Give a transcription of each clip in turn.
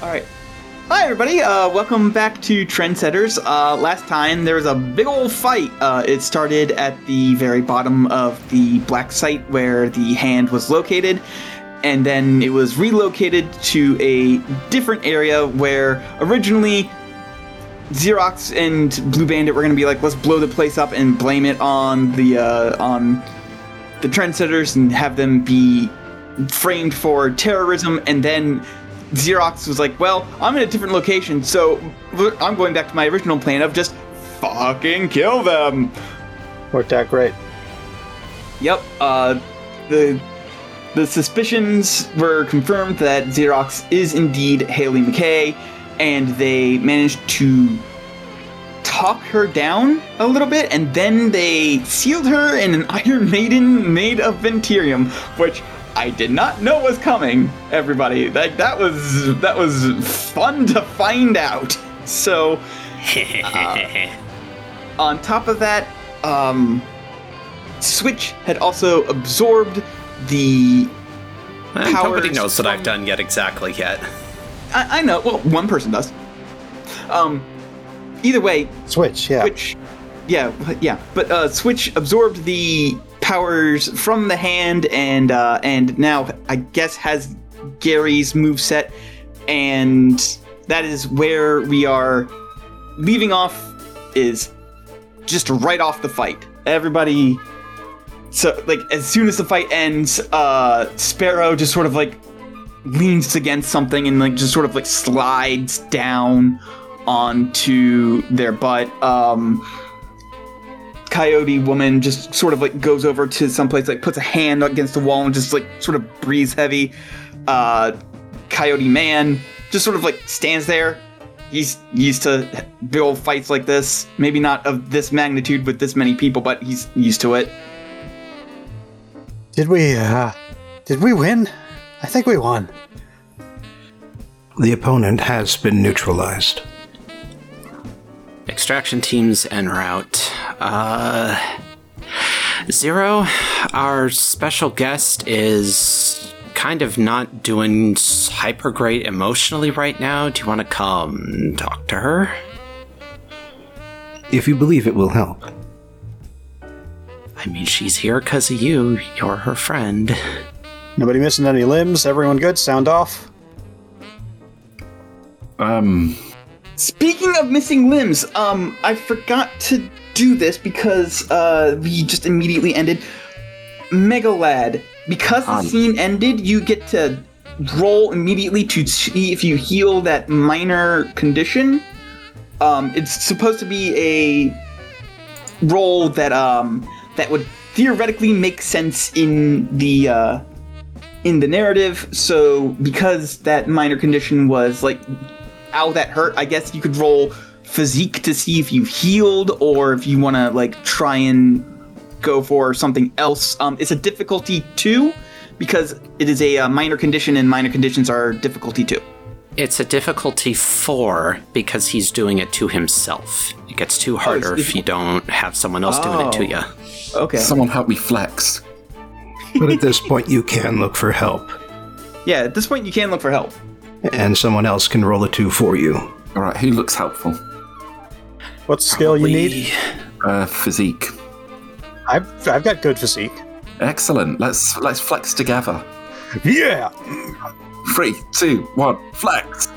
All right. Hi, everybody. Welcome back to Trendsetters. Last time, there was a big old fight. It started at the very bottom of the black site where the hand was located, and then it was relocated to a different area where originally Xerox and Blue Bandit were going to be like, let's blow the place up and blame it on the Trendsetters and have them be framed for terrorism, and then Xerox was like, well, I'm in a different location, so I'm going back to my original plan of just fucking kill them. Worked out great. Yep. The suspicions were confirmed that Xerox is indeed Haley McKay, and they managed to talk her down a little bit, and then they sealed her in an Iron Maiden made of Ventirium, which I did not know was coming, everybody. That was fun to find out. So, on top of that, Switch had also absorbed the powers. Nobody knows what I've done yet. I know. Well, one person does. Either way, Switch. But Switch absorbed the powers from the hand, and now I guess has Gary's moveset, and that is where we are leaving off, is just right off the fight. Everybody, so like as soon as the fight ends, Sparrow just sort of like leans against something and like just sort of like slides down onto their butt. Coyote woman just sort of like goes over to someplace, like puts a hand against the wall and just like sort of breathes heavy. Coyote man just sort of like stands there. He's used to big old fights like this. Maybe not of this magnitude with this many people, but he's used to it. Did we win? I think we won. The opponent has been neutralized. Extraction teams en route. Zero, our special guest, is kind of not doing hyper great emotionally right now. Do you want to come talk to her? If you believe it will help. I mean, she's here because of you. You're her friend. Nobody missing any limbs? Everyone good? Sound off? Speaking of missing limbs, I forgot to do this because we just immediately ended. Megalad, because the scene ended, you get to roll immediately to see if you heal that minor condition. It's supposed to be a roll that that would theoretically make sense in the narrative. So because that minor condition was like, ow, that hurt, I guess you could roll physique to see if you healed or if you want to like try and go for something else. It's a difficulty 2 because it is a minor condition, and minor conditions are difficulty 2. It's a difficulty 4 because he's doing it to himself. It gets too harder if you don't have someone else doing it to you. Okay. Someone help me flex. But at this point, you can look for help. Yeah, at this point, you can look for help. And someone else can roll a 2 for you. All right, who looks helpful? What skill you need? Physique. I've got good physique. Excellent. Let's flex together. Yeah. 3, 2, 1, flex.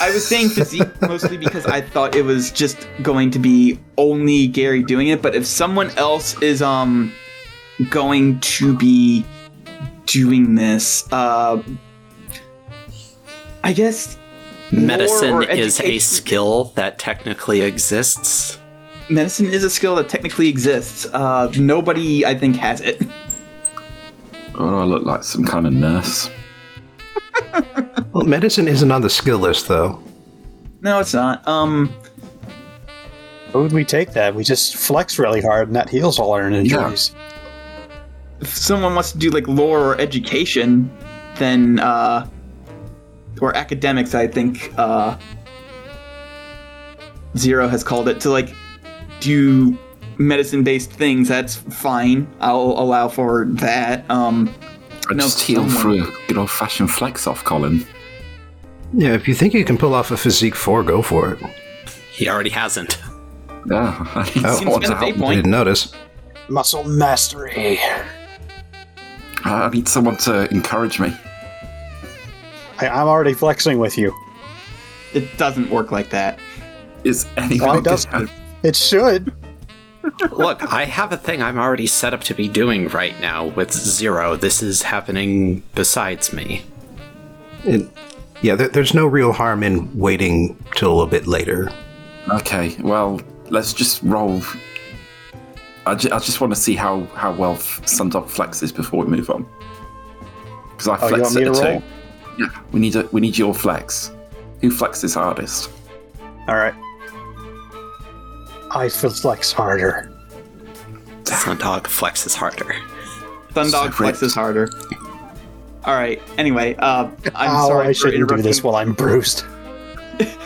I was saying physique mostly because I thought it was just going to be only Gary doing it, but if someone else is going to be doing this, I guess medicine is a skill that technically exists. Medicine is a skill that technically exists. Nobody, I think, has it. Oh, I look like some kind of nurse. Well, medicine isn't on the skill list, though. No, it's not. Why would we take that? We just flex really hard, and that heals all our injuries. Yeah. If someone wants to do, like, lore or education, then, or academics, I think Zero has called it, to like do medicine-based things. That's fine. I'll allow for that. I just heal through a good old-fashioned flex-off, Colin. Yeah, if you think you can pull off a physique 4, go for it. He already hasn't. I didn't notice. Muscle mastery. I need someone to encourage me. I'm already flexing with you. It doesn't work like that. Is anyone? It should. Look, I have a thing I'm already set up to be doing right now with Zero. This is happening besides me. There's no real harm in waiting till a little bit later. Okay, well, let's just roll. I just want to see how well Sundog flexes before we move on. Because I flexed it too. Yeah, we need your flex. Who flexes hardest? All right. I flex harder. Sundog flexes harder. Sundog flexes harder. All right. Anyway, sorry I shouldn't do this while I'm bruised.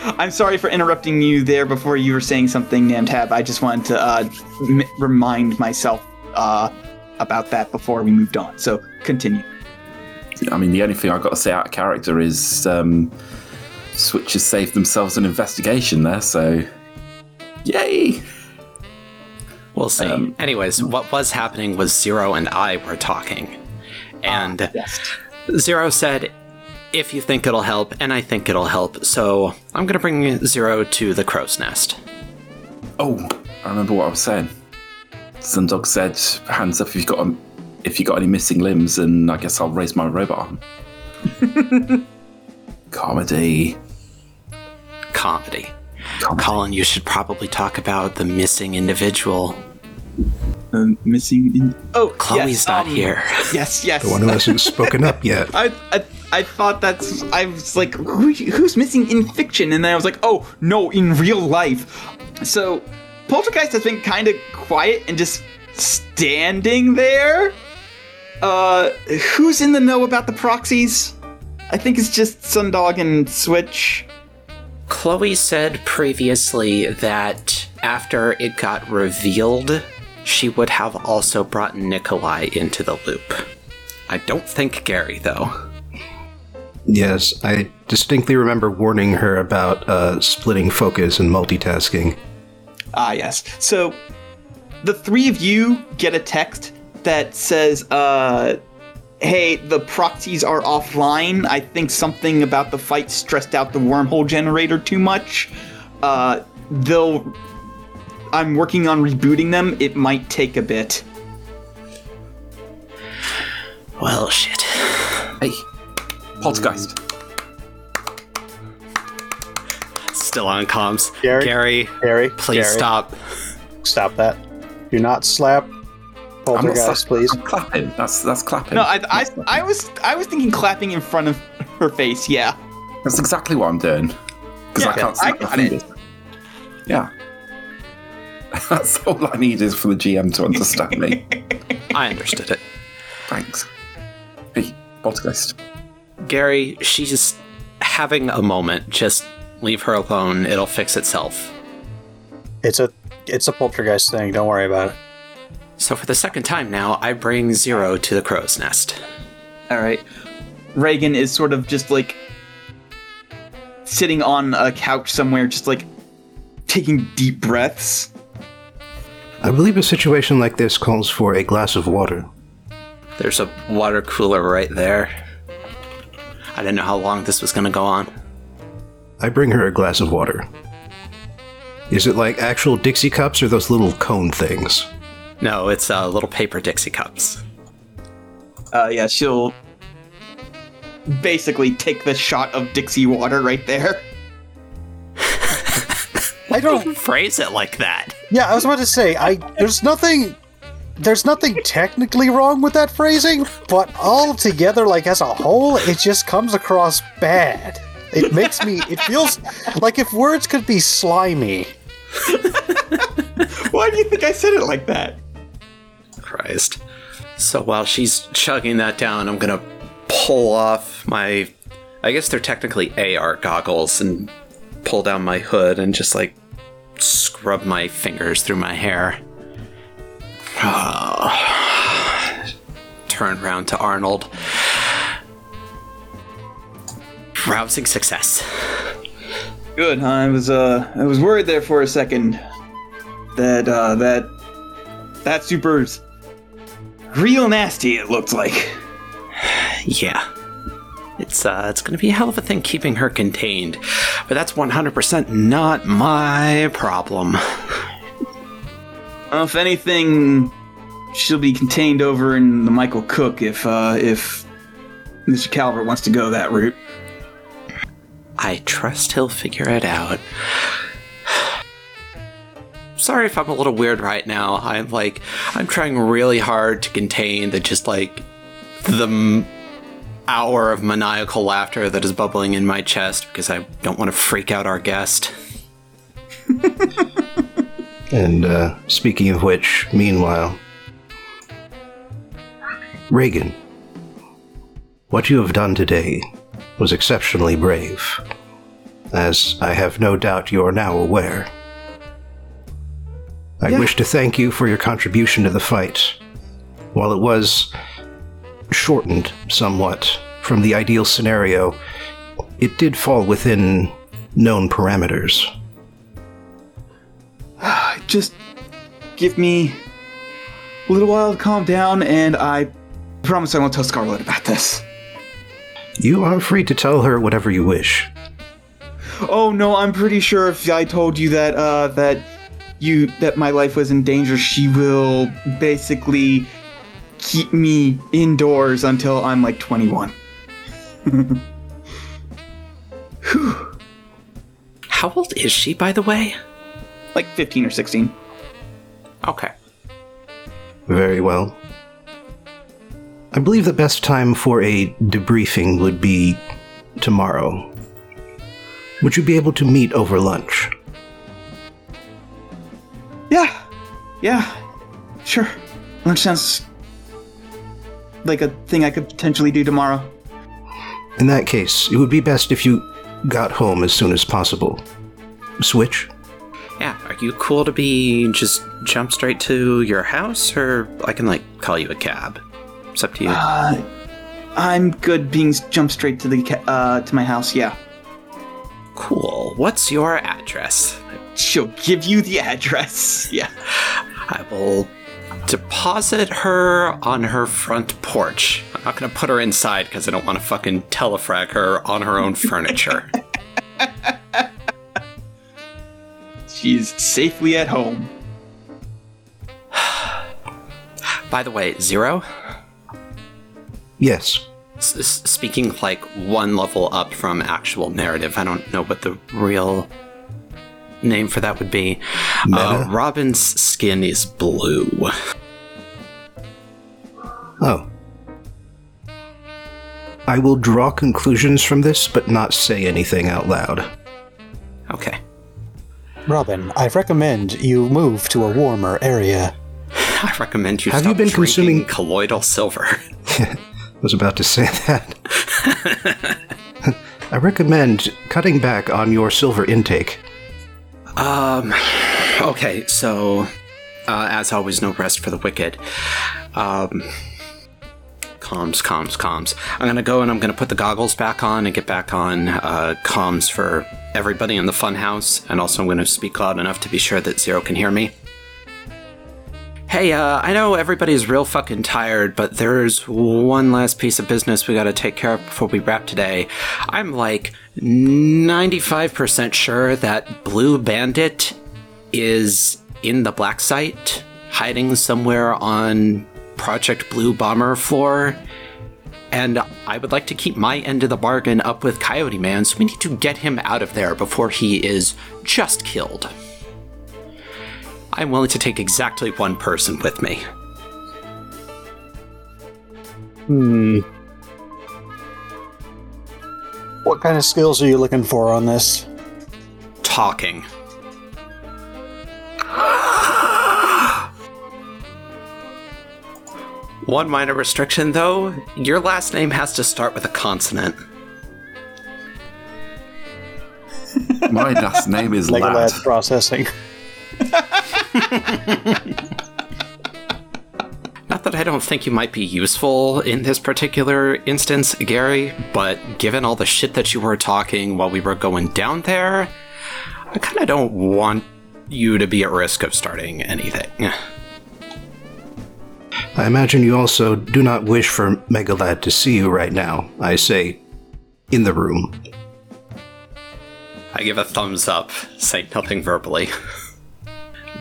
I'm sorry for interrupting you there before you were saying something, Namtab. I just wanted to remind myself about that before we moved on. So continue. I mean, the only thing I've got to say out of character is Switches saved themselves an investigation there, so yay! We'll see. Anyways, what was happening was Zero and I were talking. And yes. Zero said, if you think it'll help, and I think it'll help, so I'm going to bring Zero to the crow's nest. Oh, I remember what I was saying. Sundog said, hands up if you got any missing limbs, and I guess I'll raise my robot arm. Comedy. Colin, you should probably talk about the missing individual. Chloe's not here. Yes. The one who hasn't spoken up yet. I thought that's... I was like, who's missing in fiction? And then I was like, oh, no, in real life. So, Poltergeist has been kind of quiet and just standing there. Who's in the know about the proxies? I think it's just Sundog and Switch. Chloe said previously that after it got revealed, she would have also brought Nikolai into the loop. I don't think Gary, though. Yes, I distinctly remember warning her about splitting focus and multitasking. Ah, yes. So, the three of you get a text that says, hey, the proxies are offline. I think something about the fight stressed out the wormhole generator too much. I'm working on rebooting them. It might take a bit. Well, shit. Hey, Poltergeist. Still on comms. Gary, please stop. Stop that. Do not slap. Poltergeist, please. I'm clapping. That's clapping. No, I was thinking clapping in front of her face. Yeah. That's exactly what I'm doing. Because I can't see my fingers. Yeah. That's all I need is for the GM to understand me. I understood it. Thanks. Hey, Poltergeist. Gary, she's just having a moment. Just leave her alone. It'll fix itself. It's a Poltergeist thing. Don't worry about it. So for the second time now, I bring Zero to the crow's nest. All right. Reagan is sort of just like sitting on a couch somewhere, just like taking deep breaths. I believe a situation like this calls for a glass of water. There's a water cooler right there. I didn't know how long this was going to go on. I bring her a glass of water. Is it like actual Dixie cups or those little cone things? No, it's little paper Dixie cups. Yeah, she'll basically take the shot of Dixie water right there. I don't phrase it like that. Yeah, I was about to say, there's nothing technically wrong with that phrasing, but all together, like as a whole, it just comes across bad. It feels like if words could be slimy. Why do you think I said it like that? Christ. So while she's chugging that down, I'm gonna pull off my, I guess they're technically AR goggles, and pull down my hood and just like scrub my fingers through my hair. Turn around to Arnold. Rousing success. Good. I was worried there for a second that that super's real nasty. It looked like. Yeah. It's going to be a hell of a thing keeping her contained, but that's 100% not my problem. If anything, she'll be contained over in the Michael Cook if Mr. Calvert wants to go that route. I trust he'll figure it out. Sorry if I'm a little weird right now. I'm trying really hard to contain the the hour of maniacal laughter that is bubbling in my chest because I don't want to freak out our guest. And speaking of which, meanwhile, Reagan, what you have done today was exceptionally brave, as I have no doubt you are now aware. I wish to thank you for your contribution to the fight. While it was shortened somewhat from the ideal scenario, it did fall within known parameters. Just give me a little while to calm down, and I promise I won't tell Scarlet about this. You are free to tell her whatever you wish. Oh no, I'm pretty sure if I told you that that my life was in danger, she will basically keep me indoors until I'm 21. Whew. How old is she, by the way? 15 or 16. Okay. Very well. I believe the best time for a debriefing would be tomorrow. Would you be able to meet over lunch? Yeah. Sure. Lunch sounds like a thing I could potentially do tomorrow. In that case, it would be best if you got home as soon as possible. Switch? Yeah, are you cool to be just jump straight to your house, or I can, call you a cab? It's up to you. I'm good being jump straight to the to my house, yeah. Cool. What's your address? She'll give you the address. Yeah. I will deposit her on her front porch. I'm not going to put her inside because I don't want to fucking telefrag her on her own furniture. She's safely at home. By the way, Zero? Yes. Speaking one level up from actual narrative, I don't know what the real name for that would be. Robin's skin is blue. Oh. I will draw conclusions from this, but not say anything out loud. Okay. Robin, I recommend you move to a warmer area. I recommend you stop drinking consuming colloidal silver. I was about to say that. I recommend cutting back on your silver intake. Okay, so, as always, no rest for the wicked. Comms. I'm going to go and I'm going to put the goggles back on and get back on comms for everybody in the funhouse. And also I'm going to speak loud enough to be sure that Zero can hear me. Hey, I know everybody's real fucking tired, but there's one last piece of business we got to take care of before we wrap today. I'm 95% sure that Blue Bandit is in the black site, hiding somewhere on Project Blue Bomber floor, and I would like to keep my end of the bargain up with Coyote Man, so we need to get him out of there before he is just killed. I'm willing to take exactly one person with me. What kind of skills are you looking for on this? Talking. One minor restriction, though. Your last name has to start with a consonant. My last name is Megalad processing. Not that I don't think you might be useful in this particular instance, Gary, but given all the shit that you were talking while we were going down there, I kind of don't want you to be at risk of starting anything. I imagine you also do not wish for Megalad to see you right now. I say, in the room. I give a thumbs up, say nothing verbally.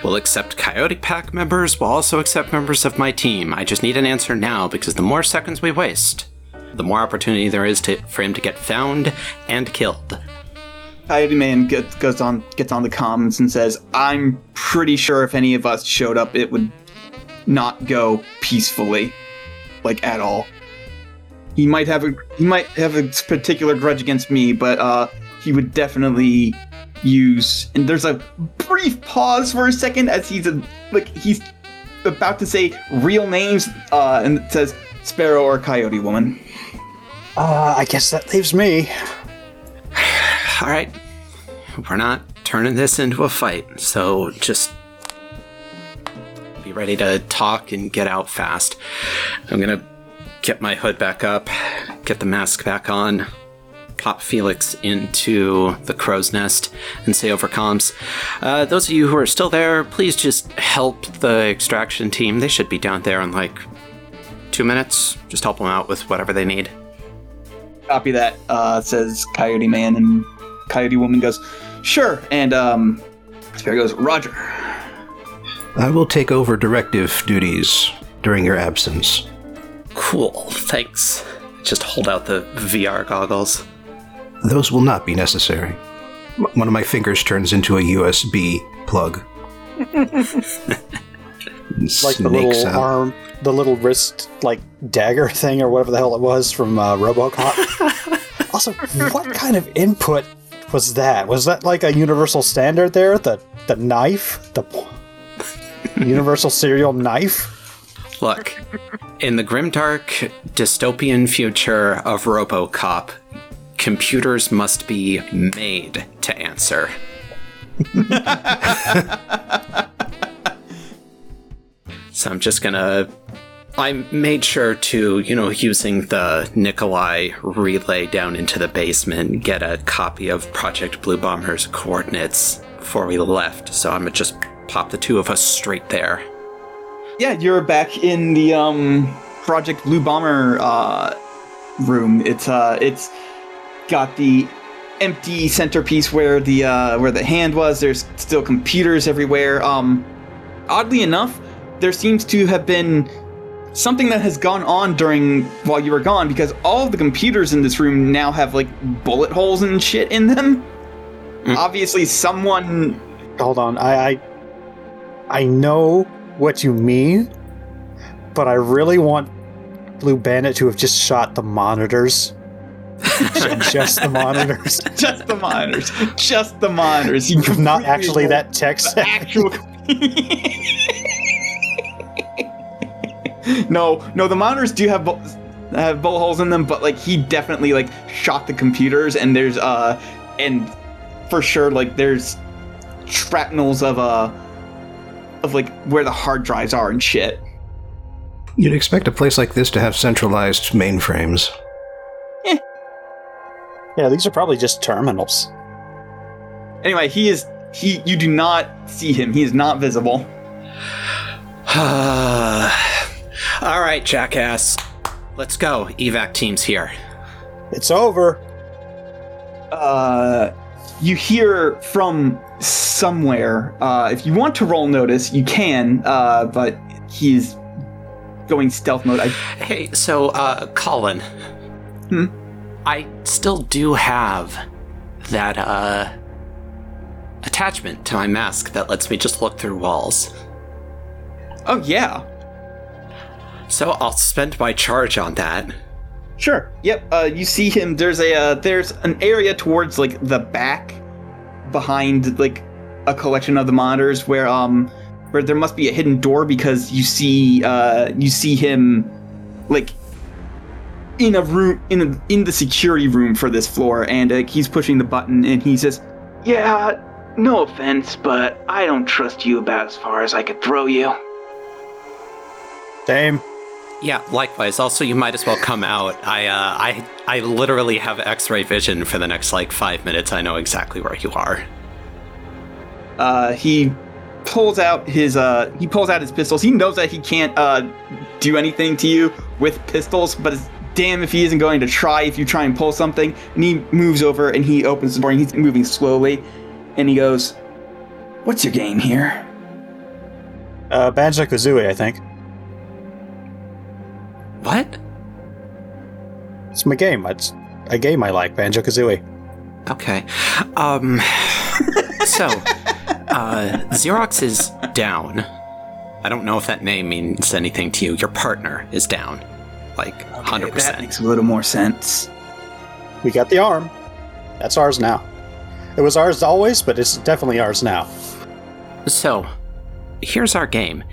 We'll accept Coyote Pack members, we'll also accept members of my team. I just need an answer now, because the more seconds we waste, the more opportunity there is for him to get found and killed. Coyote Man gets on the comms and says, I'm pretty sure if any of us showed up, it would not go peacefully, like, at all. He might have a particular grudge against me, but he would definitely use. And there's a brief pause for a second as he's about to say real names, and it says Sparrow or Coyote Woman. I guess that leaves me. All right, we're not turning this into a fight, so just be ready to talk and get out fast. I'm gonna get my hood back up, get the mask back on, pop Felix into the crow's nest, and say over comms, those of you who are still there, please just help the extraction team. They should be down there in like 2 minutes. Just help them out with whatever they need. Copy that, says Coyote Man, and Coyote Woman goes, sure, and Sparrow goes, Roger. I will take over directive duties during your absence. Cool, thanks. Just hold out the VR goggles. Those will not be necessary. One of my fingers turns into a USB plug. Like the little out. Arm, the little wrist, like, dagger thing or whatever the hell it was from RoboCop. Also, what kind of input was that? Was that like a universal standard there? The knife? The universal serial knife? Look, in the grimdark dystopian future of RoboCop, computers must be made to answer. So I'm just gonna... I made sure to, using the Nikolai relay down into the basement, get a copy of Project Blue Bomber's coordinates before we left, so I'm gonna just pop the two of us straight there. Yeah, you're back in the Project Blue Bomber room. It's got the empty centerpiece where the hand was. There's still computers everywhere. Oddly enough, there seems to have been something that has gone on while you were gone, because all of the computers in this room now have like bullet holes and shit in them. Mm. Obviously, someone. Hold on, I know what you mean, but I really want Blue Bandit to have just shot the monitors. Just the monitors. Just the monitors. Just the monitors. You're not actually that tech savvy. No, the monitors do have bullet holes in them, but like he definitely like shot the computers, and there's and for sure like there's shrapnels of like where the hard drives are and shit. You'd expect a place like this to have centralized mainframes. Yeah, these are probably just terminals. Anyway, you do not see him. He is not visible. All right, jackass. Let's go. Evac team's here. It's over. You hear from somewhere. If you want to roll notice, you can, but he's going stealth mode. Hey, so, Colin. Hmm? I still do have that, attachment to my mask that lets me just look through walls. Oh, yeah. So I'll spend my charge on that. Sure. Yep. You see him. There's an area towards like the back, behind like a collection of the monitors, where there must be a hidden door, because you see him like in a room in the security room for this floor, and he's pushing the button, and he says, "Yeah, no offense, but I don't trust you about as far as I could throw you." Same. Yeah, likewise. Also, you might as well come out. I literally have X-ray vision for the next, 5 minutes. I know exactly where you are. He pulls out his pistols. He knows that he can't do anything to you with pistols, but it's damn if he isn't going to try if you try and pull something. And he moves over and he opens the door, and he's moving slowly, and he goes, "What's your game here?" Banjo-Kazooie, I think. What? It's my game. It's a game I like, Banjo-Kazooie. Okay. Xerox is down. I don't know if that name means anything to you. Your partner is down. 100%. That makes a little more sense. We got the arm. That's ours now. It was ours always, but it's definitely ours now. So, here's our game.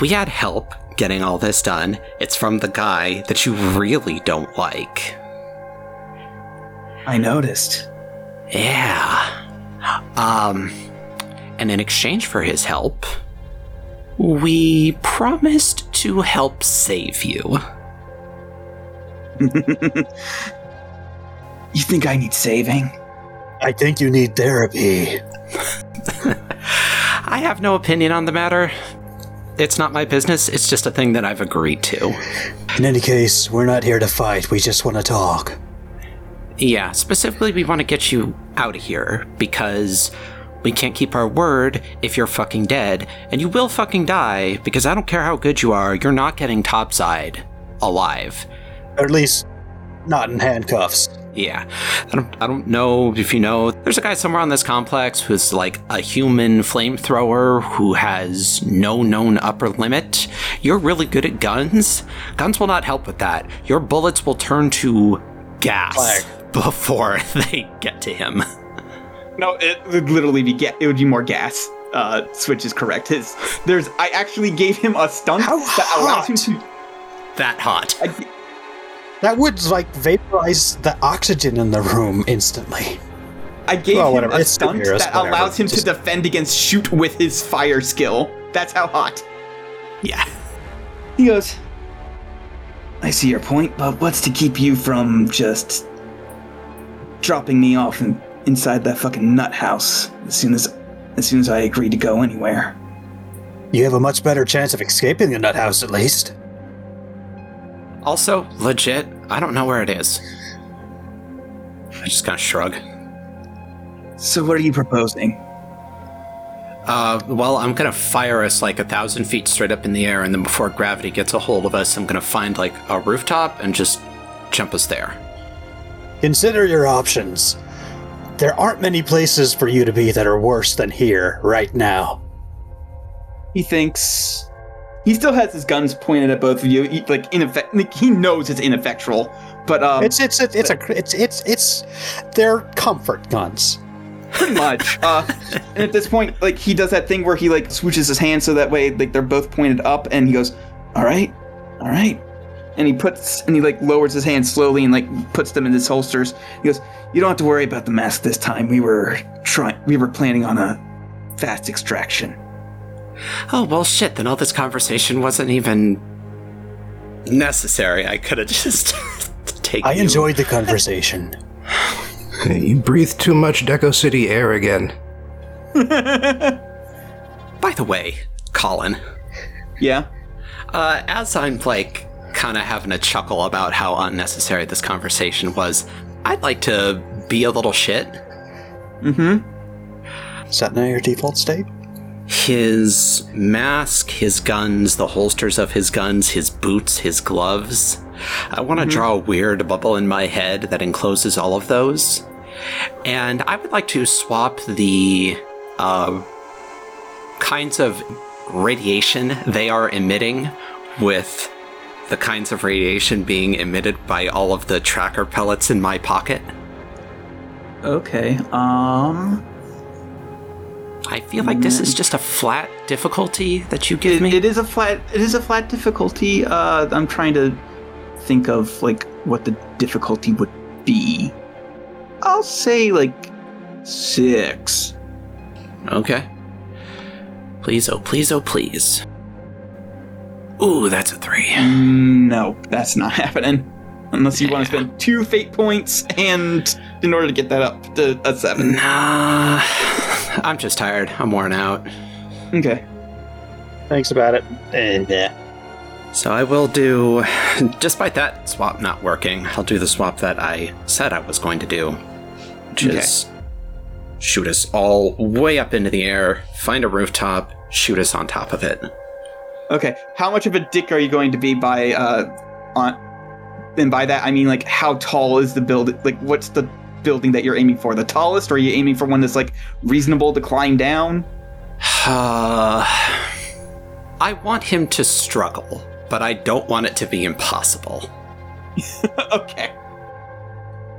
We had help getting all this done. It's from the guy that you really don't like. I noticed. Yeah. And in exchange for his help, we promised to help save you. You think I need saving? I think you need therapy. I have no opinion on the matter. It's not my business. It's just a thing that I've agreed to. In any case, we're not here to fight. We just want to talk. Yeah, specifically, we want to get you out of here because we can't keep our word if you're fucking dead. And you will fucking die because I don't care how good you are. You're not getting topside alive. Or at least not in handcuffs. Yeah. I don't know if you know. There's a guy somewhere on this complex who's like a human flamethrower who has no known upper limit. You're really good at guns. Guns will not help with that. Your bullets will turn to gas before they get to him. No, it would literally be gas. It would be more gas. Switch is correct. I actually gave him a stunt that allows him to... That hot. That would, vaporize the oxygen in the room instantly. I gave him a stunt that allows him to defend against shoot with his fire skill. That's how hot. Yeah. He goes, I see your point, but what's to keep you from just dropping me off inside that fucking nut house as soon as I agree to go anywhere? You have a much better chance of escaping the nut house, at least. Also, legit, I don't know where it is. I just kind of shrug. So what are you proposing? I'm going to fire us 1,000 feet straight up in the air, and then before gravity gets a hold of us, I'm going to find a rooftop and just jump us there. Consider your options. There aren't many places for you to be that are worse than here right now. He thinks... He still has his guns pointed at both of you. He knows it's ineffectual, but it's their comfort guns, pretty much. And at this point, he does that thing where he swooches his hand so that way they're both pointed up, and he goes, "All right," and he lowers his hand slowly and puts them in his holsters. He goes, "You don't have to worry about the mask this time. We were planning on a fast extraction." Oh, well, shit, then all this conversation wasn't even necessary. I could have just taken it. I enjoyed the conversation. You breathe too much Deco City air again. By the way, Colin. Yeah? As I'm, kind of having a chuckle about how unnecessary this conversation was, I'd like to be a little shit. Mm-hmm. Is that now your default state? His mask, his guns, the holsters of his guns, his boots, his gloves. I want to draw a weird bubble in my head that encloses all of those. And I would like to swap the kinds of radiation they are emitting with the kinds of radiation being emitted by all of the tracker pellets in my pocket. Okay, I feel like this is just a flat difficulty that you give me. It is a flat difficulty. I'm trying to think of what the difficulty would be. I'll say 6. Okay. Please, oh please, oh please. Ooh, that's a 3. No, that's not happening. Unless you want to spend 2 fate points and in order to get that up to a 7. Nah, I'm just tired. I'm worn out. Okay. Thanks about it. Yeah. So I will do, despite that swap not working, I'll do the swap that I said I was going to do, which is shoot us all way up into the air, find a rooftop, shoot us on top of it. Okay. How much of a dick are you going to be by, and by that I mean, like, how tall is the building? Like, what's the building that you're aiming for? The tallest, or are you aiming for one that's, like, reasonable to climb down? I want him to struggle, but I don't want it to be impossible. Okay.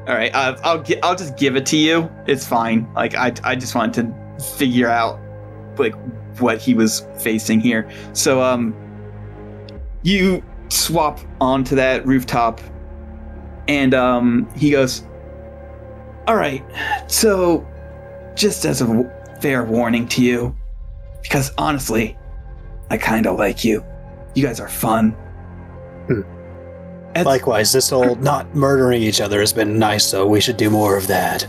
All right, I'll just give it to you. It's fine. Like, I just wanted to figure out, like, what he was facing here. So, you swap onto that rooftop, and he goes, "All right, so just as a fair warning to you, because honestly, I kind of like you. You guys are fun." Likewise, this whole not murdering each other has been nice, so we should do more of that.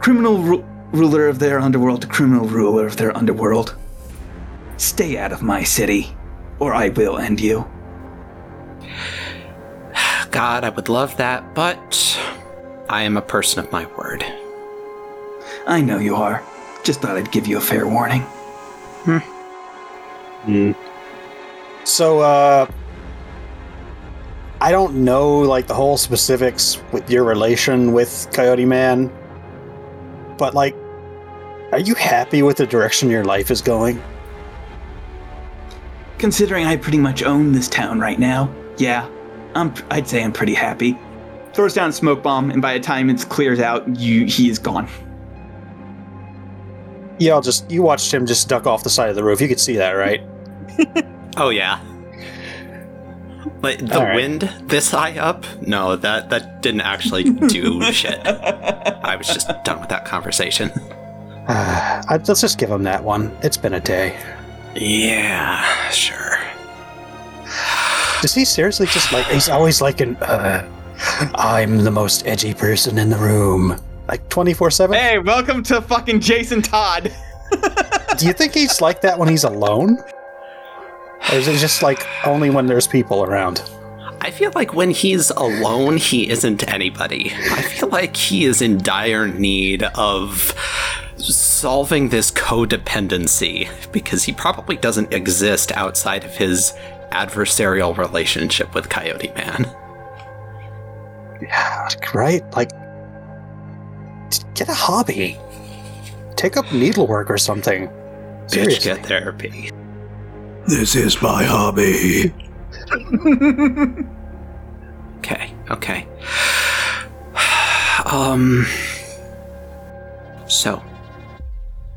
Criminal ruler of their underworld to criminal ruler of their underworld. Stay out of my city, or I will end you. God, I would love that, but I am a person of my word. I know you are. Just thought I'd give you a fair warning. So, I don't know, like, the whole specifics with your relation with Coyote Man, but, like, are you happy with the direction your life is going? Considering I pretty much own this town right now, yeah, I'd say I'm pretty happy. Throws down a smoke bomb, and by the time it clears out, he is gone. Yeah, you watched him just duck off the side of the roof. You could see that, right? Oh, yeah. Like, the wind this high up? No, that didn't actually do shit. I was just done with that conversation. Let's just give him that one. It's been a day. Yeah, sure. Does he seriously just, like, he's always like an, I'm the most edgy person in the room. Like, 24/7? Hey, welcome to fucking Jason Todd. Do you think he's like that when he's alone? Or is it just, like, only when there's people around? I feel like when he's alone, he isn't anybody. I feel like he is in dire need of solving this codependency, because he probably doesn't exist outside of his adversarial relationship with Coyote Man. Yeah, right? Like, get a hobby. Take up needlework or something. Seriously. Bitch, get therapy. This is my hobby. Okay. So,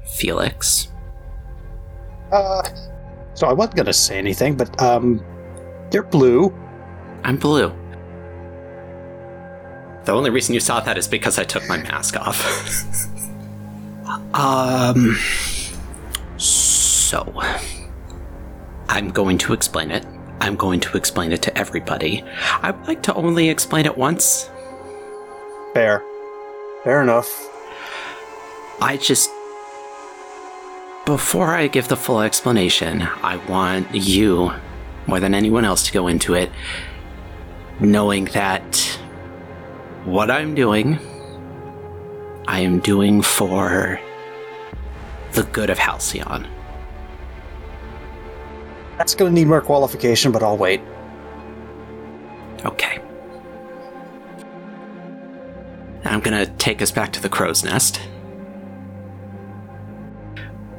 Felix? So I wasn't going to say anything, but, you're blue. I'm blue. The only reason you saw that is because I took my mask off. So, I'm going to explain it. I'm going to explain it to everybody. I would like to only explain it once. Fair. Fair enough. Before I give the full explanation, I want you, more than anyone else, to go into it knowing that what I'm doing, I am doing for the good of Halcyon. That's going to need more qualification, but I'll wait. Okay. I'm going to take us back to the crow's nest.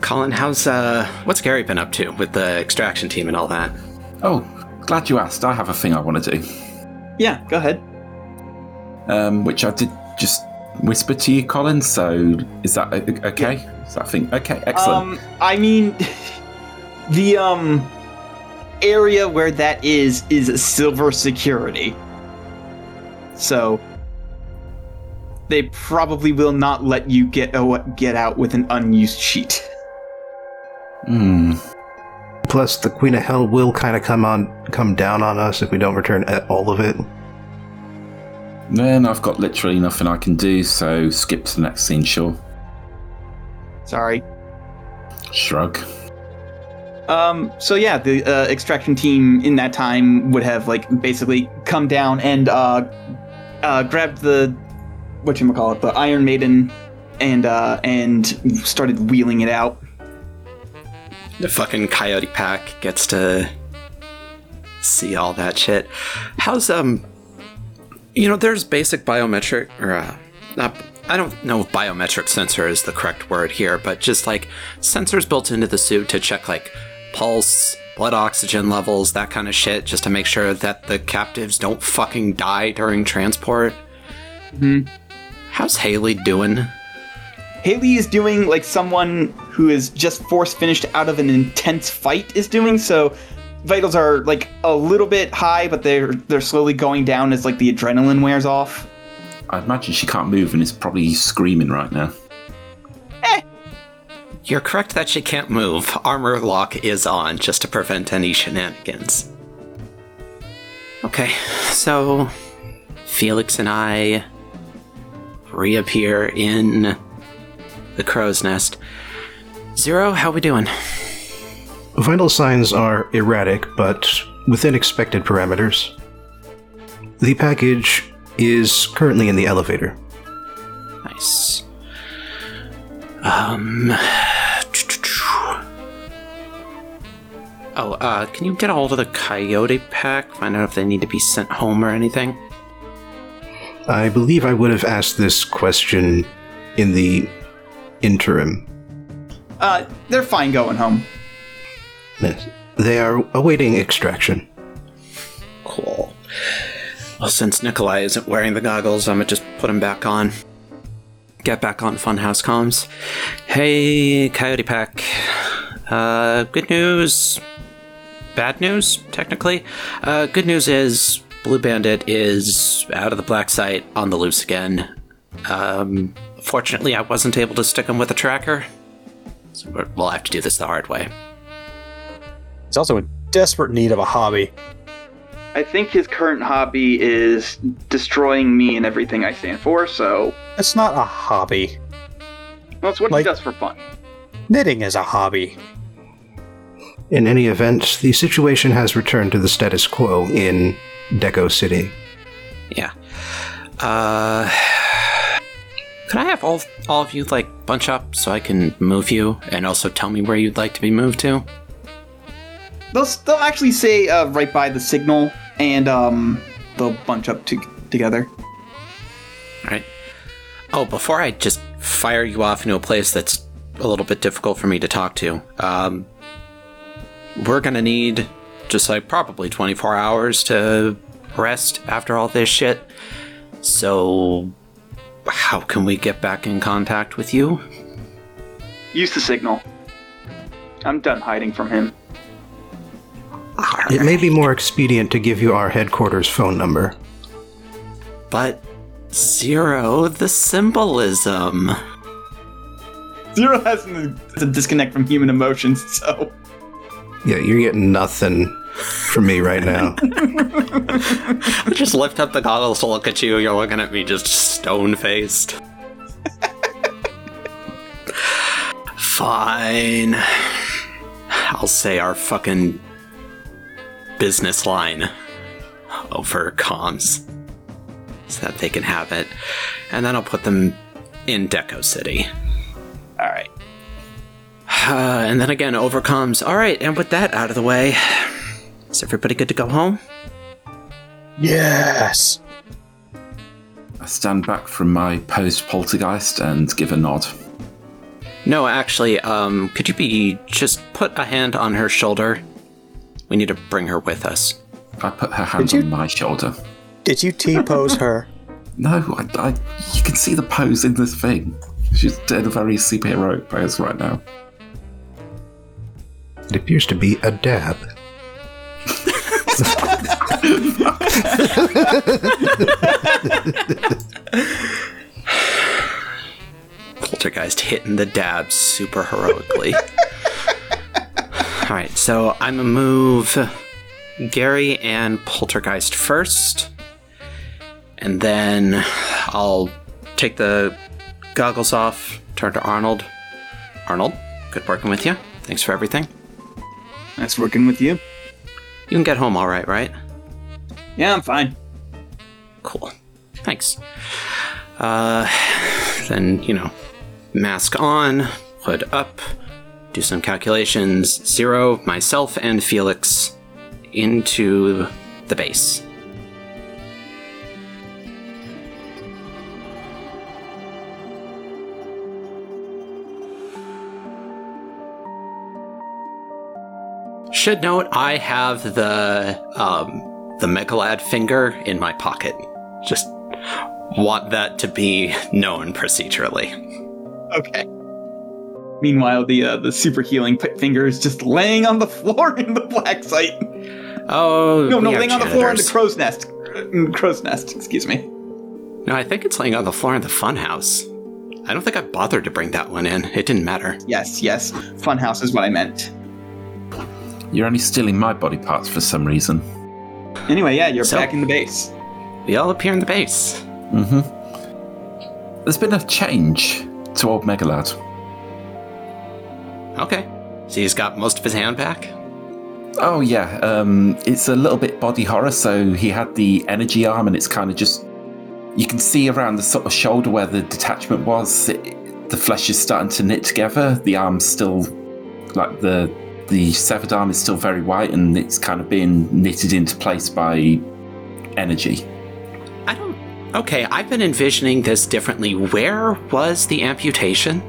Colin, what's Gary been up to with the extraction team and all that? Oh, glad you asked. I have a thing I want to do. Yeah, go ahead. Which I did just whisper to you, Colin, so is that okay? Yeah. Is that thing? Okay, excellent. I mean... The area where that is silver security. So they probably will not let you get out with an unused sheet. Plus, the Queen of Hell will kind of come down on us if we don't return all of it. Then I've got literally nothing I can do, so skip to the next scene, sure. Sorry. Shrug. So yeah, the extraction team in that time would have like basically come down and grabbed the whatchamacallit, the Iron Maiden, and started wheeling it out. The fucking Coyote pack gets to see all that shit. How's you know, there's basic biometric or I don't know if biometric sensor is the correct word here, but just like sensors built into the suit to check like pulse, blood oxygen levels, that kind of shit, just to make sure that the captives don't fucking die during transport. Mm-hmm. How's Haley doing? Haley is doing like someone who is just force finished out of an intense fight is doing, so vitals are like a little bit high, but they're slowly going down as like the adrenaline wears off. I imagine she can't move and is probably screaming right now. You're correct that she can't move. Armor lock is on just to prevent any shenanigans. Okay, so Felix and I reappear in the crow's nest. Zero, how we doing? Vital signs are erratic, but within expected parameters. The package is currently in the elevator. Nice. Can you get a hold of the Coyote pack? Find out if they need to be sent home or anything? I believe I would have asked this question in the interim. They're fine going home. Yes. They are awaiting extraction. Cool. Well, since Nikolai isn't wearing the goggles, I'm going to just put him back on. Get back on Funhouse comms. Hey, Coyote pack. Good news. Bad news, technically. Good news is Blue Bandit is out of the black site, on the loose again. Fortunately, I wasn't able to stick him with a tracker. So we'll have to do this the hard way. He's also in desperate need of a hobby. I think his current hobby is destroying me and everything I stand for, so... It's not a hobby. Well, it's what he does for fun. Knitting is a hobby. In any event, the situation has returned to the status quo in Deco City. Yeah. Could I have all of you, like, bunch up so I can move you, and also tell me where you'd like to be moved to? They'll actually say right by the signal, and they'll bunch up together. All right. Oh, before I just fire you off into a place that's a little bit difficult for me to talk to, we're going to need just like probably 24 hours to rest after all this shit. So how can we get back in contact with you? Use the signal. I'm done hiding from him. It may be more expedient to give you our headquarters phone number. But, Zero, the symbolism. Zero has a disconnect from human emotions, so... Yeah, you're getting nothing from me right now. I just lift up the goggles to look at you. You're looking at me just stone-faced. Fine. I'll say our fucking... business line over comms so that they can have it, and then I'll put them in Deco City. Alright. And then again over comms. Alright, and with that out of the way, is everybody good to go home? Yes! I stand back from my post-poltergeist and give a nod. No, actually, could you just put a hand on her shoulder? We need to bring her with us. I put her hand on my shoulder. Did you T-pose her? No, you can see the pose in this thing. She's in a very superheroic pose right now. It appears to be a dab. Poltergeist hitting the dab super heroically. All right, So I'm gonna move Gary and Poltergeist first, and then I'll take the goggles off, turn to Arnold. Arnold, good working with you. Thanks for everything. Nice working with you. You can get home all right, right? Yeah, I'm fine. Cool. Thanks. Then, you know, mask on, hood up, do some calculations. Zero, myself, and Felix into the base. Should note, I have the Megalad finger in my pocket. Just want that to be known procedurally. Okay. Meanwhile, the super healing finger is just laying on the floor in the black site. Oh, no, laying on the floor in the crow's nest. Crow's nest, excuse me. No, I think it's laying on the floor in the funhouse. I don't think I bothered to bring that one in. It didn't matter. Yes. Funhouse is what I meant. You're only stealing my body parts for some reason. Anyway, yeah, you're back in the base. We all appear in the base. Mm-hmm. There's been a change to old Megalad. Okay. So he's got most of his hand back? Oh, yeah. It's a little bit body horror, so he had the energy arm, and it's kind of just... You can see around the sort of shoulder where the detachment was, the flesh is starting to knit together. The arm's still... Like, the severed arm is still very white, and it's kind of being knitted into place by energy. Okay, I've been envisioning this differently. Where was the amputation?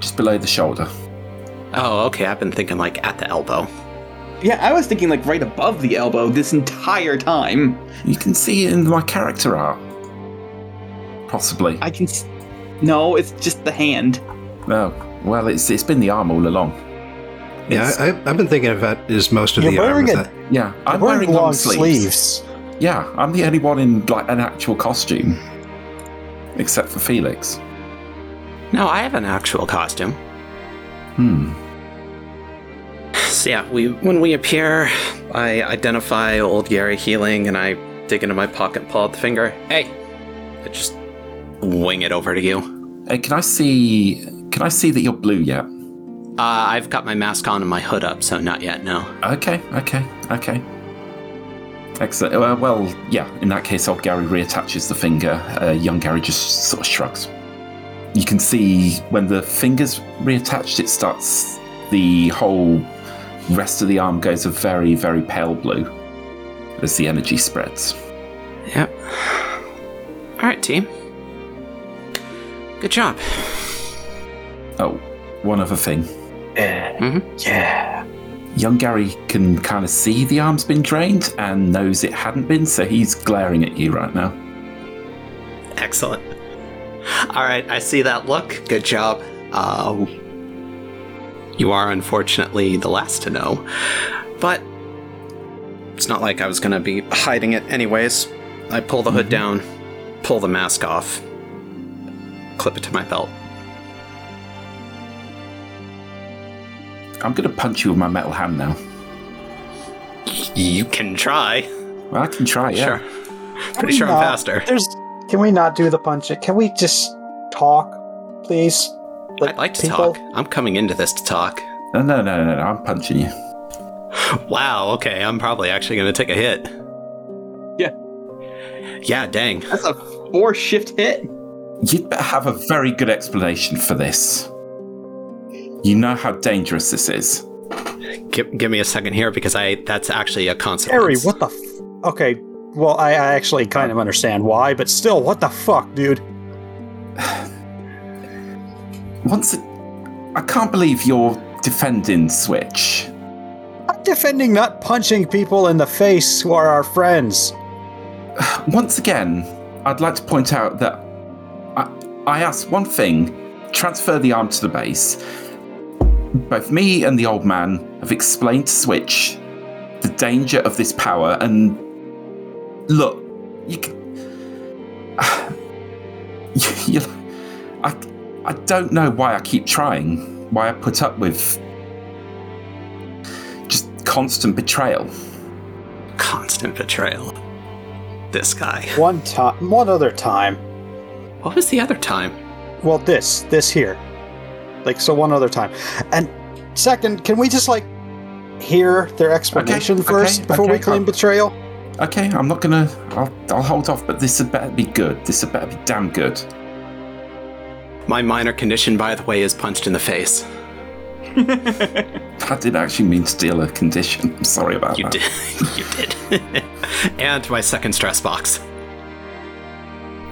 Just below the shoulder. Oh, okay, I've been thinking, like, at the elbow. Yeah, I was thinking, like, right above the elbow this entire time. You can see it in my character art. Possibly. I can... No, it's just the hand. Oh, well, it's been the arm all along. Yeah, I've been thinking of that as most of the arm. Yeah, I'm wearing long sleeves. Yeah, I'm the only one in, like, an actual costume. Except for Felix. No, I have an actual costume. So yeah, when we appear, I identify old Gary healing, and I dig into my pocket, pull out the finger. Hey! I just wing it over to you. Hey, can I see that you're blue yet? I've got my mask on and my hood up, so not yet, no. Okay. Excellent. Well, yeah, in that case, old Gary reattaches the finger. Young Gary just sort of shrugs. You can see when the finger's reattached, it starts... The whole rest of the arm goes a very, very pale blue as the energy spreads. Yep. All right, team. Good job. Oh, one other thing. Yeah. Young Gary can kind of see the arm's been drained and knows it hadn't been, so he's glaring at you right now. Excellent. All right, I see that look. Good job. You are, unfortunately, the last to know, but it's not like I was going to be hiding it anyways. I pull the hood down, pull the mask off, clip it to my belt. I'm going to punch you with my metal hand now. You can try. Well, I can try, yeah. Sure. Pretty sure I'm faster. Can we not do the punching? Can we just talk, please? I'd like to talk. I'm coming into this to talk. No, I'm punching you. Wow, okay, I'm probably actually going to take a hit. Yeah, dang. That's a 4-shift hit. You'd better have a very good explanation for this. You know how dangerous this is. Give me a second here, because that's actually a consequence. Harry, what the f... Okay, well, I actually kind of understand why, but still, what the fuck, dude? I can't believe you're defending Switch. I'm defending not punching people in the face who are our friends. Once again, I'd like to point out that I asked one thing. Transfer the arm to the base. Both me and the old man have explained to Switch the danger of this power, and look, you can... I don't know why I keep trying, why I put up with constant betrayal. Constant betrayal. This guy. One other time. What was the other time? Well, this here. Like, so one other time. And second, can we just, like, hear their explanation first before we claim betrayal? Okay, I'm not gonna... I'll hold off, but this had better be good. This had better be damn good. My minor condition, by the way, is punched in the face. I did actually mean steal a condition. I'm sorry about that. You did. And my second stress box.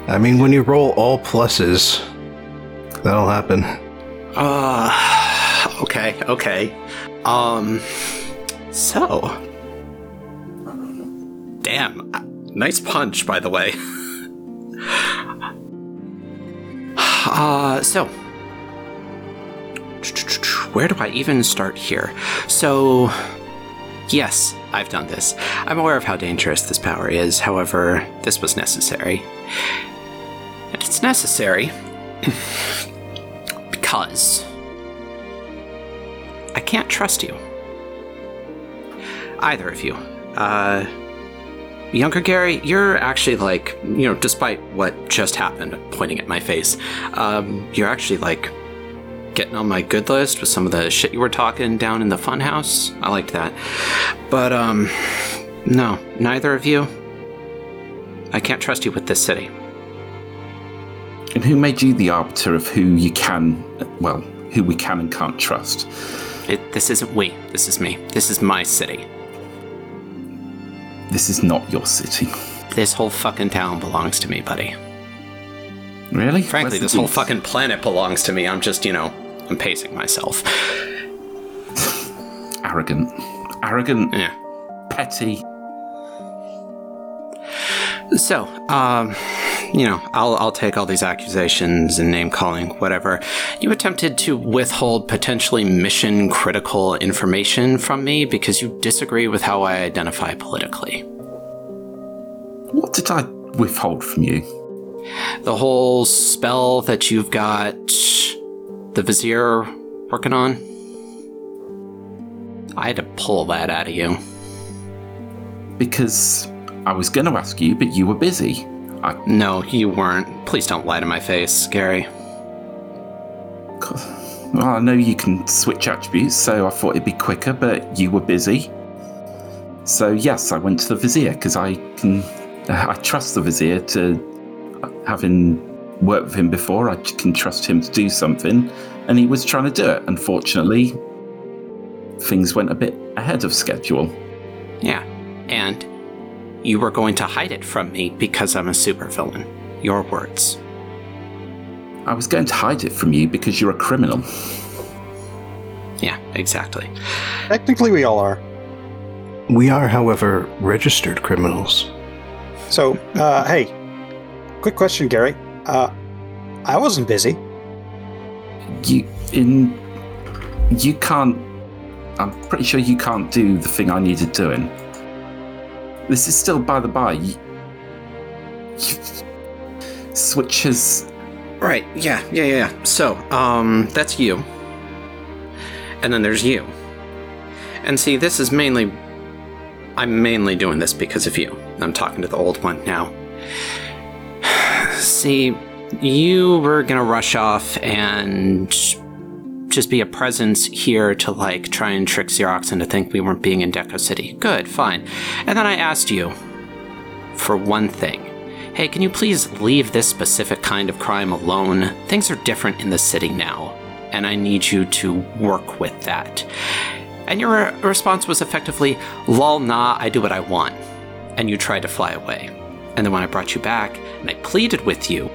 I mean, when you roll all pluses, that'll happen. Okay. So. Damn. Nice punch, by the way. Where do I even start here? So, yes, I've done this. I'm aware of how dangerous this power is. However, this was necessary. And it's necessary because I can't trust you. Either of you. Younger Gary, you're actually like, despite what just happened, pointing at my face, you're actually like getting on my good list with some of the shit you were talking down in the funhouse. I liked that. But, no, neither of you. I can't trust you with this city. And who made you the arbiter of who we can and can't trust? This isn't we. This is me. This is my city. This is not your city. This whole fucking town belongs to me, buddy. Really? Frankly, this whole fucking planet belongs to me. I'm just, I'm pacing myself. Arrogant. Yeah. Petty. So, I'll take all these accusations and name calling, whatever. You attempted to withhold potentially mission critical information from me because you disagree with how I identify politically. What did I withhold from you? The whole spell that you've got the Vizier working on? I had to pull that out of you. Because I was going to ask you, but you were busy. No, you weren't. Please don't lie to my face, Gary. Well, I know you can switch attributes, so I thought it'd be quicker, but you were busy. So yes, I went to the Vizier, because I trust the Vizier to... Having worked with him before, I can trust him to do something, and he was trying to do it. Unfortunately, things went a bit ahead of schedule. Yeah, and you were going to hide it from me because I'm a supervillain. Your words. I was going to hide it from you because you're a criminal. Yeah, exactly. Technically, we all are. We are, however, registered criminals. So, hey... Quick question, Gary. I wasn't busy. You can't... I'm pretty sure you can't do the thing I needed doing. This is still by the by. Switches... Right, yeah. So, that's you. And then there's you. And see, this is mainly... I'm mainly doing this because of you. I'm talking to the old one now. See, you were going to rush off and just be a presence here to, like, try and trick Xerox into think we weren't being in Deco City. Good, fine. And then I asked you for one thing. Hey, can you please leave this specific kind of crime alone? Things are different in the city now, and I need you to work with that. And your response was effectively, lol, nah, I do what I want. And you tried to fly away. And then when I brought you back, and I pleaded with you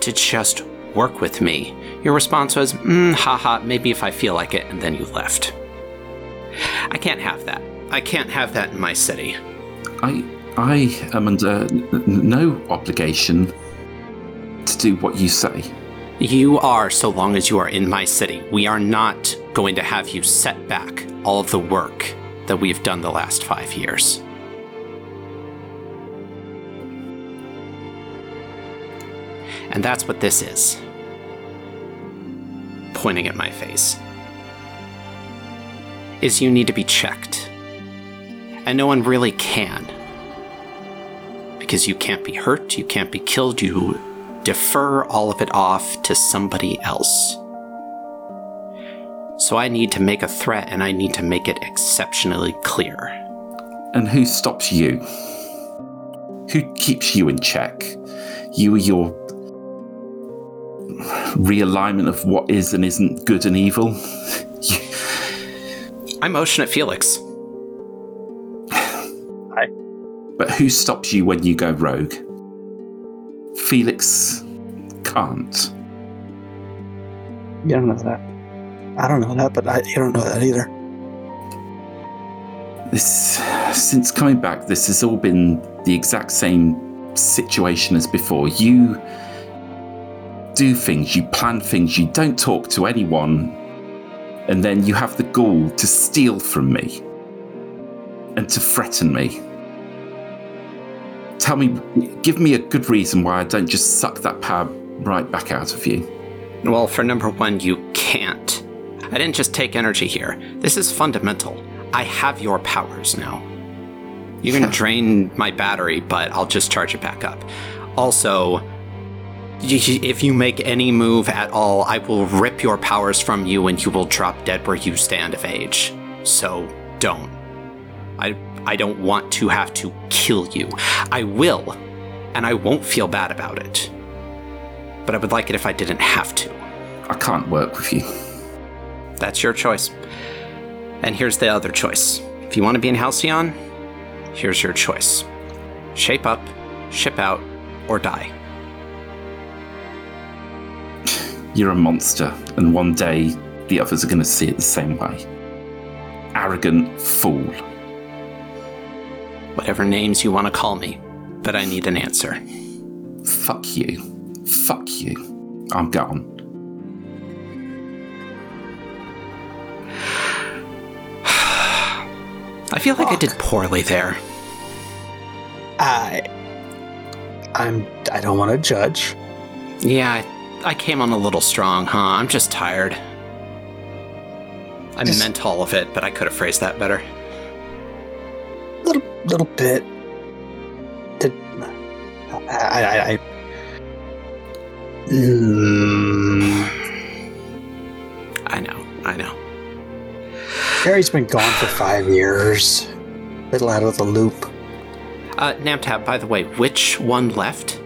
to just work with me, your response was, haha, maybe if I feel like it, and then you left. I can't have that. I can't have that in my city. I am under no obligation to do what you say. You are, so long as you are in my city. We are not going to have you set back all of the work that we've done the last 5 years. And that's what this is. Pointing at my face. is you need to be checked. And no one really can. Because you can't be hurt, you can't be killed, you defer all of it off to somebody else. So I need to make a threat, and I need to make it exceptionally clear. And who stops you? Who keeps you in check? You are your realignment of what is and isn't good and evil. I motion at Felix. Hi. But who stops you when you go rogue? Felix can't. You don't know that. I don't know that, but you don't know that either. Since coming back, this has all been the exact same situation as before. You do things, you plan things, you don't talk to anyone, and then you have the gall to steal from me and to threaten me. Tell me, give me a good reason why I don't just suck that power right back out of you. Well, for number one, you can't. I didn't just take energy here. This is fundamental. I have your powers now. You can drain my battery, but I'll just charge it back up. Also, if you make any move at all, I will rip your powers from you and you will drop dead where you stand of age. So don't. I don't want to have to kill you. I will, and I won't feel bad about it. But I would like it if I didn't have to. I can't work with you. That's your choice. And here's the other choice. If you want to be in Halcyon, here's your choice. Shape up, ship out, or die. You're a monster, and one day the others are going to see it the same way. Arrogant fool. Whatever names you want to call me, but I need an answer. Fuck you. Fuck you. I'm gone. I feel like I did poorly there. I don't want to judge. Yeah, I came on a little strong, huh? I'm just tired. I meant all of it, but I could have phrased that better. Little bit. I know. Gary's been gone for 5 years. A little out of the loop. Namtab, by the way, which one left?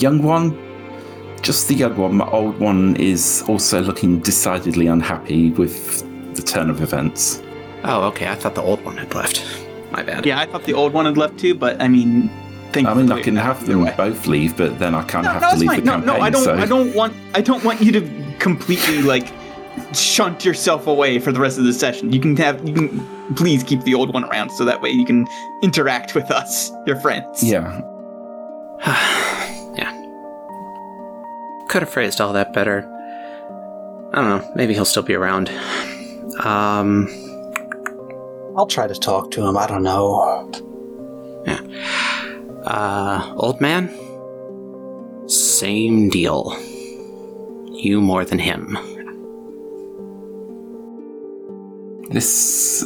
Young one. Just the young one. My old one is also looking decidedly unhappy with the turn of events. Oh, okay. I thought the old one had left. My bad. Yeah, I thought the old one had left too, but I mean... I can have them both leave, but then I kind of have to leave the campaign. I don't want you to completely, shunt yourself away for the rest of the session. You can please keep the old one around so that way you can interact with us, your friends. Yeah. Yeah. Could have phrased all that better. I don't know. Maybe he'll still be around. I'll try to talk to him. I don't know. Yeah. Old man? Same deal. You more than him. This,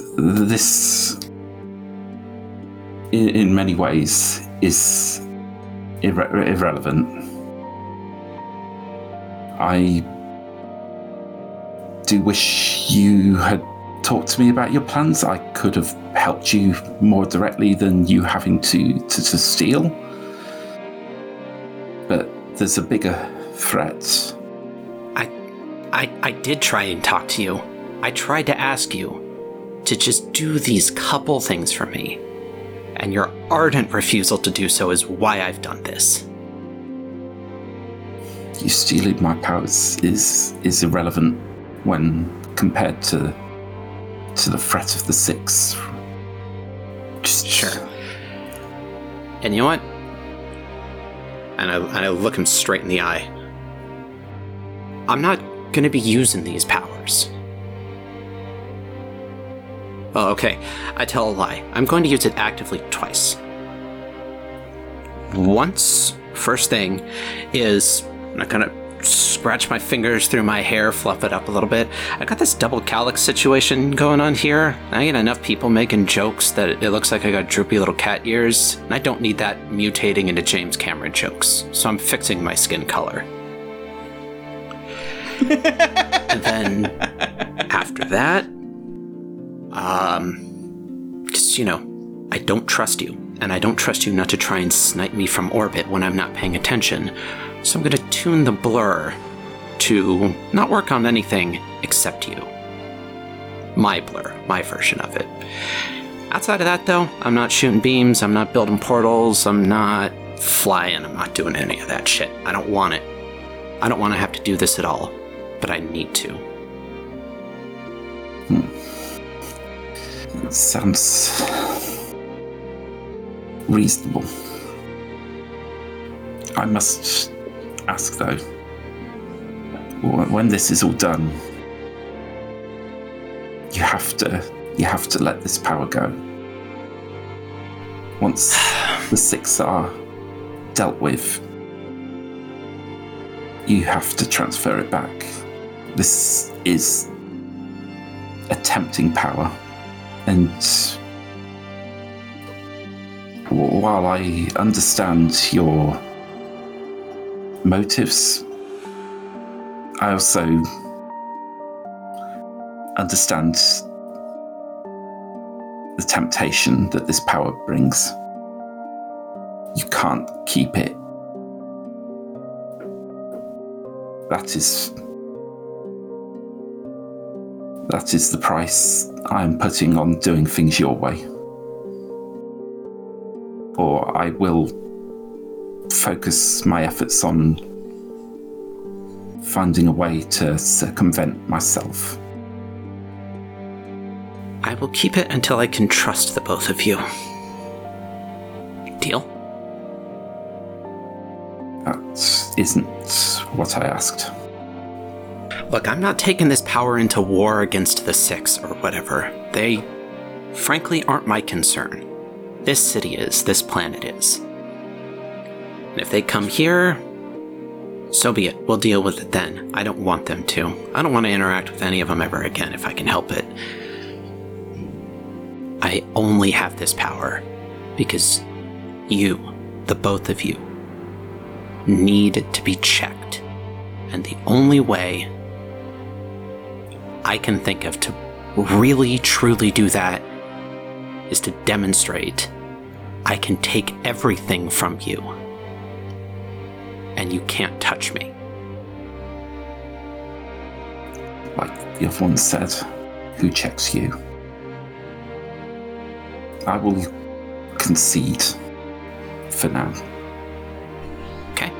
in many ways, is irrelevant. I do wish you had talked to me about your plans. I could have helped you more directly than you having to steal. But there's a bigger threat. I did try and talk to you. I tried to ask you to just do these couple things for me, and your ardent refusal to do so is why I've done this. You stealing my powers is irrelevant when compared to the threat of the six. Sure. And you know what? And I look him straight in the eye. I'm not going to be using these powers. Oh, okay. I tell a lie. I'm going to use it actively twice. Once, first thing is I'm going to scratch my fingers through my hair, fluff it up a little bit. I got this double cowlick situation going on here. I get enough people making jokes that it looks like I got droopy little cat ears, and I don't need that mutating into James Cameron jokes, so I'm fixing my skin color. And then after that, because, you know, I don't trust you, and I don't trust you not to try and snipe me from orbit when I'm not paying attention. So I'm going to tune the blur to not work on anything except you. My blur, my version of it. Outside of that, though, I'm not shooting beams, I'm not building portals, I'm not flying, I'm not doing any of that shit. I don't want it. I don't want to have to do this at all, but I need to. Sounds reasonable. I must ask, though, when this is all done, you have to let this power go. Once the six are dealt with, you have to transfer it back. This is a tempting power, and while I understand your motives, I also understand the temptation that this power brings. You can't keep it. That is the price I'm putting on doing things your way. Or I will focus my efforts on finding a way to circumvent myself. I will keep it until I can trust the both of you. Deal? That isn't what I asked. Look, I'm not taking this power into war against the Six or whatever. They, frankly, aren't my concern. This city is, this planet is. And if they come here, so be it. We'll deal with it then. I don't want them to. I don't want to interact with any of them ever again if I can help it. I only have this power because you, the both of you, need to be checked. And the only way I can think of to really, truly do that is to demonstrate I can take everything from you and you can't touch me. Like the other one said, who checks you? I will concede for now. Okay.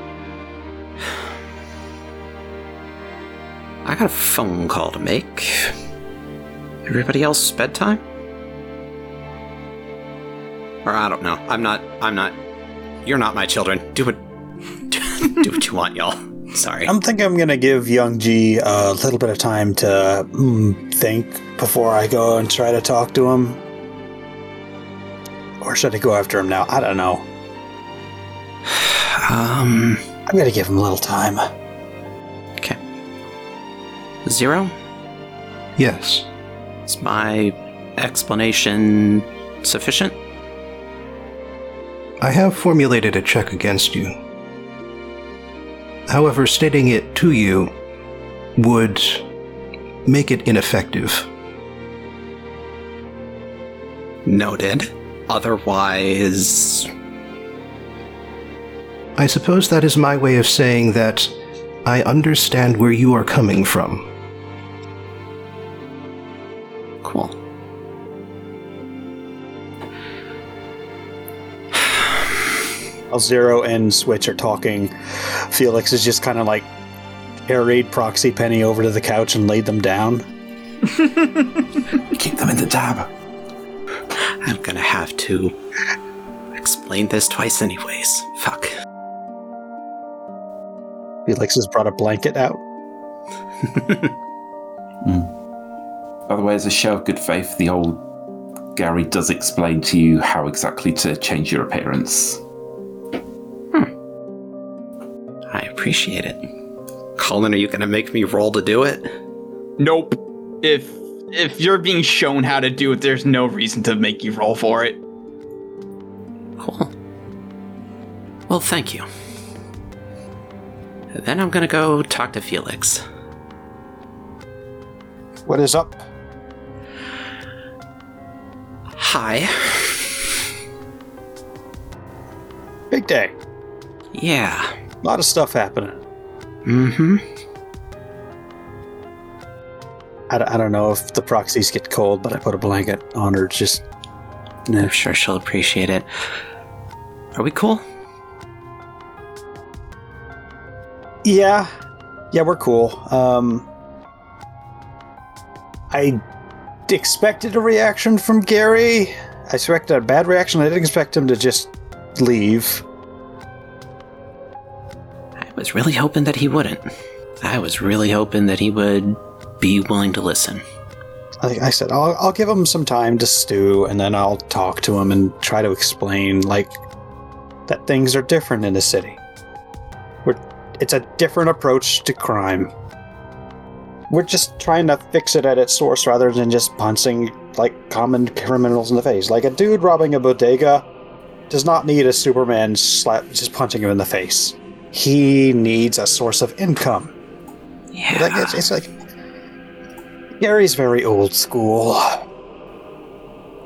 I got a phone call to make. Everybody else bedtime? Or I don't know. I'm not. You're not my children. Do what you want, y'all. Sorry. I'm thinking I'm going to give Young G a little bit of time to think before I go and try to talk to him. Or should I go after him now? I don't know. I'm going to give him a little time. Okay. Zero? Yes. Is my explanation sufficient? I have formulated a check against you. However, stating it to you would make it ineffective. Noted. Otherwise, I suppose that is my way of saying that I understand where you are coming from. Cool. Zero and Switch are talking. Felix is just kind of like air raid Proxy Penny over to the couch and laid them down. Keep them in the tab. I'm gonna have to explain this twice anyways. Fuck. Felix has brought a blanket out. By the way, as a show of good faith, the old Gary does explain to you how exactly to change your appearance. I appreciate it. Colin, are you going to make me roll to do it? Nope. If you're being shown how to do it, there's no reason to make you roll for it. Cool. Well, thank you. Then I'm going to go talk to Felix. What is up? Hi. Big day. Yeah. A lot of stuff happening. Mm-hmm. I don't know if the proxies get cold, but I put a blanket on her. Just, nah. I'm sure she'll appreciate it. Are we cool? Yeah. Yeah, we're cool. I expected a reaction from Gary. I expected a bad reaction. I didn't expect him to just leave. I was really hoping that he wouldn't. I was really hoping that he would be willing to listen. I said, I'll give him some time to stew, and then I'll talk to him and try to explain, like, that things are different in the city. It's a different approach to crime. We're just trying to fix it at its source rather than just punching, like, common criminals in the face. Like, a dude robbing a bodega does not need a Superman slap just punching him in the face. He needs a source of income. Yeah. Like, it's like... Gary's very old school.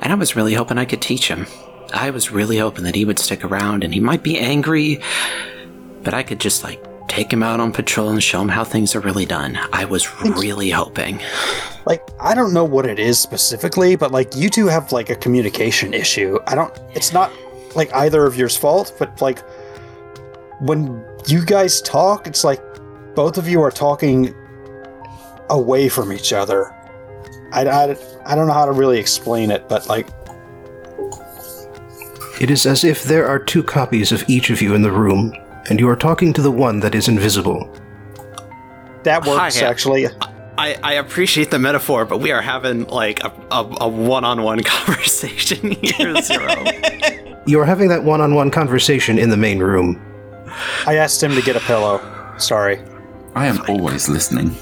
And I was really hoping I could teach him. I was really hoping that he would stick around, and he might be angry, but I could just, like, take him out on patrol and show him how things are really done. I was really hoping. Like, I don't know what it is specifically, but, like, you two have, like, a communication issue. It's not, like, either of yours fault, but, like, when you guys talk, it's like both of you are talking away from each other. I don't know how to really explain it, but, like... It is as if there are two copies of each of you in the room, and you are talking to the one that is invisible. That works, actually. I appreciate the metaphor, but we are having, like, a one-on-one conversation here, Zero. You're having that one-on-one conversation in the main room. I asked him to get a pillow. Sorry. I am always listening.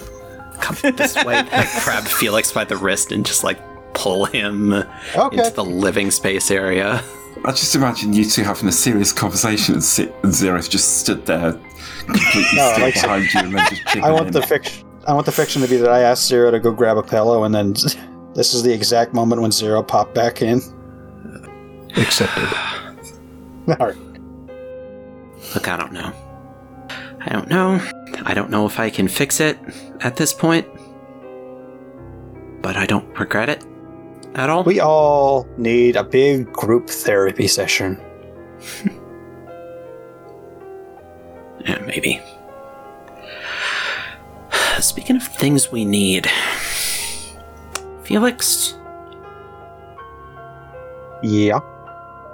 Come this way, I grab Felix by the wrist and just, like, pull him into the living space area. I just imagine you two having a serious conversation and Zero's just stood there completely still behind you and then just jiggling. I want the fiction to be that I asked Zero to go grab a pillow, and then this is the exact moment when Zero popped back in. Accepted. Alright. Look, I don't know. I don't know if I can fix it at this point, but I don't regret it at all. We all need a big group therapy session. Yeah, maybe. Speaking of things we need, Felix? Yeah?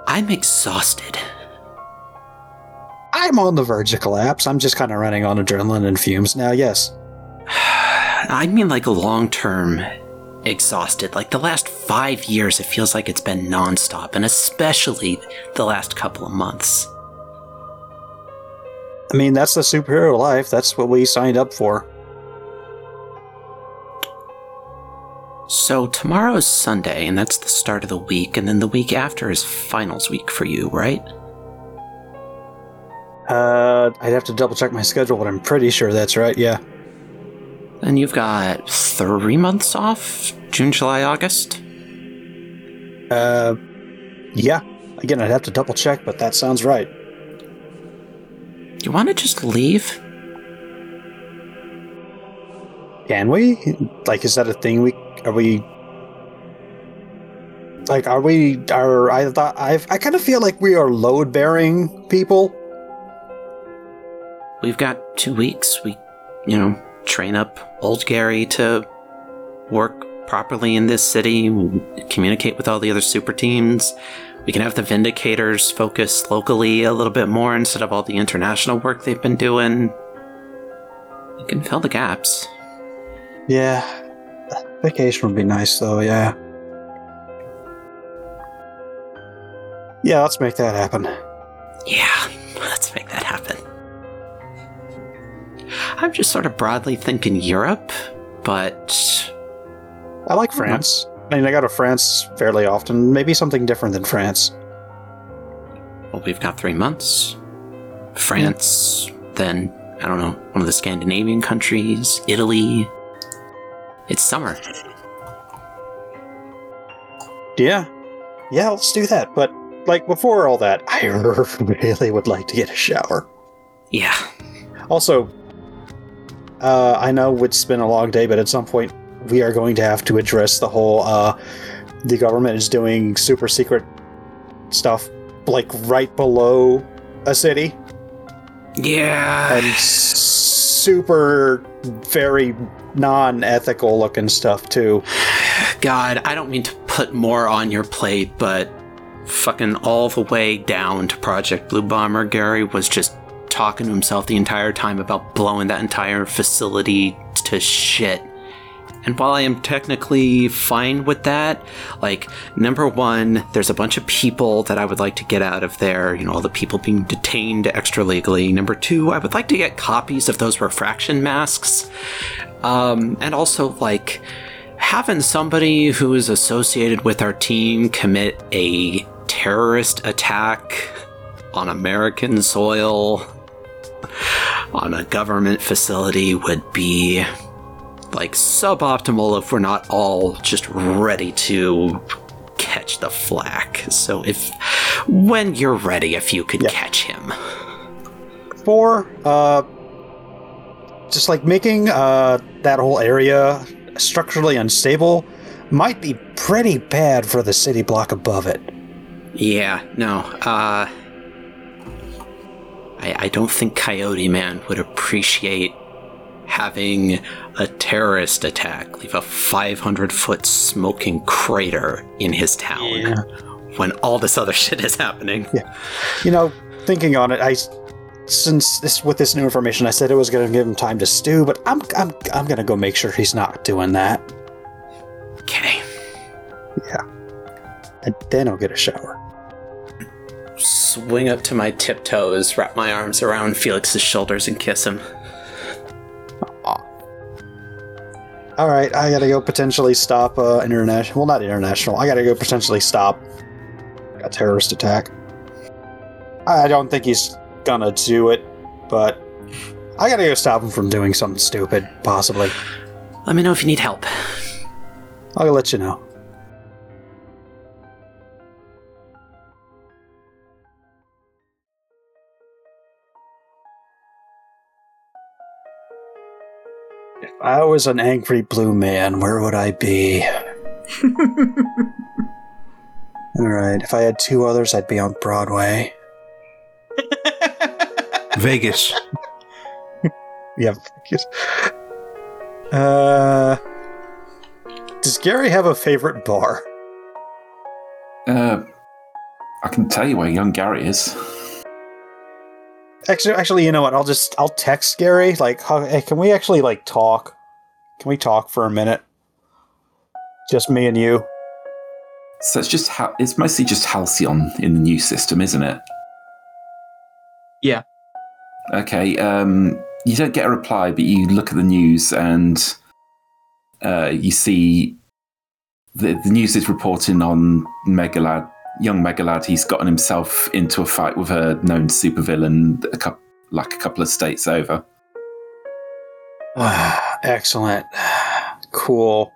I'm exhausted. I'm on the verge of collapse. I'm just kind of running on adrenaline and fumes now, yes. I mean, like, long-term exhausted. Like, the last 5 years, it feels like it's been nonstop, and especially the last couple of months. I mean, that's the superhero life. That's what we signed up for. So tomorrow's Sunday, and that's the start of the week, and then the week after is finals week for you, right? I'd have to double-check my schedule, but I'm pretty sure that's right, yeah. And you've got 3 months off? June, July, August? Yeah. Again, I'd have to double-check, but that sounds right. You want to just leave? Can we? Like, is that a thing I kind of feel like we are load-bearing people. We've got 2 weeks. We, train up old Gary to work properly in this city, we'll communicate with all the other super teams. We can have the Vindicators focus locally a little bit more instead of all the international work they've been doing. We can fill the gaps. Yeah. Vacation would be nice, though, yeah. Yeah, let's make that happen. Yeah, let's make that happen. I'm just sort of broadly thinking Europe, but... I like France. I mean, I go to France fairly often. Maybe something different than France. Well, we've got 3 months. France, then, I don't know, one of the Scandinavian countries, Italy. It's summer. Yeah. Yeah, let's do that. But, like, before all that, I really would like to get a shower. Yeah. Also, I know it's been a long day, but at some point we are going to have to address the whole, the government is doing super secret stuff, like, right below a city. Yeah. And super, very non-ethical looking stuff, too. God, I don't mean to put more on your plate, but fucking all the way down to Project Blue Bomber, Gary was just talking to himself the entire time about blowing that entire facility to shit. And while I am technically fine with that, like, number one, there's a bunch of people that I would like to get out of there, you know, all the people being detained extra legally. Number two, I would like to get copies of those refraction masks. And also, like, having somebody who is associated with our team commit a terrorist attack on American soil on a government facility would be, like, suboptimal if we're not all just ready to catch the flack. So if, when you're ready, if you could catch him. Four, just like making that whole area structurally unstable might be pretty bad for the city block above it. Yeah, no. I don't think Coyote Man would appreciate having a terrorist attack leave a 500-foot smoking crater in his town when all this other shit is happening. Yeah. You know, thinking on it, with this new information, I said it was going to give him time to stew, but I'm going to go make sure he's not doing that. Okay. Yeah. And then I'll get a shower. Swing up to my tiptoes, wrap my arms around Felix's shoulders, and kiss him. All right, I gotta go potentially stop international. Well, not international. I gotta go potentially stop a terrorist attack. I don't think he's gonna do it, but I gotta go stop him from doing something stupid, possibly. Let me know if you need help. I'll let you know. If I was an angry blue man, where would I be? Alright, if I had two others, I'd be on Broadway. Vegas. Yeah, Vegas. Does Gary have a favorite bar? I can tell you where young Gary is. Actually, you know what? I'll text Gary. Like, hey, can we actually like talk? Can we talk for a minute? Just me and you. So it's just it's mostly just Halcyon in the new system, isn't it? Yeah. Okay. You don't get a reply, but you look at the news and you see the news is reporting on Megalad. Young Megalad, he's gotten himself into a fight with a known supervillain a couple of states over. Excellent. Cool.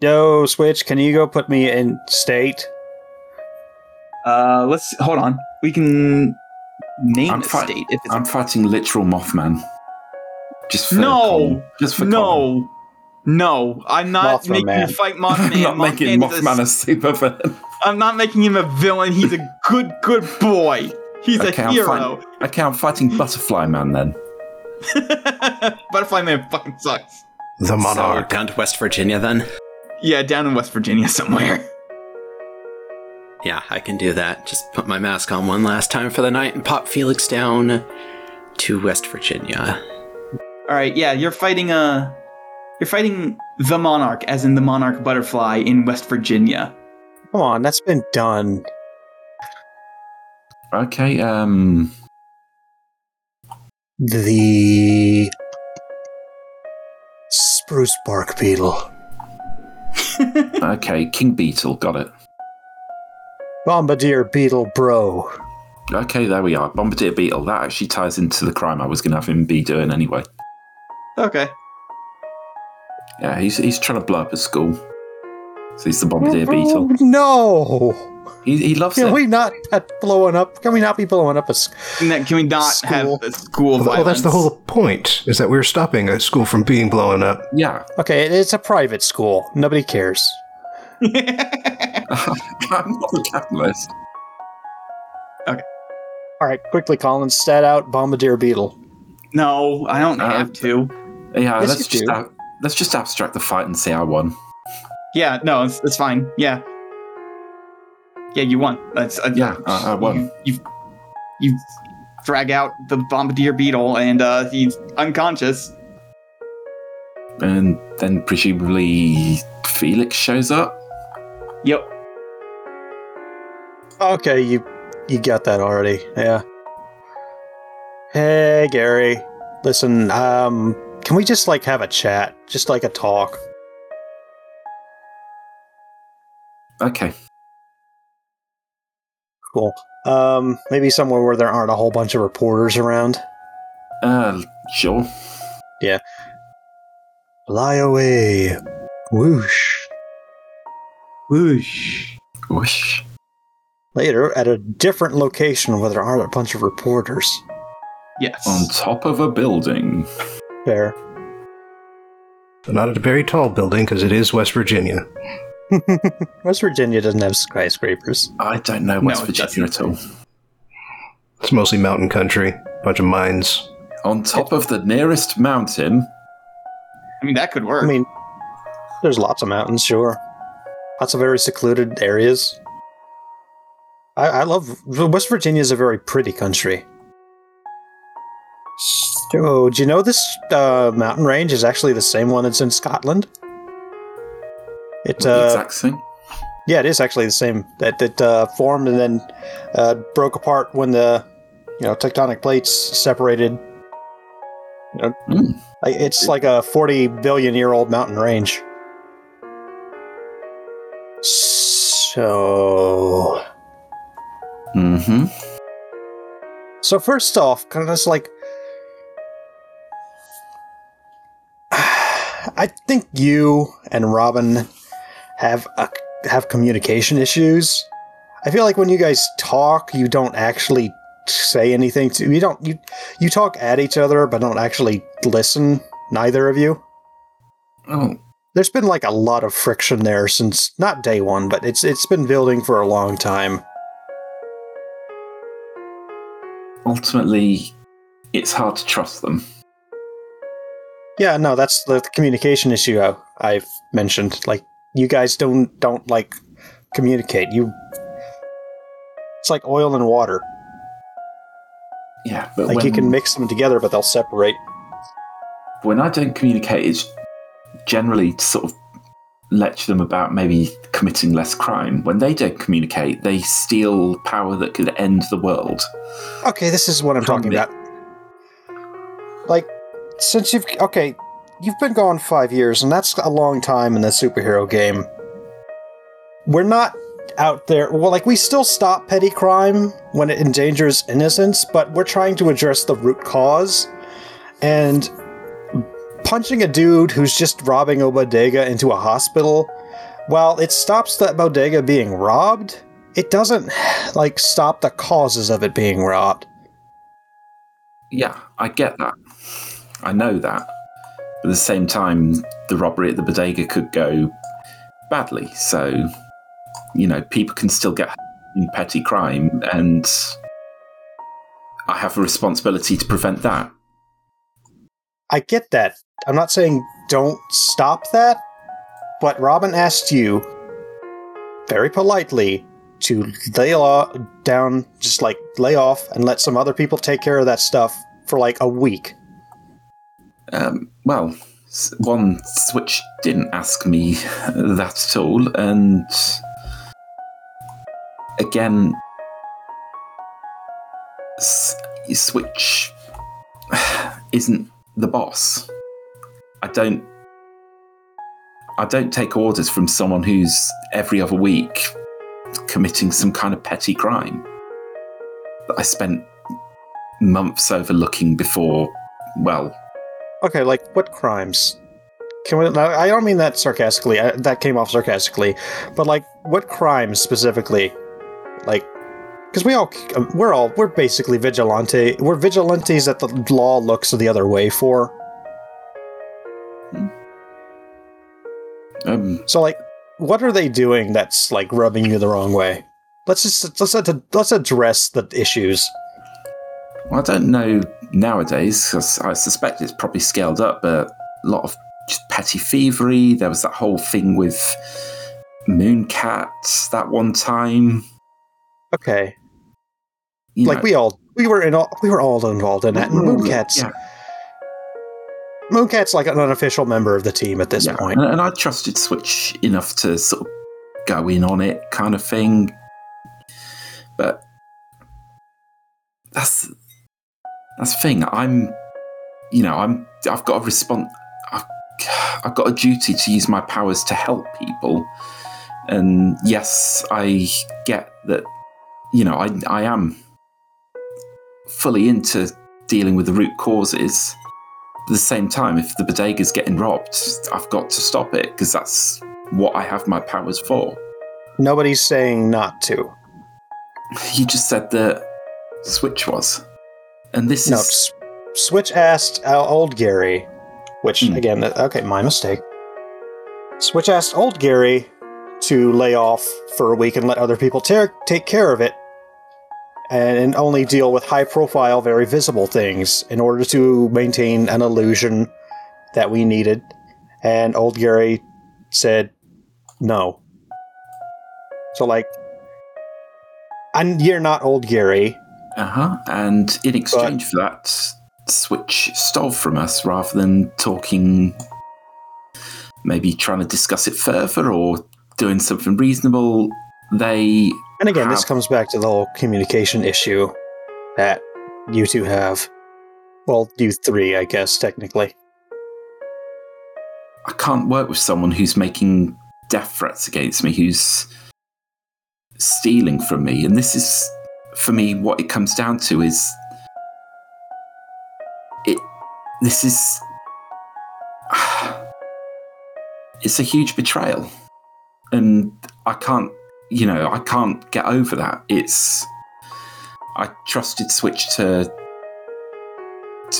Yo, Switch, can you go put me in state? Let's hold on. We can name state. If it's fighting literal Mothman. Just for No, I'm not Mothman. Making him fight Mothman. I'm not making Mothman a super villain. I'm not making him a villain. He's a good boy. He's a hero. I'm fighting Butterfly Man then. Butterfly Man fucking sucks. The Monarch. So, down to West Virginia then? Yeah, down in West Virginia somewhere. Yeah, I can do that. Just put my mask on one last time for the night and pop Felix down to West Virginia. All right, yeah, You're fighting the Monarch, as in the Monarch Butterfly, in West Virginia. Come on, that's been done. Okay, the spruce bark beetle. Okay, king beetle, got it. Bombardier beetle, bro. Okay, there we are. Bombardier beetle. That actually ties into the crime I was going to have him be doing anyway. Okay. Yeah, he's trying to blow up a school. So he's the bombardier beetle. No! He loves it. Can we not blowing up? Can we not be blowing up a school? Can we not have a school violence? Well, that's the whole point, is that we're stopping a school from being blown up. Yeah. Okay, it's a private school. Nobody cares. I'm not a capitalist. Okay. All right, quickly, Colin, stat out Bombardier Beetle. No, I don't have to. Yeah, yes, let's just abstract the fight and say I won. Yeah, no, it's fine. Yeah. Yeah, you won. I won. You drag out the bombardier beetle, and he's unconscious. And then presumably Felix shows up. Yep. Okay, you got that already. Yeah. Hey, Gary. Listen, can we just have a chat, just a talk? Okay. Cool. Maybe somewhere where there aren't a whole bunch of reporters around. Sure. Yeah. Fly away. Whoosh. Whoosh. Whoosh. Later, at a different location where there aren't a bunch of reporters. Yes. On top of a building. Fair. But not a very tall building, because it is West Virginia. West Virginia doesn't have skyscrapers. I don't know West Virginia at all. It's mostly mountain country, bunch of mines. On top of the nearest mountain. I mean, that could work. I mean, there's lots of mountains, sure. Lots of very secluded areas. I love... West Virginia is a very pretty country. So, do you know this mountain range is actually the same one that's in Scotland? It's the exact same? Yeah, it is actually the same. That formed and then broke apart when the tectonic plates separated. It's like a 40 billion year old mountain range. So. Mm-hmm. So first off, I think you and Robin have communication issues. I feel like when you guys talk, you don't actually say anything to you. Don't you talk at each other, but don't actually listen. Neither of you. Oh, there's been a lot of friction there since not day one, but it's been building for a long time. Ultimately, it's hard to trust them. Yeah, no, that's the communication issue I've mentioned. You guys don't communicate. It's like oil and water. Yeah, but you can mix them together, but they'll separate. When I don't communicate, it's generally to sort of lecture them about maybe committing less crime. When they don't communicate, they steal power that could end the world. Okay, this is what I'm talking about. Since you've been gone 5 years, and that's a long time in the superhero game. We're not out there... Well, we still stop petty crime when it endangers innocence, but we're trying to address the root cause. And punching a dude who's just robbing a bodega into a hospital, while it stops that bodega being robbed, it doesn't, stop the causes of it being robbed. Yeah, I get that. I know that. At the same time, the robbery at the bodega could go badly. So, people can still get in petty crime, and I have a responsibility to prevent that. I get that. I'm not saying don't stop that, but Robin asked you very politely to lay off and let some other people take care of that stuff for a week. Well, one, Switch didn't ask me that at all, and again, Switch isn't the boss. I don't take orders from someone who's every other week committing some kind of petty crime that I spent months overlooking before, well... Okay, like, what crimes? Can we, I don't mean that sarcastically, that came off sarcastically, but, like, what crimes specifically? Like, because we're basically vigilante. We're vigilantes that the law looks the other way for. So, like, what are they doing that's, like, rubbing you the wrong way? Let's address the issues. Well, I don't know nowadays, because I suspect it's probably scaled up, but a lot of just petty thievery. There was that whole thing with Mooncats that one time. Okay. You like know. we were all involved in that. Mooncats. Yeah. Mooncat's like an unofficial member of the team at this point. And I trusted Switch enough to sort of go in on it kind of thing. But that's the thing. I've got a response. I've got a duty to use my powers to help people. And yes, I get that, you know, I am fully into dealing with the root causes. At the same time, if the bodega's getting robbed, I've got to stop it, because that's what I have my powers for. Nobody's saying not to. You just said that Switch was. And this is... Switch asked old Gary, which, again, okay, my mistake. Switch asked old Gary to lay off for a week and let other people take care of it, and only deal with high-profile, very visible things in order to maintain an illusion that we needed. And old Gary said no. So, like, and you're not old Gary. Uh-huh. And in exchange for that, Switch stole from us rather than talking, maybe trying to discuss it further or doing something reasonable. They... And again, this comes back to the whole communication issue that you two have. Well, you three, I guess, technically. I can't work with someone who's making death threats against me, who's stealing from me. And this is, for me, what it comes down to is... This is... It's a huge betrayal. And I can't get over that. I trusted Switch to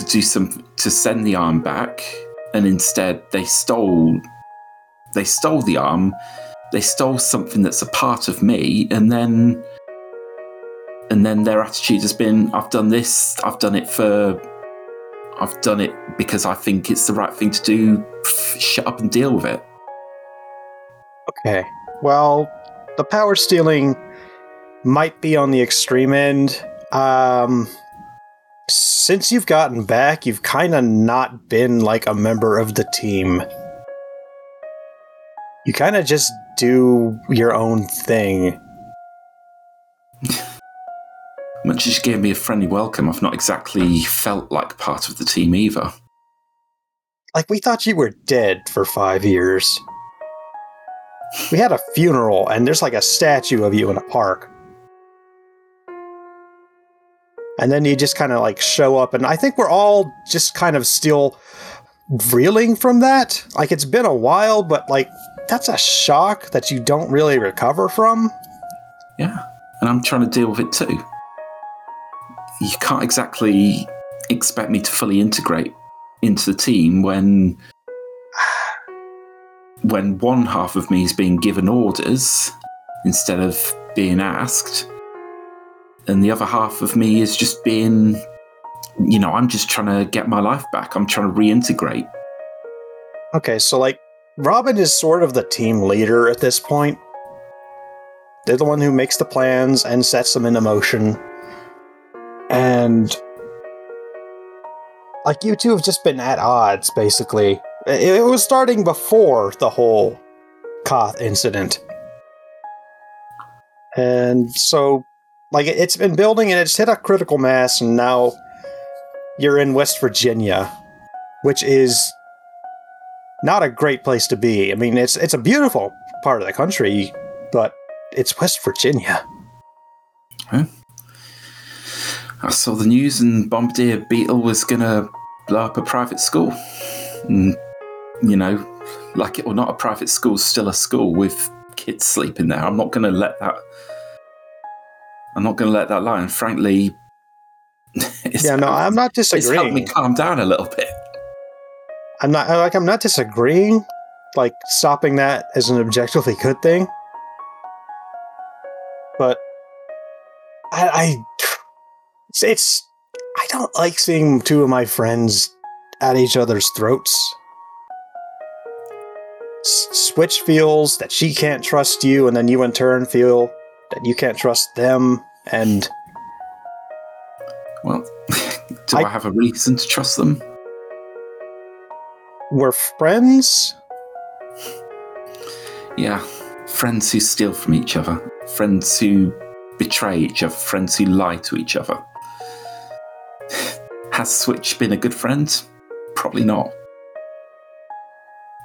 do some, to send the arm back, and instead they stole the arm, they stole something that's a part of me, and then their attitude has been, I've done it because I think it's the right thing to do, shut up and deal with it. Okay, well... The power stealing might be on the extreme end. Since you've gotten back, you've kind of not been like a member of the team. You kind of just do your own thing. Much as you gave me a friendly welcome, I've not exactly felt like part of the team either. Like, we thought you were dead for 5 years. We had a funeral, and there's like a statue of you in a park. And then you just kind of like show up, and I think we're all just kind of still reeling from that. Like, it's been a while, but like, that's a shock that you don't really recover from. Yeah, and I'm trying to deal with it too. You can't exactly expect me to fully integrate into the team when one half of me is being given orders instead of being asked, and the other half of me is just being, you know, I'm just trying to get my life back. I'm trying to reintegrate. Okay, so like, Robin is sort of the team leader at this point. They're the one who makes the plans and sets them into motion. And like, you two have just been at odds, basically. It was starting before the whole Koth incident. And so, like, it's been building and it's hit a critical mass, and now you're in West Virginia, which is not a great place to be. I mean, it's a beautiful part of the country, but it's West Virginia. Huh? I saw the news and Bombardier Beetle was going to blow up a private school. And, you know, like it or not, a private school's still a school with kids sleeping there. I'm not going to let that lie. And frankly, I'm not disagreeing. It's helped me calm down a little bit. I'm not disagreeing. Like, stopping that is an objectively good thing. But I don't like seeing two of my friends at each other's throats. Switch feels that she can't trust you, and then you in turn feel that you can't trust them, and... Well, do I have a reason to trust them? We're friends? Yeah, friends who steal from each other. Friends who betray each other. Friends who lie to each other. Has Switch been a good friend? Probably not.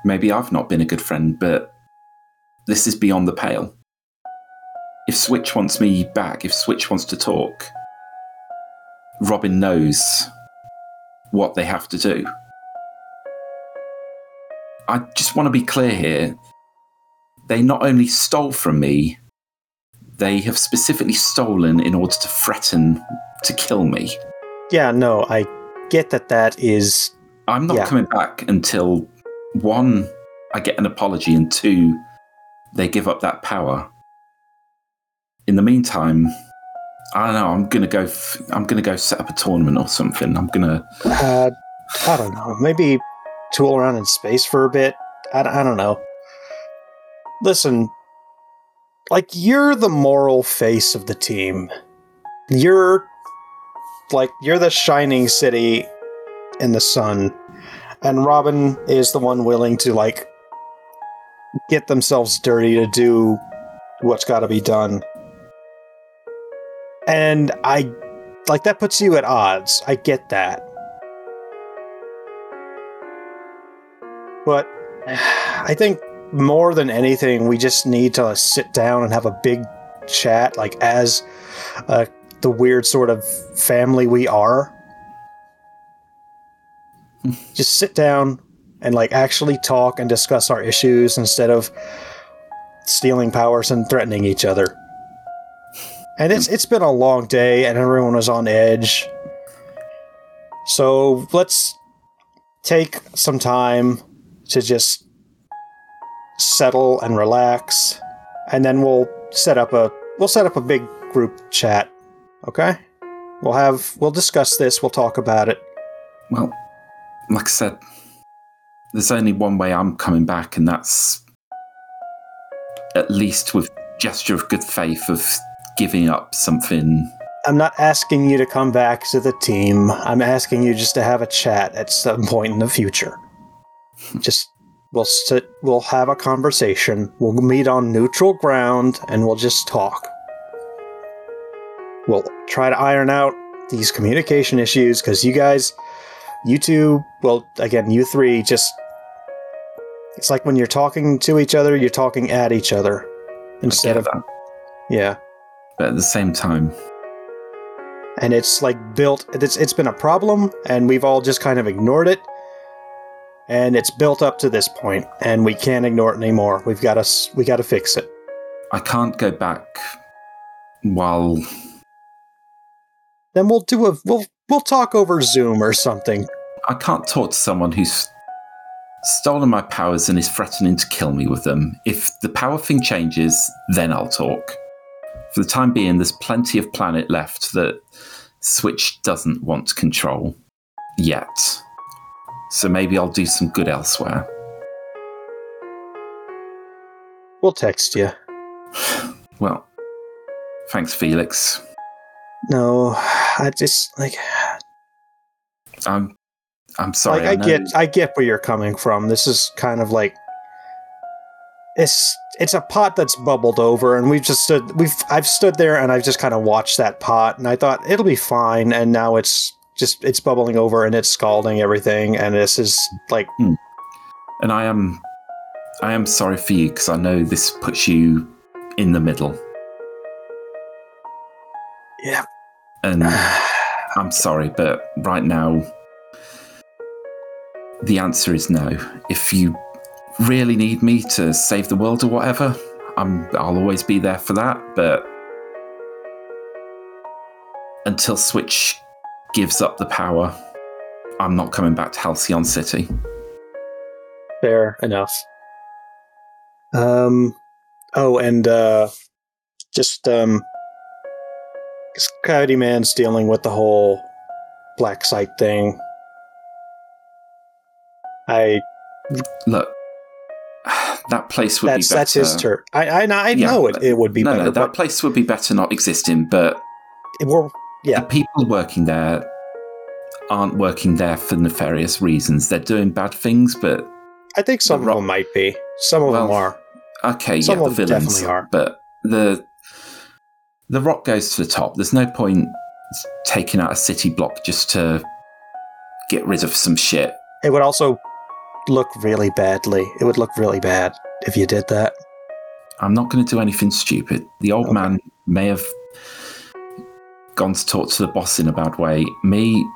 Maybe I've not been a good friend, but this is beyond the pale. If Switch wants me back, if Switch wants to talk, Robin knows what they have to do. I just want to be clear here. They not only stole from me, they have specifically stolen in order to threaten to kill me. Yeah, no, I get that is... I'm not coming back until... One, I get an apology, and two, they give up that power. In the meantime, I don't know. I'm gonna go set up a tournament or something. I'm gonna. I don't know. Maybe tool around in space for a bit. I don't know. Listen, like, you're the moral face of the team. You're the shining city in the sun. And Robin is the one willing to, like, get themselves dirty to do what's got to be done. And that puts you at odds. I get that. But I think more than anything, we just need to sit down and have a big chat, like, as the weird sort of family we are. Just sit down and, like, actually talk and discuss our issues instead of stealing powers and threatening each other. And it's been a long day and everyone was on edge. So let's take some time to just settle and relax, and then we'll set up a big group chat. Okay? We'll discuss this, we'll talk about it. Well, like I said, there's only one way I'm coming back, and that's at least with gesture of good faith of giving up something. I'm not asking you to come back to the team. I'm asking you just to have a chat at some point in the future. Just, we'll have a conversation. We'll meet on neutral ground, and we'll just talk. We'll try to iron out these communication issues, because you three just... It's like when you're talking to each other, you're talking at each other. Instead of... That. Yeah. But at the same time. And it's like built... It's been a problem, and we've all just kind of ignored it. And it's built up to this point, and we can't ignore it anymore. We got to fix it. I can't go back while... Then we'll do We'll talk over Zoom or something. I can't talk to someone who's stolen my powers and is threatening to kill me with them. If the power thing changes, then I'll talk. For the time being, there's plenty of planet left that Switch doesn't want to control. Yet. So maybe I'll do some good elsewhere. We'll text you. Well, thanks, Felix. No, I just, like... I'm sorry. Like, I get where you're coming from. This is kind of like... It's a pot that's bubbled over, and I've stood there and I've just kind of watched that pot, and I thought, it'll be fine, and now it's just it's bubbling over and it's scalding everything, and this is like. And I am sorry for you, because I know this puts you in the middle. Yeah. And I'm sorry, but right now, the answer is no. If you really need me to save the world or whatever, I'll always be there for that, but until Switch gives up the power, I'm not coming back to Halcyon City. Fair enough. Coyote Man's dealing with the whole black site thing. Look, that place would be better. That's his turn. I know it would be better. No, that place would be better not existing, but the people working there aren't working there for nefarious reasons. They're doing bad things, but... I think some of them might be. Some of them are. Okay, some of them villains definitely are. But the rock goes to the top. There's no point taking out a city block just to get rid of some shit. It would also look really badly. It would look really bad if you did that. I'm not going to do anything stupid. The old man may have gone to talk to the boss in a bad way. Me,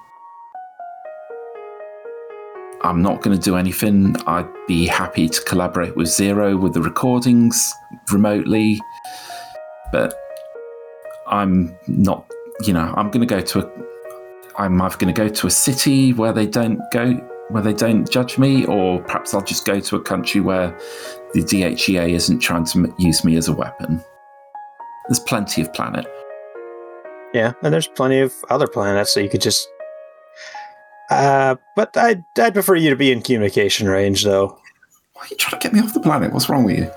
I'm not going to do anything. I'd be happy to collaborate with Zero with the recordings remotely, but... I'm not, I'm going to go to I'm either going to go to a city where they don't judge me, or perhaps I'll just go to a country where the DHEA isn't trying to use me as a weapon. There's plenty of planet. Yeah, and there's plenty of other planets that you could just. But I'd prefer you to be in communication range, though. Why are you trying to get me off the planet? What's wrong with you?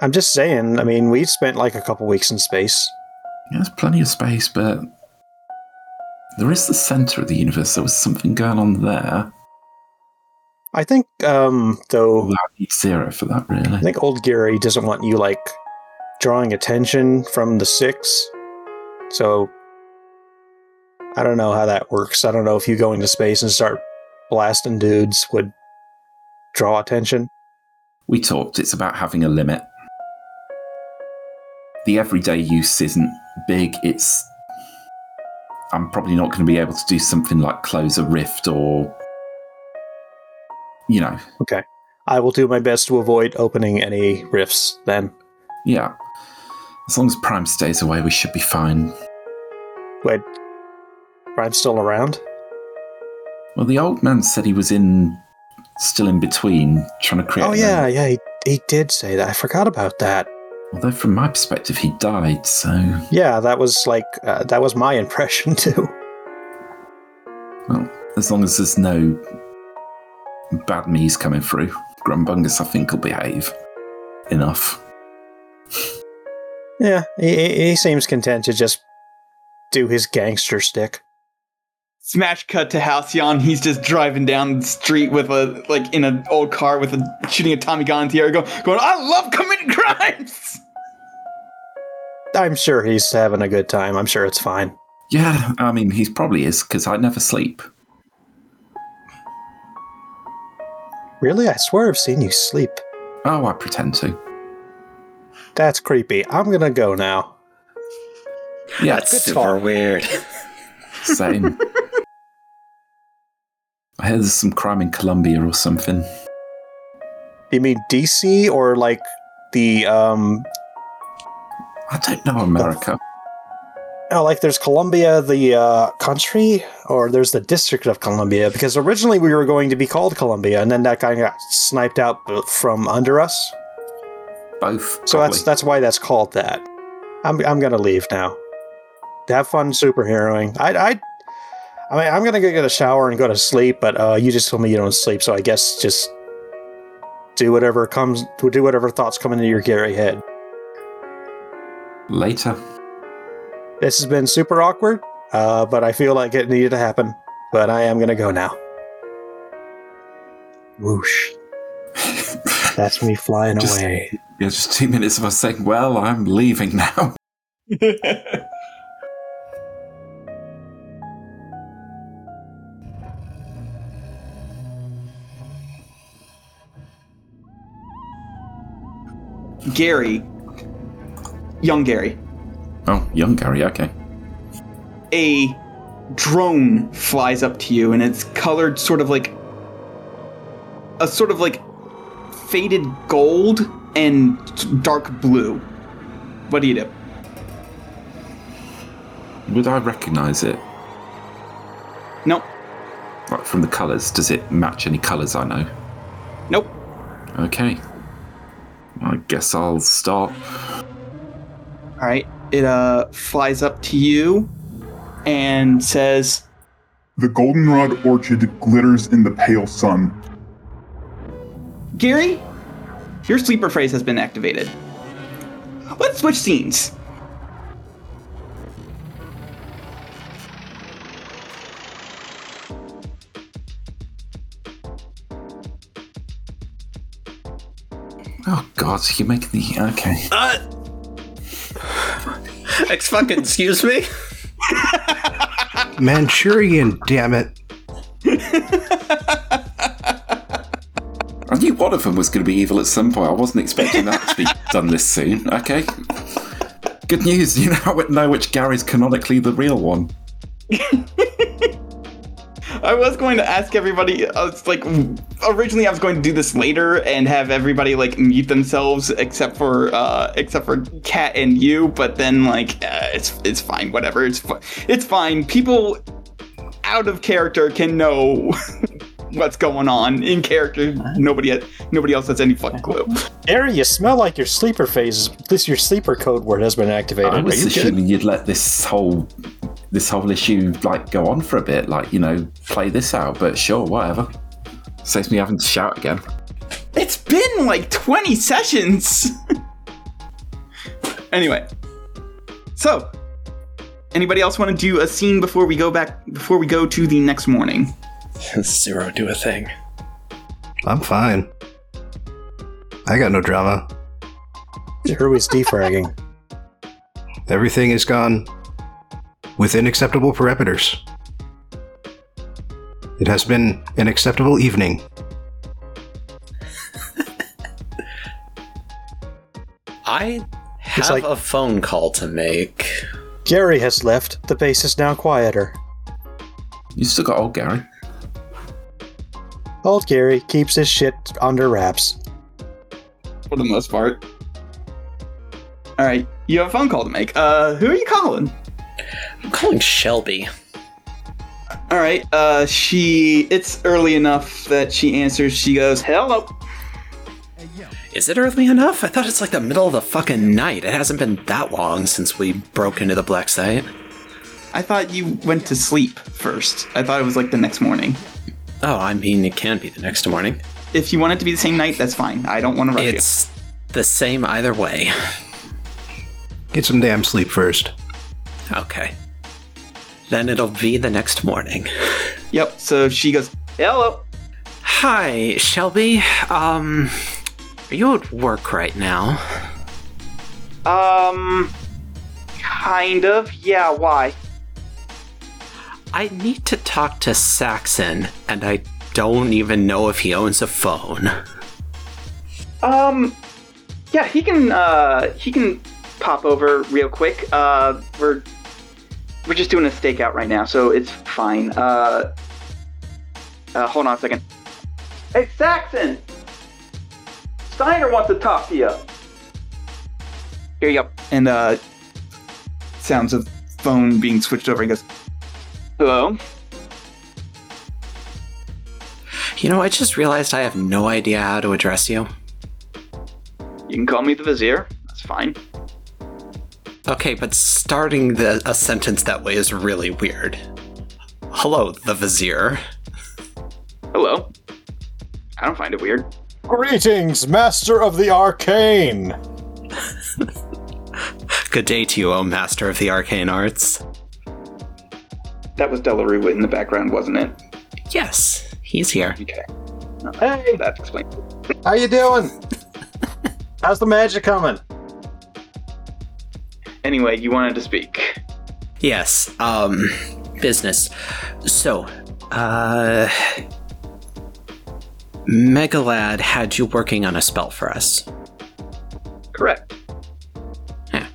I'm just saying. I mean, we spent like a couple weeks in space. Yeah, there's plenty of space, but there is the center of the universe. There was something going on there. I think, though... I need Zero for that, really. I think old Gary doesn't want you, like, drawing attention from the six. So, I don't know how that works. I don't know if you go into space and start blasting dudes would draw attention. We talked. It's about having a limit. The everyday use isn't big. I'm probably not going to be able to do something like close a rift or, Okay. I will do my best to avoid opening any rifts then. Yeah. As long as Prime stays away, we should be fine. Wait, Prime's still around? Well, the old man said he was still in between, trying to create... Oh, yeah, yeah, he did say that. I forgot about that. Although from my perspective, he died, so... Yeah, that was my impression, too. Well, as long as there's no bad me's coming through, Grumbungus, I think, will behave enough. Yeah, he seems content to just do his gangster stick. Smash cut to Halcyon. He's just driving down the street with in an old car with shooting a Tommy gun into the air, going, I love committing crimes! I'm sure he's having a good time. I'm sure it's fine. Yeah, I mean, he probably is, because I never sleep. Really? I swear I've seen you sleep. Oh, I pretend to. That's creepy. I'm gonna go now. Yeah, that's super weird. Same. I hear there's some crime in Colombia or something. You mean DC or like the I don't know America. There's Colombia, the country, or there's the District of Colombia, because originally we were going to be called Colombia, and then that guy got sniped out from under us. Both. Probably. So that's why that's called that. I'm gonna leave now. Have fun superheroing. I'm going to go get a shower and go to sleep, but you just told me you don't sleep, so I guess just do whatever thoughts come into your Gary head. Later. This has been super awkward, but I feel like it needed to happen, but I am going to go now. Whoosh. That's me flying away. Yeah, just 2 minutes of us saying, well, I'm leaving now. Gary, young Gary. Oh, young Gary, okay. A drone flies up to you, and it's colored sort of like faded gold and dark blue. What do you do? Would I recognize it? Nope. Right, from the colors, does it match any colors I know? Nope. Okay. I guess I'll start. All right. It flies up to you and says, "The goldenrod orchid glitters in the pale sun." Gary, your sleeper phrase has been activated. Let's switch scenes. Oh God, you're making me okay. Excuse me. Manchurian, damn it. I knew one of them was going to be evil at some point. I wasn't expecting that to be done this soon. Okay. Good news. You now know which Gary's canonically the real one. I was going to ask everybody, originally I was going to do this later and have everybody, mute themselves except for Kat and you, but then, it's fine, whatever, it's fine. People out of character can know what's going on. In character, nobody else has any fucking clue. Gary, you smell like your sleeper phase, your sleeper code word has been activated. I was assuming you'd let this whole issue go on for a bit, play this out, but sure, whatever. Saves me having to shout again. It's been 20 sessions. Anyway, so anybody else want to do a scene before we go to the next morning? Zero, do a thing. I'm fine. I got no drama. Zero is defragging. Everything is gone within acceptable parameters. It has been an acceptable evening. I have a phone call to make. Gary has left. The base is now quieter. You still got old Gary? Old Gary keeps his shit under wraps. For the most part. Alright, you have a phone call to make. Who are you calling? I'm calling Shelby. Alright, it's early enough that she answers. She goes, "Hello." Is it early enough? I thought it's the middle of the fucking night. It hasn't been that long since we broke into the black site. I thought you went to sleep first. I thought it was the next morning. Oh, I mean, it can be the next morning. If you want it to be the same night, that's fine. I don't want to rush you. It's the same either way. Get some damn sleep first. Okay. Then it'll be the next morning. Yep, so she goes, "Hello." Hi, Shelby. Are you at work right now? Kind of. Yeah, why? I need to talk to Saxon, and I don't even know if he owns a phone. Yeah, he can pop over real quick. We're just doing a stakeout right now, so it's fine. Hold on a second. Hey, Saxon! Steiner wants to talk to you. Here you go. And, sounds of phone being switched over, and goes, "Hello?" I just realized I have no idea how to address you. You can call me the Vizier. That's fine. Okay, but starting a sentence that way is really weird. Hello, the Vizier. Hello. I don't find it weird. Greetings, Master of the Arcane! Good day to you, O Master of the Arcane Arts. That was Delarue in the background, wasn't it? Yes, he's here. Okay. Hey! That explains it. How you doing? How's the magic coming? Anyway, you wanted to speak. Yes, business. So, Megalad had you working on a spell for us. Correct. Yeah.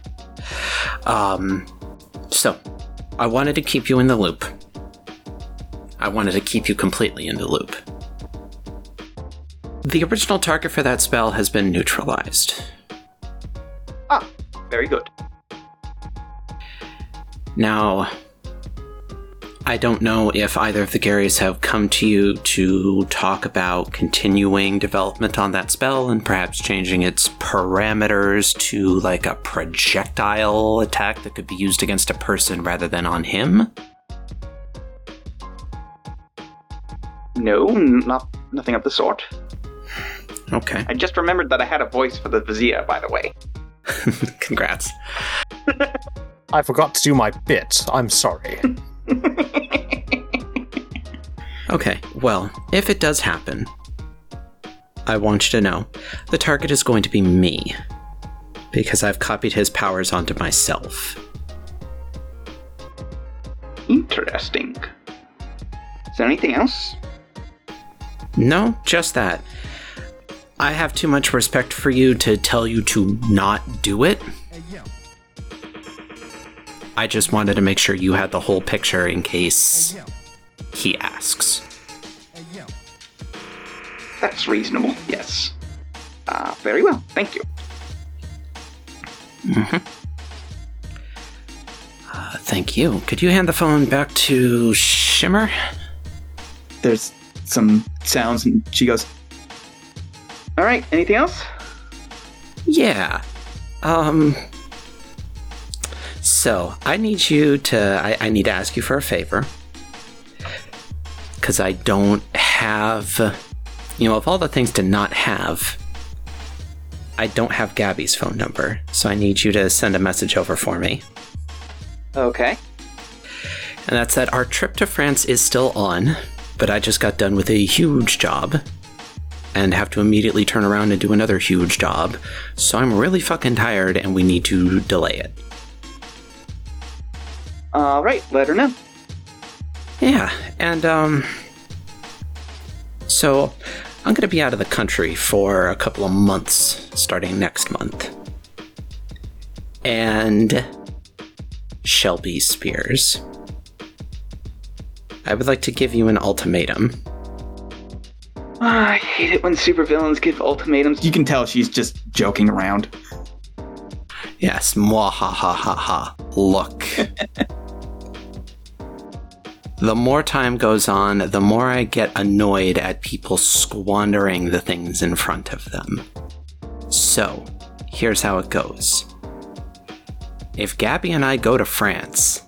So, I wanted to keep you in the loop. I wanted to keep you completely in the loop. The original target for that spell has been neutralized. Ah, very good. Now, I don't know if either of the Garys have come to you to talk about continuing development on that spell and perhaps changing its parameters to like a projectile attack that could be used against a person rather than on him. No, nothing of the sort. Okay. I just remembered that I had a voice for the Vizier, by the way. Congrats. I forgot to do my bit. I'm sorry. Okay, well, if it does happen, I want you to know the target is going to be me, because I've copied his powers onto myself. Interesting. Is there anything else? No, just that. I have too much respect for you to tell you to not do it. I just wanted to make sure you had the whole picture in case he asks. That's reasonable, yes. Very well, thank you. Mm-hmm. Thank you. Could you hand the phone back to Shimmer? There's some sounds, and she goes, all right, anything else? Yeah. So, I need you to... I need to ask you for a favor. Because I don't have... You know, of all the things to not have, I don't have Gabby's phone number. So I need you to send a message over for me. Okay. And that's that our trip to France is still on, but I just got done with a huge job and have to immediately turn around and do another huge job. So I'm really fucking tired and we need to delay it. Alright, let her know. Yeah, and, so, I'm gonna be out of the country for a couple of months, starting next month. And Shelby Spears, I would like to give you an ultimatum. Oh, I hate it when supervillains give ultimatums. You can tell she's just joking around. Yes, mwahahahaha. Look. The more time goes on, the more I get annoyed at people squandering the things in front of them. So, here's how it goes. If Gabby and I go to France,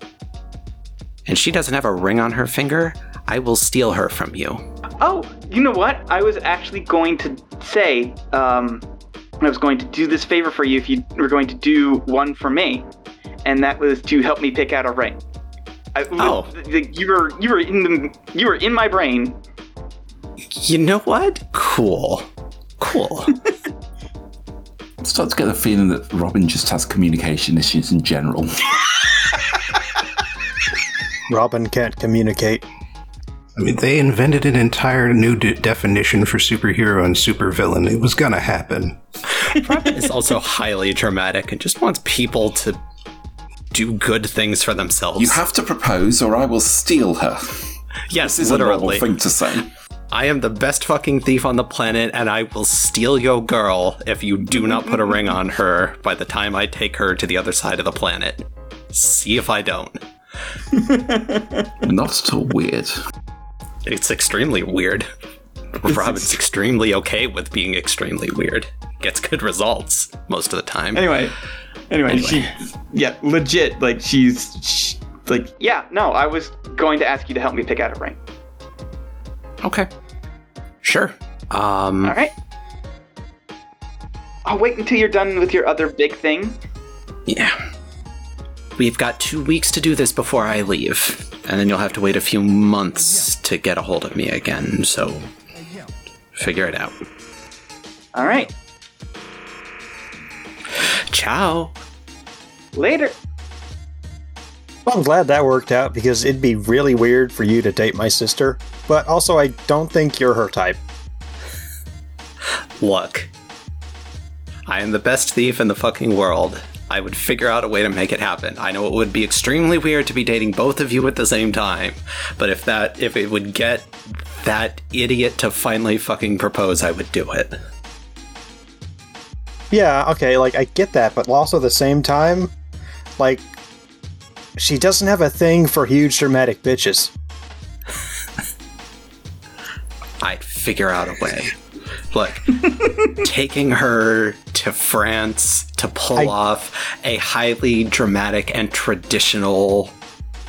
and she doesn't have a ring on her finger, I will steal her from you. Oh, you know what? I was actually going to say, I was going to do this favor for you if you were going to do one for me. And that was to help me pick out a ring. You were in my brain. You know what? Cool. I start to get the feeling that Robin just has communication issues in general. Robin can't communicate. I mean, they invented an entire new definition for superhero and supervillain. It was gonna happen. Robin is also highly dramatic and just wants people to do good things for themselves. You have to propose or I will steal her. Yes, this is literally a normal thing to say. I am the best fucking thief on the planet and I will steal your girl if you do not put a ring on her by the time I take her to the other side of the planet. See if I don't. Not at all weird. It's extremely weird. Robin's extremely okay with being extremely weird. Gets good results most of the time. Anyway. I was going to ask you to help me pick out a ring. Okay. Sure. All right. I'll wait until you're done with your other big thing. Yeah. We've got 2 weeks to do this before I leave, and then you'll have to wait a few months to get a hold of me again, so figure it out. All right. Ciao. Later. Well, I'm glad that worked out because it'd be really weird for you to date my sister, but also I don't think you're her type. Look, I am the best thief in the fucking world. I would figure out a way to make it happen. I know it would be extremely weird to be dating both of you at the same time, but if it would get that idiot to finally fucking propose, I would do it. Yeah, okay, like, I get that, but also at the same time, like, she doesn't have a thing for huge dramatic bitches. I'd figure out a way. Look, taking her to France to pull off a highly dramatic and traditional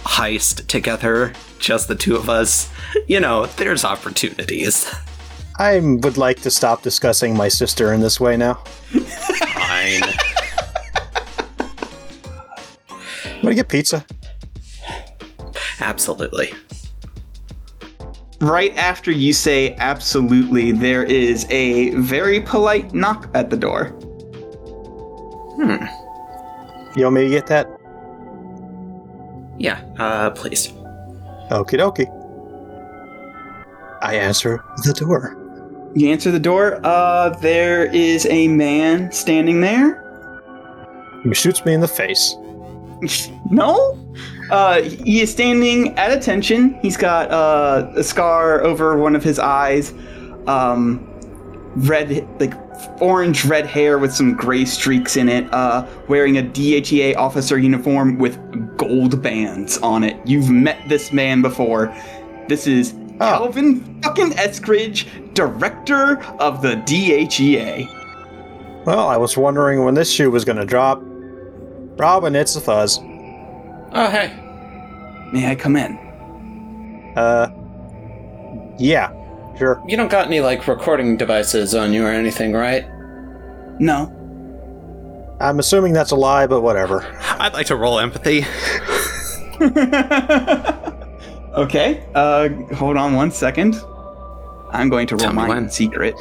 heist together, just the two of us, you know, there's opportunities. I would like to stop discussing my sister in this way now. Fine. I'm gonna get pizza. Absolutely. Right after you say absolutely, there is a very polite knock at the door. You want me to get that? Yeah, please. Okie dokie. I answer the door. You answer the door? There is a man standing there. He shoots me in the face. No? He is standing at attention. He's got a scar over one of his eyes, orange red hair with some gray streaks in it, wearing a DHEA officer uniform with gold bands on it. You've met this man before. This is Calvin fucking Eskridge, director of the DHEA. Well, I was wondering when this shoe was going to drop. Robin, it's a fuzz. Oh, hey. May I come in? Yeah, sure. You don't got any, recording devices on you or anything, right? No. I'm assuming that's a lie, but whatever. I'd like to roll empathy. Okay, hold on one second. I'm going to roll mine in secret.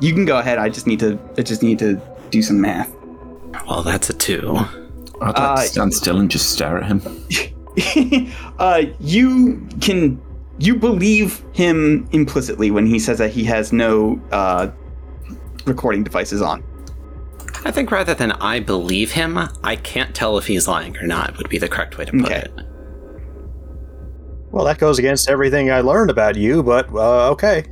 You can go ahead, I just need to do some math. Well, that's a 2. I'd like to stand still and just stare at him. You believe him implicitly when he says that he has no recording devices on. I think rather than I believe him, I can't tell if he's lying or not would be the correct way to put it. Well, that goes against everything I learned about you, but okay.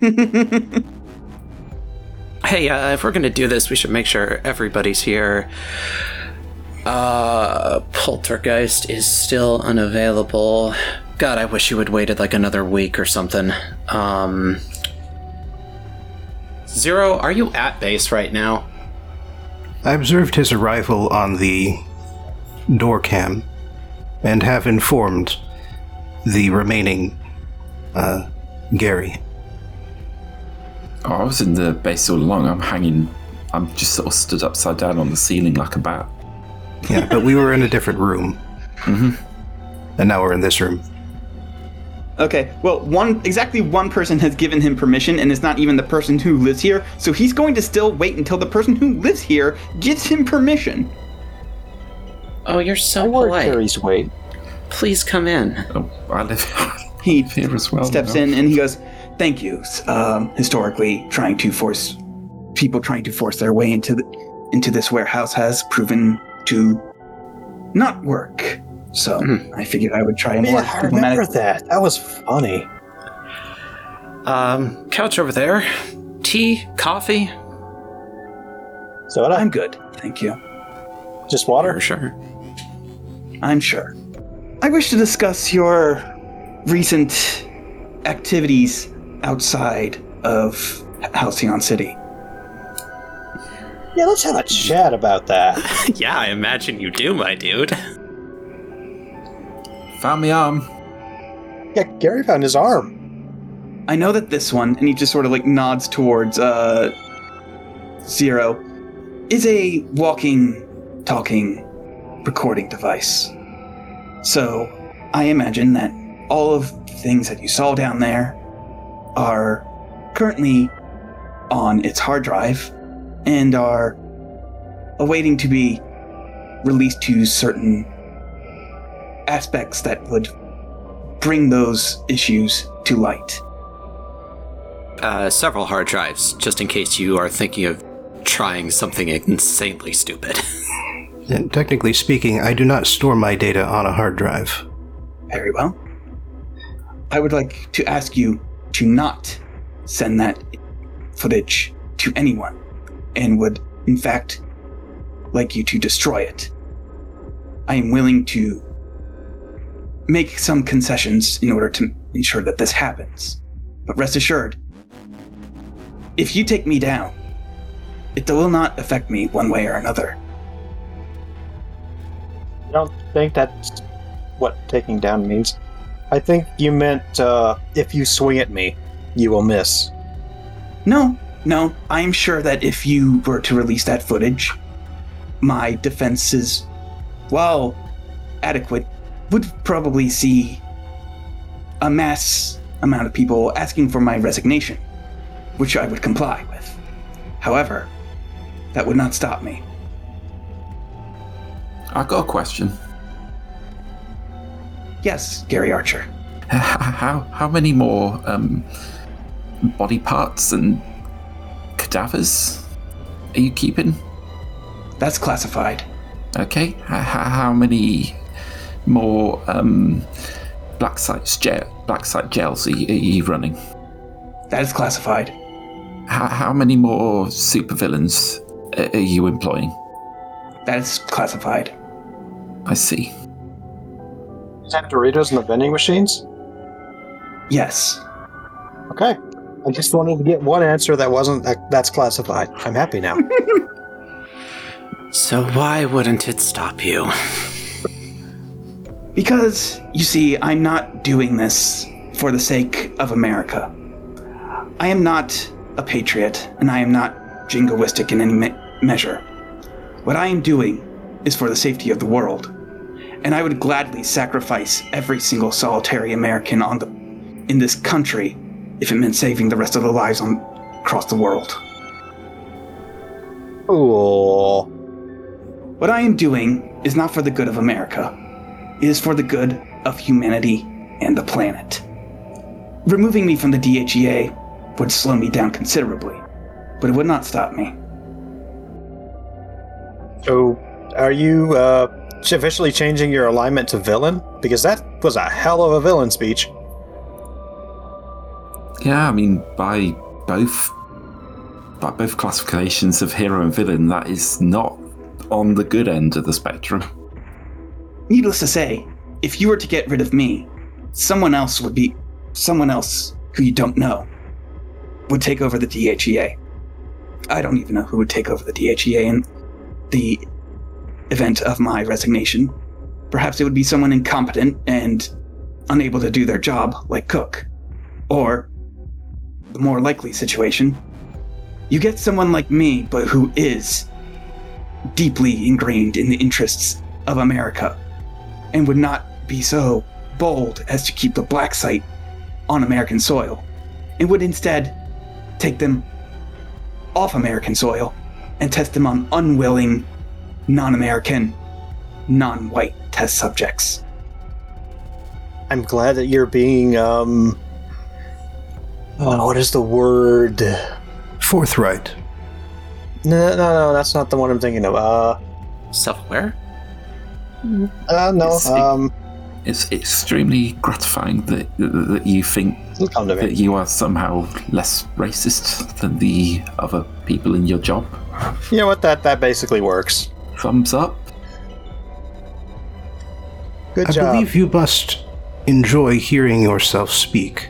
Hey, if we're going to do this, we should make sure everybody's here. Poltergeist is still unavailable. God, I wish you had waited another week or something. Zero, are you at base right now? I observed his arrival on the door cam and have informed the remaining Gary. Oh, I was in the base all along. I'm hanging. I'm just sort of stood upside down on the ceiling like a bat. Yeah, but we were in a different room. Mm-hmm. And now we're in this room. Okay, well, exactly one person has given him permission, and it's not even the person who lives here, so he's going to still wait until the person who lives here gives him permission. Oh, you're so polite. Gary's wait. Please come in. Oh, I live here as well. He steps in, and he goes, thank you. Historically, people trying to force their way into this warehouse has proven to not work. So I figured I would try more. I remember that. That was funny. Couch over there. Tea, coffee. Soda? I'm good, thank you. Just water? Sure. I'm sure. I wish to discuss your recent activities outside of Halcyon City. Yeah, let's have a chat about that. Yeah, I imagine you do, my dude. Found my arm. Yeah, Gary found his arm. I know that this one, and he just sort of nods towards Zero, is a walking, talking recording device. So I imagine that all of the things that you saw down there are currently on its hard drive and are awaiting to be released to certain aspects that would bring those issues to light. Several hard drives, just in case you are thinking of trying something insanely stupid. And technically speaking, I do not store my data on a hard drive. Very well. I would like to ask you to not send that footage to anyone, and would, in fact, like you to destroy it. I am willing to make some concessions in order to ensure that this happens. But rest assured, if you take me down, it will not affect me one way or another. I don't think that's what taking down means. I think you meant if you swing at me, you will miss. No. I'm sure that if you were to release that footage, my defenses, while adequate, would probably see a mass amount of people asking for my resignation, which I would comply with. However, that would not stop me. I've got a question. Yes, Gary Archer. How many more body parts and cadavers are you keeping? That's classified. Okay. How many more black site gels are you running? That is classified. How many more supervillains are you employing? That is classified. I see. Is that Doritos in the vending machines? Yes. Okay. I just wanted to get one answer that wasn't that's classified. I'm happy now. So why wouldn't it stop you? Because, you see, I'm not doing this for the sake of America. I am not a patriot, and I am not jingoistic in any measure. What I am doing is for the safety of the world, and I would gladly sacrifice every single solitary American in this country if it meant saving the rest of the lives across the world. Ooh. What I am doing is not for the good of America. It is for the good of humanity and the planet. Removing me from the DHEA would slow me down considerably, but it would not stop me. So, are you officially changing your alignment to villain? Because that was a hell of a villain speech. Yeah, I mean, by both classifications of hero and villain, that is not on the good end of the spectrum. Needless to say, if you were to get rid of me, someone else who you don't know would take over the DHEA. I don't even know who would take over the DHEA in the event of my resignation. Perhaps it would be someone incompetent and unable to do their job, like Cook. Or, the more likely situation, you get someone like me, but who is deeply ingrained in the interests of America, and would not be so bold as to keep the black site on American soil, and would instead take them off American soil and test them on unwilling, non-American, non-white test subjects. I'm glad that you're being, what is the word? Forthright. No, that's not the one I'm thinking of. Self-aware? No. It's extremely gratifying that you think that you are somehow less racist than the other people in your job. You know what? That basically works. Thumbs up. Good job. I believe you must enjoy hearing yourself speak.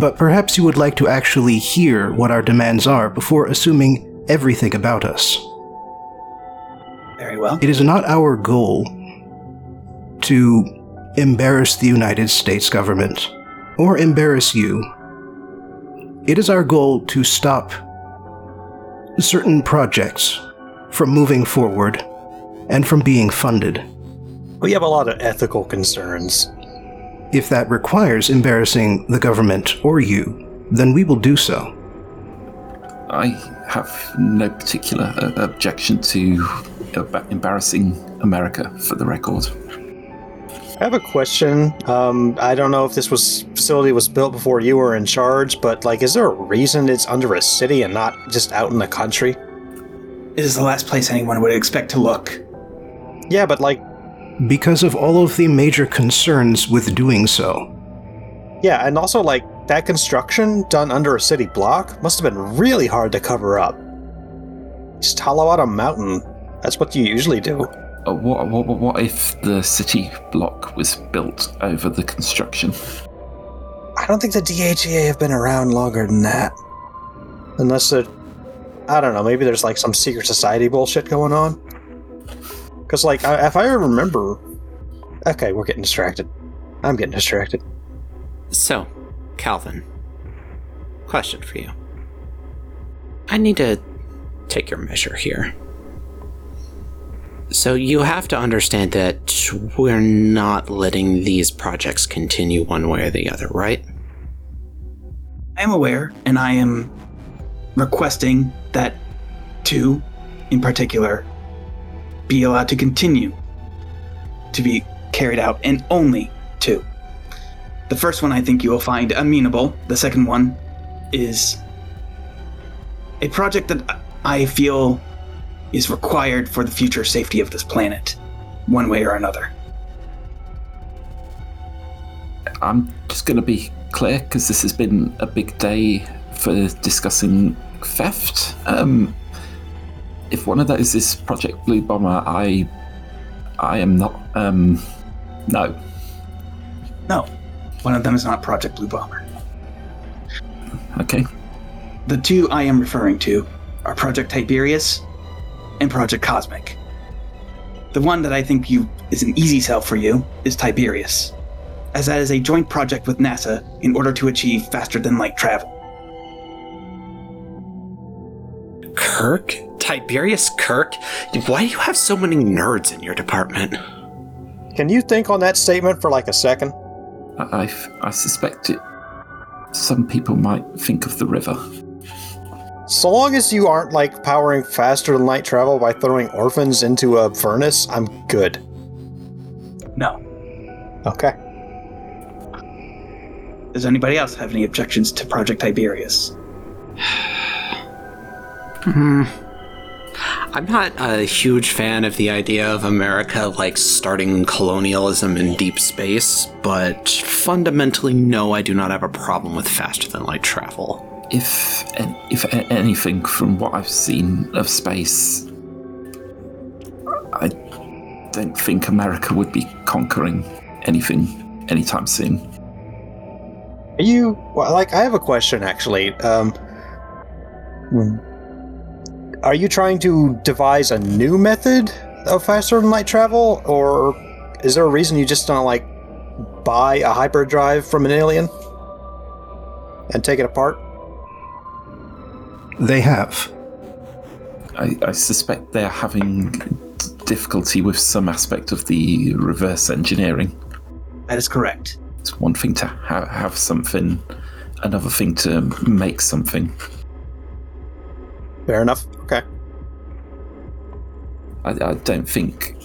But perhaps you would like to actually hear what our demands are before assuming everything about us. Very well. It is not our goal to embarrass the United States government or embarrass you. It is our goal to stop certain projects from moving forward and from being funded. We have a lot of ethical concerns. If that requires embarrassing the government or you, then we will do so. I have no particular objection to embarrassing America, for the record. I have a question. I don't know if this facility was built before you were in charge, but is there a reason it's under a city and not just out in the country? It is the last place anyone would expect to look. Yeah, but like... because of all of the major concerns with doing so. Yeah, and also like, that construction done under a city block must have been really hard to cover up. Just hollow out a mountain. That's what you usually do. What if the city block was built over the construction? I don't think the DHEA have been around longer than that. Unless they're... I don't know, maybe there's like some secret society bullshit going on. Because like, if I remember... Okay, we're getting distracted. I'm getting distracted. So, Calvin, question for you. I need to take your measure here. So you have to understand that we're not letting these projects continue one way or the other, right? I am aware, and I am requesting that two, in particular, be allowed to continue to be carried out, and only two. The first one I think you will find amenable. The second one is a project that I feel is required for the future safety of this planet, one way or another. I'm just going to be clear, because this has been a big day for discussing theft. If one of those is Project Blue Bomber, I am not... no. No. One of them is not Project Blue Bomber. Okay. The two I am referring to are Project Tiberius and Project Cosmic. The one that I think is an easy sell for you is Tiberius, as that is a joint project with NASA in order to achieve faster-than-light travel. Kirk? Tiberius Kirk? Why do you have so many nerds in your department? Can you think on that statement for like a second? I suspect it. Some people might think of the river. So long as you aren't, like, powering faster than light travel by throwing orphans into a furnace, I'm good. No. Okay. Does anybody else have any objections to Project Tiberius? I'm not a huge fan of the idea of America, like, starting colonialism in deep space, but fundamentally, no, I do not have a problem with faster than light travel. If anything, from what I've seen of space, I don't think America would be conquering anything anytime soon. Are you... well, like, I have a question, actually. Are you trying to devise a new method of faster-than-light travel, or is there a reason you just don't, like, buy a hyperdrive from an alien and take it apart? They have. I suspect they're having difficulty with some aspect of the reverse engineering. That is correct. It's one thing to have something, another thing to make something. Fair enough. Okay. I don't think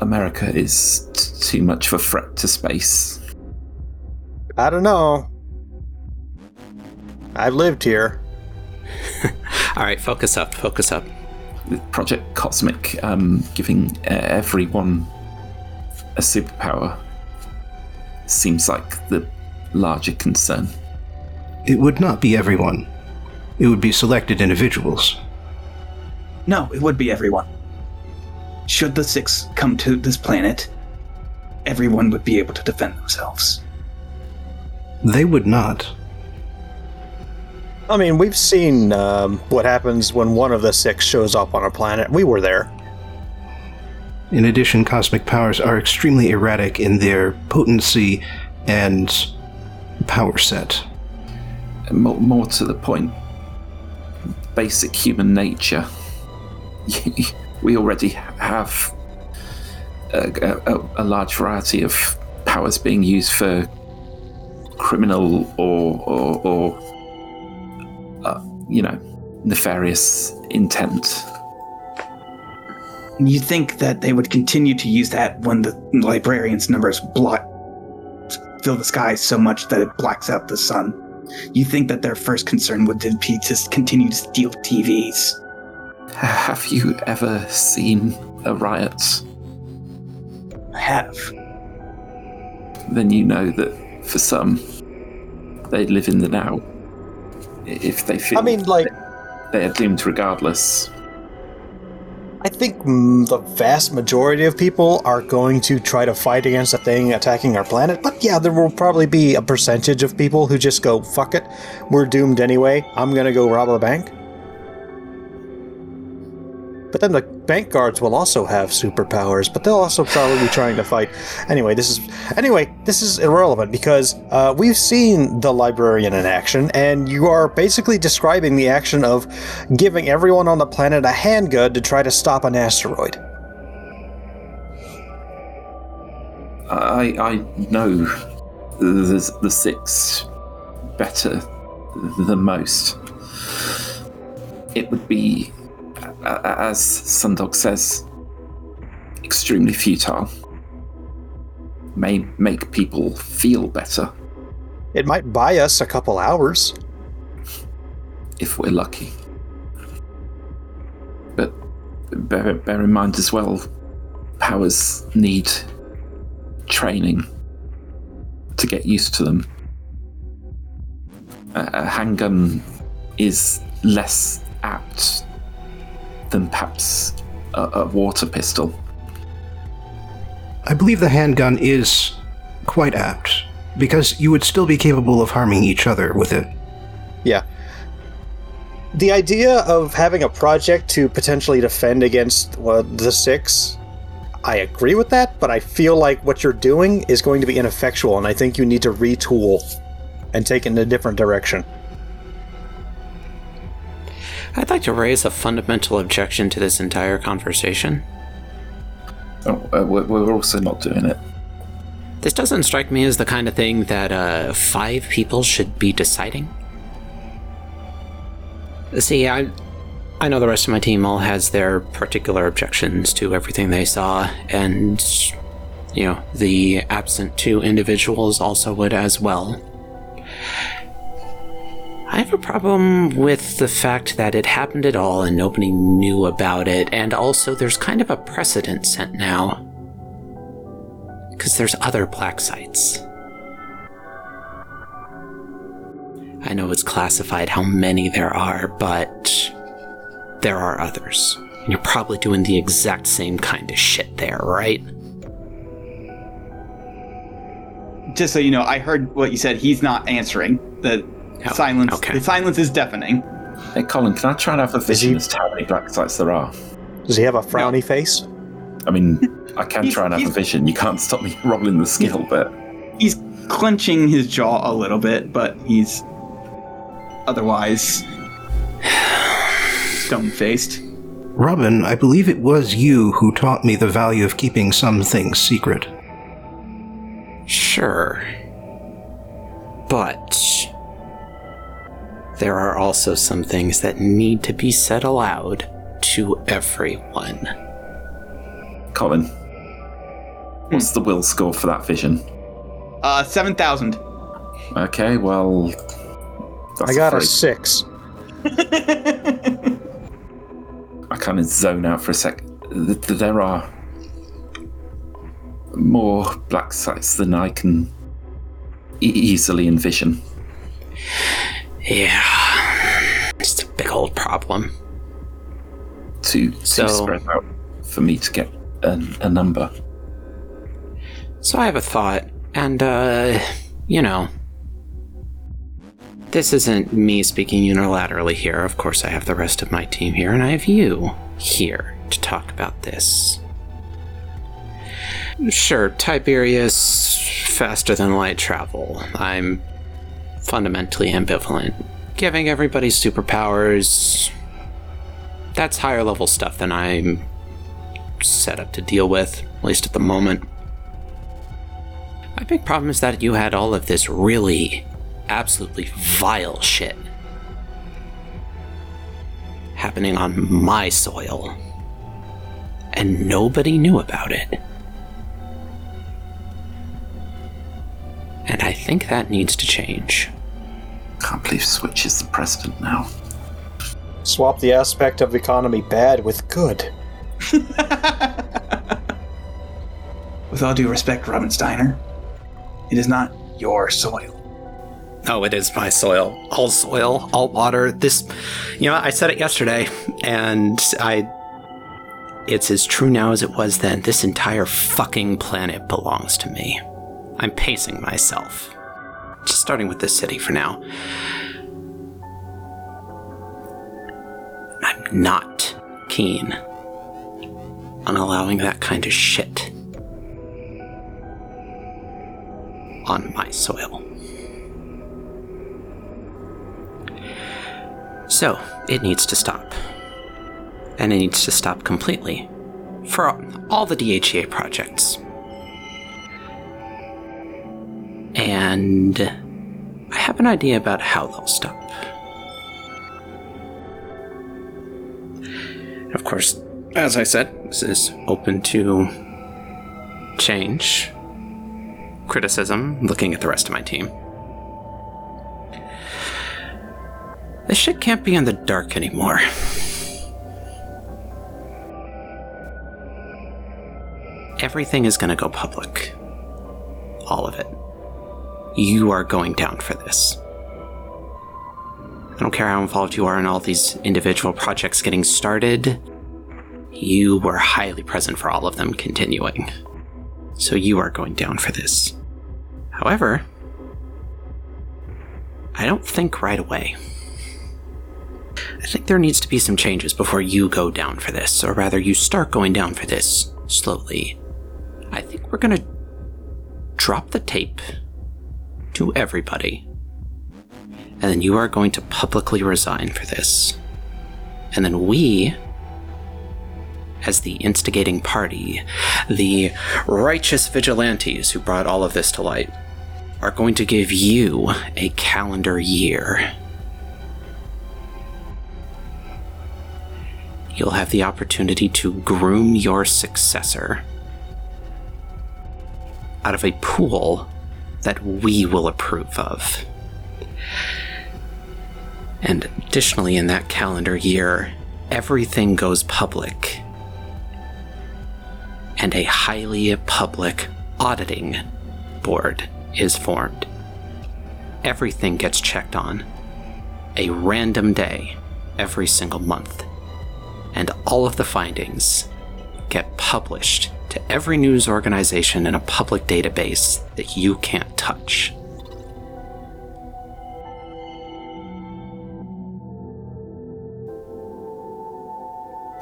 America is too much of a threat to space. I don't know. I've lived here. Alright, focus up. Project Cosmic, giving everyone a superpower seems like the larger concern. It would not be everyone. It would be selected individuals. No, it would be everyone. Should the Six come to this planet, everyone would be able to defend themselves. They would not. I mean, we've seen what happens when one of the Six shows up on a planet. We were there. In addition, cosmic powers are extremely erratic in their potency and power set. More to the point, basic human nature. We already have a large variety of powers being used for criminal or nefarious intent. You think that they would continue to use that when the librarian's numbers fill the sky so much that it blacks out the sun? You think that their first concern would be to continue to steal TVs? Have you ever seen a riot? I have. Then you know that for some, they live in the now. If they feel they are doomed regardless. I think the vast majority of people are going to try to fight against a thing attacking our planet, but yeah, there will probably be a percentage of people who just go, fuck it, we're doomed anyway, I'm gonna go rob a bank. But then the bank guards will also have superpowers, but they'll also probably be trying to fight. Anyway, this is irrelevant because we've seen the librarian in action, and you are basically describing the action of giving everyone on the planet a handgun to try to stop an asteroid. I know the six better than most. It would be, as Sundog says, extremely futile. May make people feel better. It might buy us a couple hours. If we're lucky. But bear in mind as well, powers need training to get used to them. A handgun is less apt than perhaps a water pistol. I believe the handgun is quite apt, because you would still be capable of harming each other with it. Yeah. The idea of having a project to potentially defend against the six, I agree with that, but I feel like what you're doing is going to be ineffectual, and I think you need to retool and take it in a different direction. I'd like to raise a fundamental objection to this entire conversation. We're also not doing it. This doesn't strike me as the kind of thing that 5 people should be deciding. See, I know the rest of my team all has their particular objections to everything they saw, and, you know, the absent 2 individuals also would as well. I have a problem with the fact that it happened at all and nobody knew about it, and also there's kind of a precedent set now. Because there's other black sites. I know it's classified how many there are, but there are others. And you're probably doing the exact same kind of shit there, right? Just so you know, I heard what you said. He's not answering. Silence. Okay. The silence is deafening. Hey, Colin, can I try and have a vision as to how many black sites there are? Does he have a frowny face? I mean, I can try and have a vision. You can't stop me rolling the skill, but... He's clenching his jaw a little bit, but he's otherwise stone-faced. Robin, I believe it was you who taught me the value of keeping some things secret. Sure. But... there are also some things that need to be said aloud to everyone. Colin, what's the will score for that vision? 7,000. Okay, well... I got a 6. I kind of zone out for a sec. There are more black sites than I can easily envision. Yeah, it's a big old problem. To spread out for me to get a number. So I have a thought, and, you know, this isn't me speaking unilaterally here. Of course, I have the rest of my team here, and I have you here to talk about this. Sure, Tiberius, faster than light travel. I'm fundamentally ambivalent. Giving everybody superpowers, that's higher level stuff than I'm set up to deal with, at least at the moment. My big problem is that you had all of this really, absolutely vile shit happening on my soil, and nobody knew about it. And I think that needs to change. Can't believe Switch is the president now. swap the aspect of economy bad with good. With all due respect, Robin Steiner, it is not your soil. No, it is my soil. All soil, all water. This, you know, I said it yesterday, and it's as true now as it was then. This entire fucking planet belongs to me. I'm pacing myself. Just starting with this city for now. I'm not keen on allowing that kind of shit on my soil. So, it needs to stop. And it needs to stop completely for all the DHEA projects. And I have an idea about how they'll stop. Of course, as I said, this is open to change, criticism, looking at the rest of my team. This shit can't be in the dark anymore. Everything is going to go public. All of it. You are going down for this. I don't care how involved you are in all these individual projects getting started. You were highly present for all of them continuing. So you are going down for this. However, I don't think right away. I think there needs to be some changes before you go down for this, or rather you start going down for this slowly. I think we're going to drop the tape to everybody. And then you are going to publicly resign for this. And then we, as the instigating party, the righteous vigilantes who brought all of this to light, are going to give you a calendar year. You'll have the opportunity to groom your successor out of a pool that we will approve of. And additionally, in that calendar year, everything goes public. And a highly public auditing board is formed. Everything gets checked on. A random day every single month. And all of the findings get published to every news organization in a public database that you can't touch.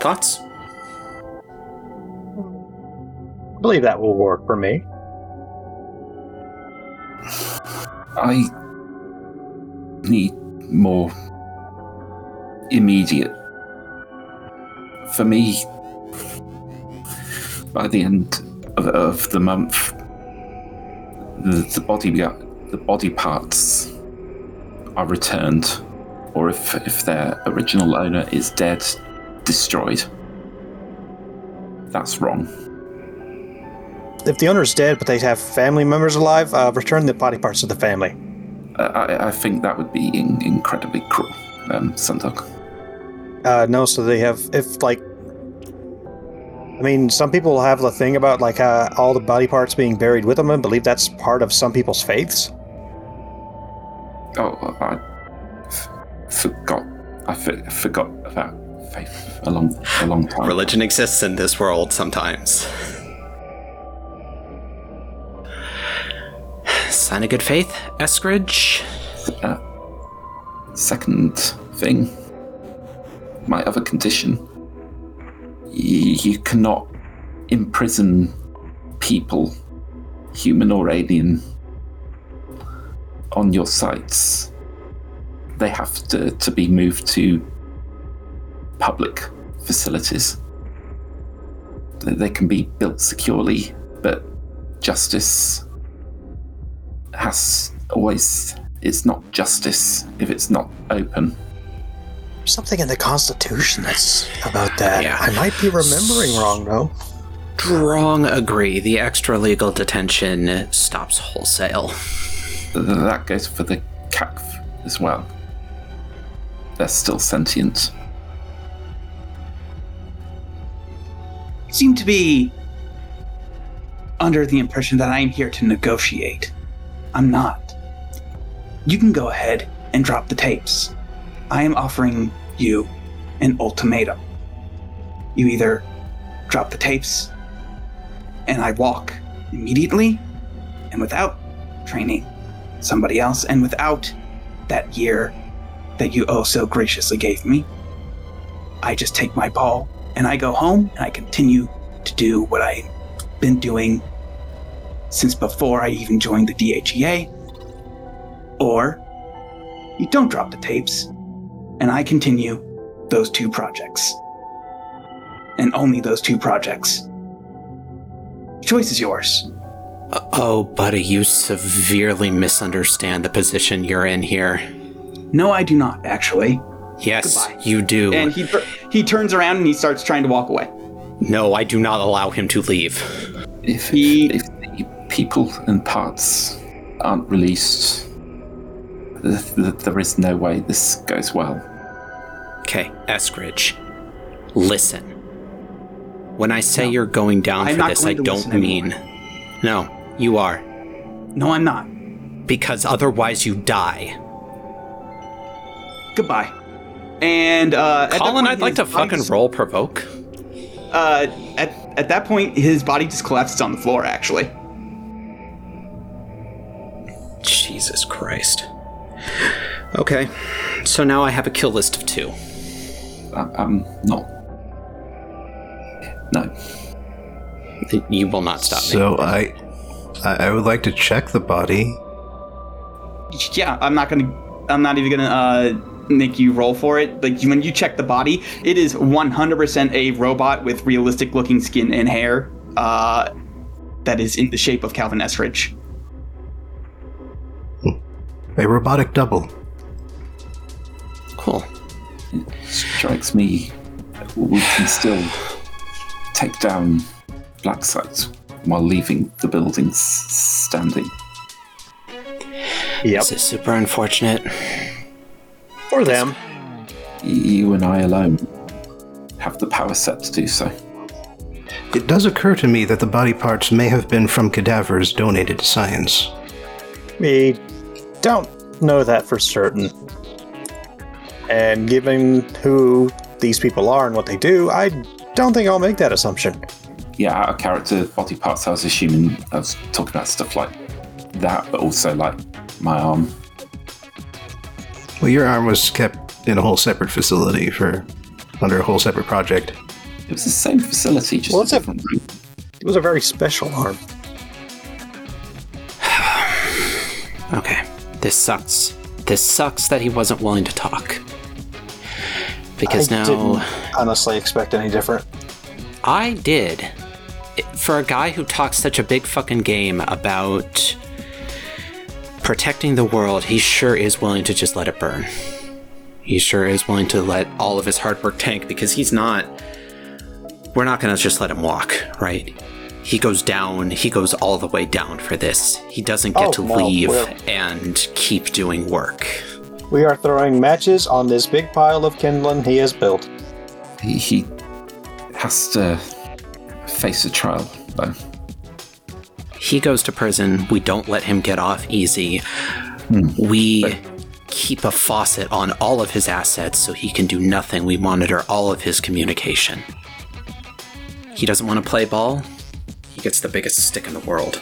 Thoughts? I believe that will work for me. I need more immediate. For me, by the end of the month, the body parts are returned, or if their original owner is dead, destroyed. That's wrong. If the owner's dead, but they have family members alive, return the body parts to the family. I think that would be incredibly cruel, Sundog. No, so they have, if, like, I mean, some people have the thing about, like, all the body parts being buried with them and believe that's part of some people's faiths. Oh, I forgot about faith a long time. Religion exists in this world sometimes. Sign of good faith, Eskridge. Second thing. My other condition. You cannot imprison people, human or alien, on your sites. They have to be moved to public facilities. They can be built securely, but justice has always... It's not justice if it's not open. Something in the Constitution that's about that. Yeah. I might be remembering wrong, though. Wrong, agree. The extra legal detention stops wholesale. That goes for the CACF as well. They're still sentient. seem to be under the impression that I'm here to negotiate. I'm not. You can go ahead and drop the tapes. I am offering you an ultimatum. You either drop the tapes and I walk immediately and without training somebody else and without that year that you oh so graciously gave me, I just take my ball and I go home and I continue to do what I've been doing since before I even joined the DHEA. Or you don't drop the tapes and I continue those two projects. And only those two projects. Choice is yours. Oh, buddy, you severely misunderstand the position you're in here. No, I do not, actually. Yes, goodbye. You do. And he turns around and he starts trying to walk away. No, I do not allow him to leave. If the people and parts aren't released, there is no way this goes well. Okay, Eskridge, listen. When I say you're going down for this, I don't mean... No, you are. No, I'm not. Because otherwise you die. Goodbye. And, Colin, I'd like to fucking roll provoke. At that point, his body just collapses on the floor, actually. Jesus Christ. Okay. So now I have a kill list of 2. No. No. You will not stop me. So I would like to check the body. Yeah, I'm not even gonna make you roll for it. Like when you check the body, it is 100% a robot with realistic looking skin and hair that is in the shape of Calvin Eskridge. A robotic double. Cool. It strikes me we can still take down black sites while leaving the buildings standing. Yep. This is super unfortunate. For them. You and I alone have the power set to do so. It does occur to me that the body parts may have been from cadavers donated to science. We don't know that for certain. And given who these people are and what they do, I don't think I'll make that assumption. Yeah, out of character, body parts, I was assuming I was talking about stuff like that, but also like my arm. Well, your arm was kept in a whole separate facility for under a whole separate project. It was the same facility, just a different room. It was a very special arm. Okay, this sucks. This sucks that he wasn't willing to talk. Because I didn't honestly expect any different. I did. For a guy who talks such a big fucking game about protecting the world, he sure is willing to just let it burn. He sure is willing to let all of his hard work tank because he's not... We're not going to just let him walk, right? He goes down. He goes all the way down for this. He doesn't get to leave and keep doing work. We are throwing matches on this big pile of kindling he has built. He has to face a trial, though. He goes to prison. We don't let him get off easy. We keep a faucet on all of his assets so he can do nothing. We monitor all of his communication. He doesn't want to play ball. He gets the biggest stick in the world.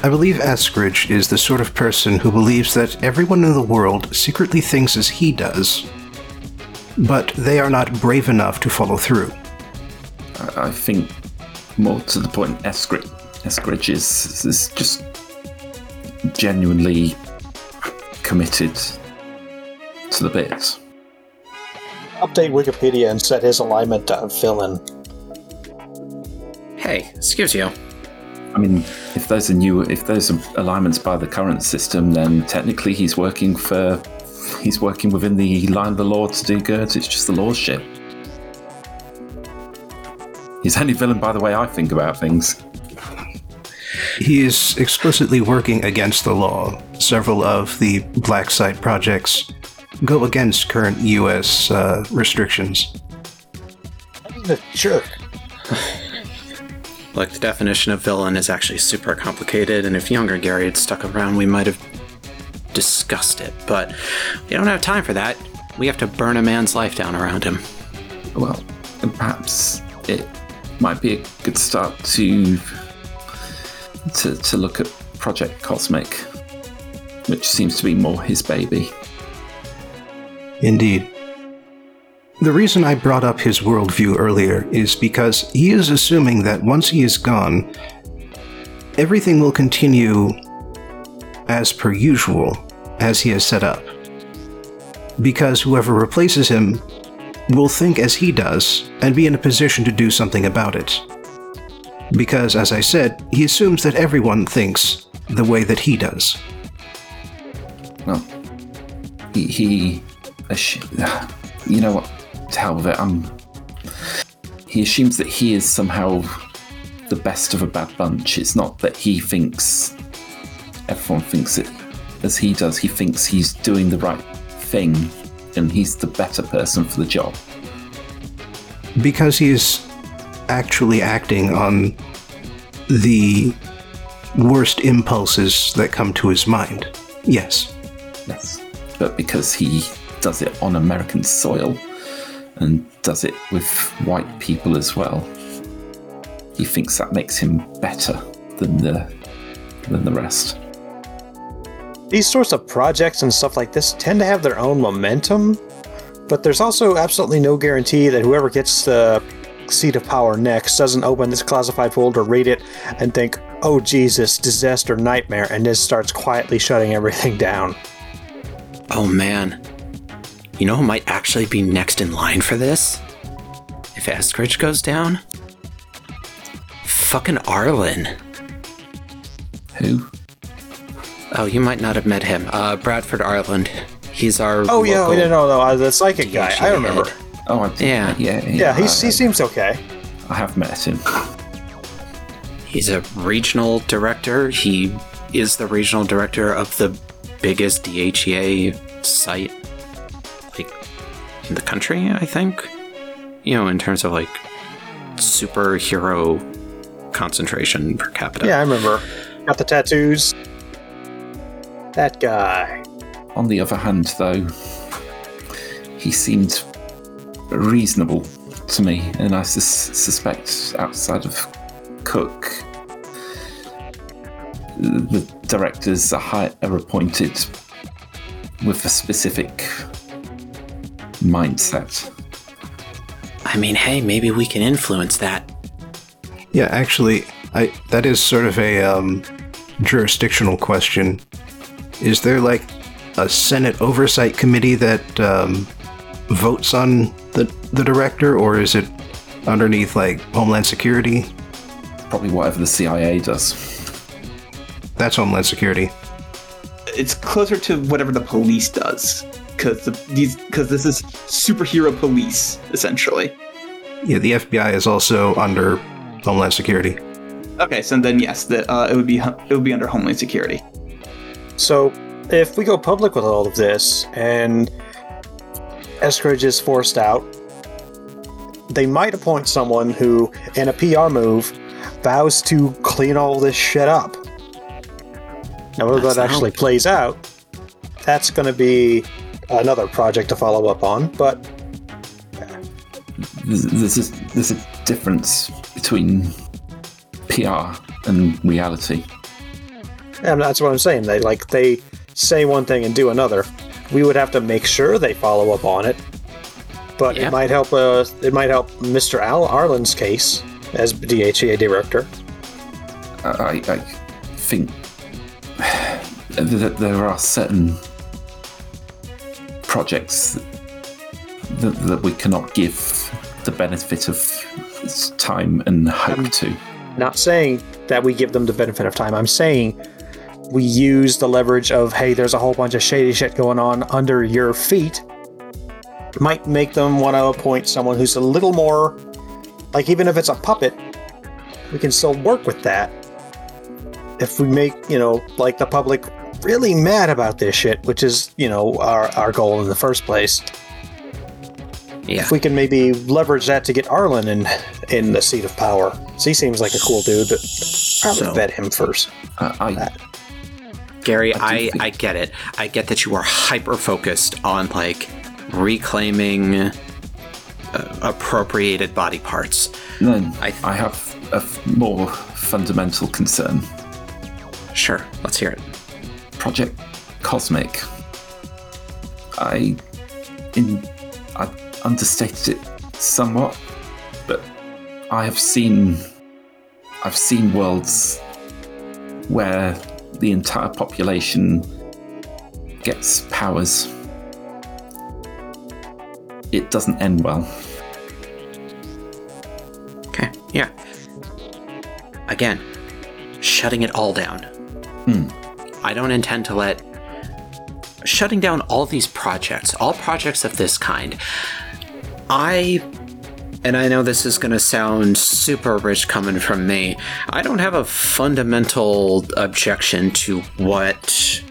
I believe Eskridge is the sort of person who believes that everyone in the world secretly thinks as he does, but they are not brave enough to follow through. I think, more to the point, Eskridge is just genuinely committed to the bit. Update Wikipedia and set his alignment to fill in. Hey, excuse you. I mean, if those are alignments by the current system, then technically he's working within the line of the law to do good. It's just the law shit. He's only villain by the way I think about things. He is explicitly working against the law. Several of the black site projects go against current U.S. restrictions. He's a jerk. Like, the definition of villain is actually super complicated, and if younger Gary had stuck around, we might have discussed it, but we don't have time for that. We have to burn a man's life down around him. Well, perhaps it might be a good start to look at Project Cosmic, which seems to be more his baby. Indeed. The reason I brought up his worldview earlier is because he is assuming that once he is gone, everything will continue as per usual, as he has set up. Because whoever replaces him will think as he does and be in a position to do something about it. Because, as I said, he assumes that everyone thinks the way that he does. Well, you know what? To hell with it. He assumes that he is somehow the best of a bad bunch. It's not that he thinks everyone thinks it as he does. He thinks he's doing the right thing and he's the better person for the job. Because he is actually acting on the worst impulses that come to his mind. Yes. Yes. But because he does it on American soil and does it with white people as well, he thinks that makes him better than the rest. These sorts of projects and stuff like this tend to have their own momentum, but there's also absolutely no guarantee that whoever gets the seat of power next doesn't open this classified folder, read it, and think, oh Jesus, disaster, nightmare, and just starts quietly shutting everything down. Oh man, you know who might actually be next in line for this? If Eskridge goes down? Fucking Arlen. Who? Oh, you might not have met him. Bradford Arland. He's our local... Oh, yeah, no, the psychic guy. I remember. Oh, yeah, he seems okay. I have met him. He's a regional director. He is the regional director of the biggest DHEA site, like, in the country, I think. You know, in terms of, like, superhero concentration per capita. Yeah, I remember. Got the tattoos. That guy. On the other hand, though, he seemed reasonable to me, and I suspect outside of Cook, the directors are appointed with a specific mindset. I mean, hey, maybe we can influence that. Yeah, actually, that is sort of a jurisdictional question. Is there, like, a Senate oversight committee that votes on the director, or is it underneath, like, Homeland Security? Probably whatever the CIA does. That's Homeland Security. It's closer to whatever the police does, because this is superhero police, essentially. Yeah, the FBI is also under Homeland Security. Okay, so then yes, it would be under Homeland Security. So, if we go public with all of this, and Eskridge is forced out, they might appoint someone who, in a PR move, vows to clean all this shit up. Now, whether that actually plays out, that's going to be another project to follow up on, but... There's a difference between PR and reality. And that's what I'm saying. They say one thing and do another. We would have to make sure they follow up on it. But yeah. It might help. It might help Mr. Arlen's case as DHEA director. I think that there are certain projects that we cannot give the benefit of time and hope to. Not saying that we give them the benefit of time. I'm saying. We use the leverage of, hey, there's a whole bunch of shady shit going on under your feet. Might make them want to appoint someone who's a little more, like, even if it's a puppet, we can still work with that. If we make, the public really mad about this shit, which is, our goal in the first place. Yeah. If we can maybe leverage that to get Arlen in the seat of power. So he seems like a cool dude, but probably vet him first. Gary, I get it. I get that you are hyper-focused on, like, reclaiming appropriated body parts. No, I have a more fundamental concern. Sure, let's hear it. Project Cosmic. I understated it somewhat, but I've seen worlds where the entire population gets powers. It doesn't end well. Okay, yeah. Again, shutting it all down. I don't intend to let... Shutting down all these projects, all projects of this kind. I know this is going to sound super rich coming from me, I don't have a fundamental objection to what,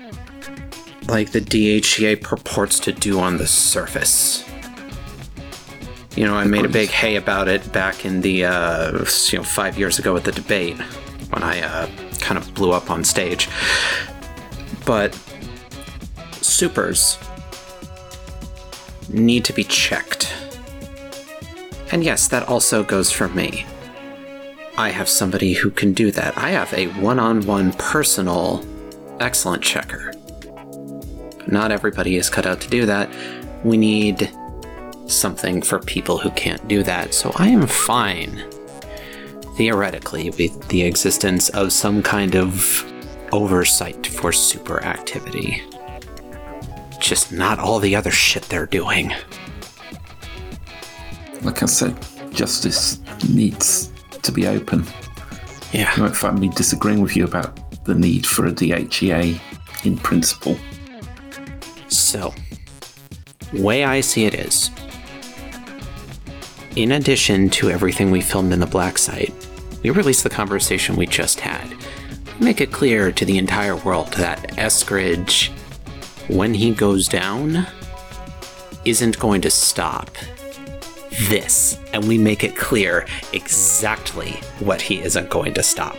like, the DHEA purports to do on the surface. You know, I made a big hay about it back in the, 5 years ago at the debate when I kind of blew up on stage. But supers need to be checked. And yes, that also goes for me. I have somebody who can do that. I have a one-on-one personal excellent checker. But not everybody is cut out to do that. We need something for people who can't do that. So I am fine, theoretically, with the existence of some kind of oversight for super activity. Just not all the other shit they're doing. Like I said, justice needs to be open. Yeah. You won't find me disagreeing with you about the need for a DHEA in principle. So, way I see it is, in addition to everything we filmed in the black site, we released the conversation we just had. Make it clear to the entire world that Eskridge, when he goes down, isn't going to stop this, and we make it clear exactly what he isn't going to stop.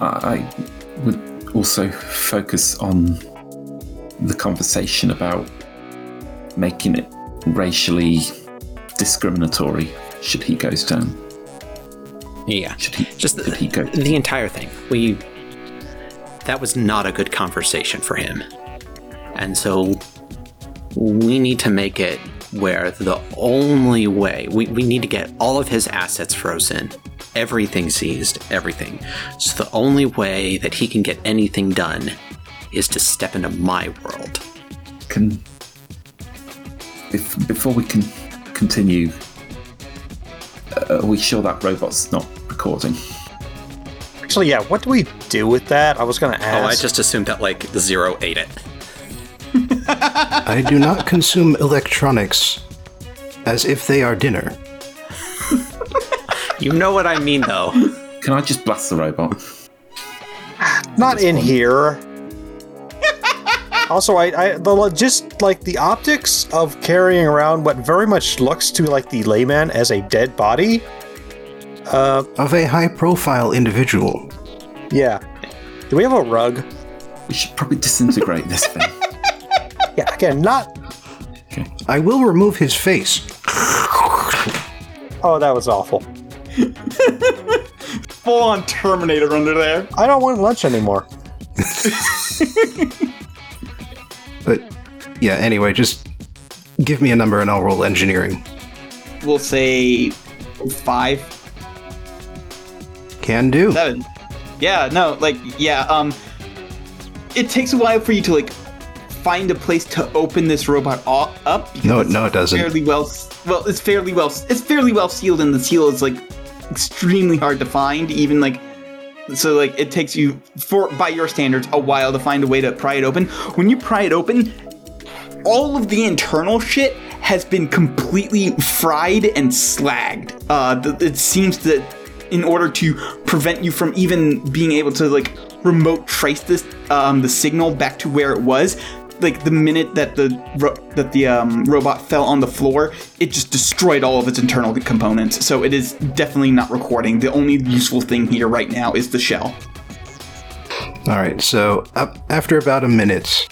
I would also focus on the conversation about making it racially discriminatory should he goes down. Yeah, the entire thing. That was not a good conversation for him. And so we need to make it where the only way, we need to get all of his assets frozen, everything seized, everything. So the only way that he can get anything done is to step into my world. Before we can continue, are we sure that robot's not recording? Actually, yeah, what do we do with that? I was going to ask. Oh, I just assumed that, like, Zero ate it. I do not consume electronics as if they are dinner. You know what I mean, though. Can I just blast the robot? Not in here. Also, the optics of carrying around what very much looks to, like, the layman as a dead body. Of a high-profile individual. Yeah. Do we have a rug? We should probably disintegrate this thing. Yeah, again, not... Okay. I will remove his face. Oh, that was awful. Full-on Terminator under there. I don't want lunch anymore. But, yeah, anyway, just give me a number and I'll roll engineering. We'll say 5. Can do. 7. Yeah, no, like, yeah, it takes a while for you to, like, find a place to open this robot up. No, it doesn't. It's fairly well sealed, and the seal is, like, extremely hard to find. Even, like, so, like, it takes you, by your standards, a while to find a way to pry it open. When you pry it open, all of the internal shit has been completely fried and slagged. It seems that in order to prevent you from even being able to, like, remote trace this the signal back to where it was, like the minute that the robot fell on the floor, it just destroyed all of its internal components. So it is definitely not recording. The only useful thing here right now is the shell. All right. So after about a minute,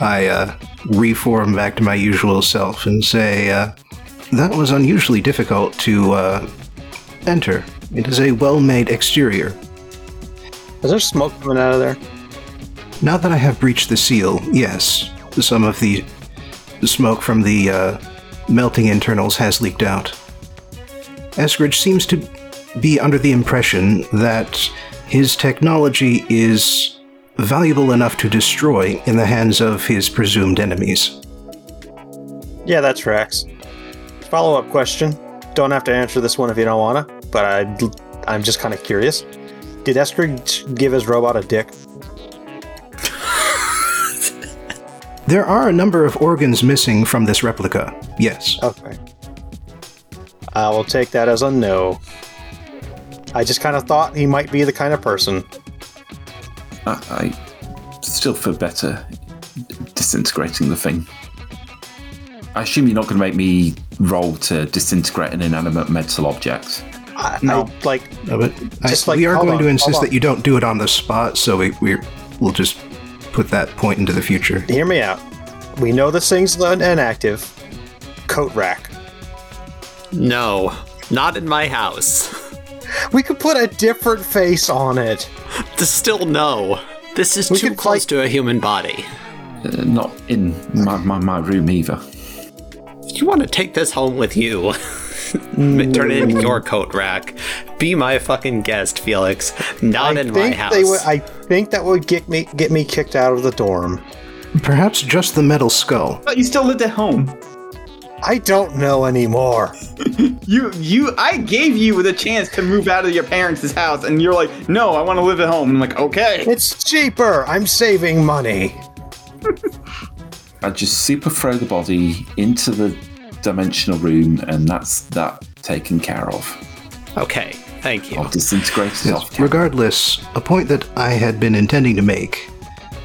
I reform back to my usual self and say, that was unusually difficult to enter. It is a well-made exterior. Is there smoke coming out of there? Now that I have breached the seal, yes. Some of the smoke from the melting internals has leaked out. Eskridge seems to be under the impression that his technology is valuable enough to destroy in the hands of his presumed enemies. Yeah, that tracks. Follow-up question. Don't have to answer this one if you don't wanna, but I'm just kind of curious. Did Eskridge give his robot a dick? There are a number of organs missing from this replica, yes. Okay. I will take that as a no. I just kind of thought he might be the kind of person. I still feel better disintegrating the thing. I assume you're not going to make me roll to disintegrate an inanimate mental object. We are going to insist that you don't do it on the spot, so we'll just put that point into the future. Hear me out. We know this thing's inactive. Coat rack. No, not in my house. We could put a different face on it. Still no. This is too close to a human body. Not in my room either. You want to take this home with you. Turn it into your coat rack. Be my fucking guest, Felix. Not in my house. I think that would get me kicked out of the dorm. Perhaps just the metal skull. But you still lived at home. I don't know anymore. I gave you the chance to move out of your parents' house, and you're like, no, I want to live at home. I'm like, okay. It's cheaper. I'm saving money. I just super throw the body into the dimensional room, and that's that taken care of. Okay, thank you. I'll disintegrate it off. Regardless, a point that I had been intending to make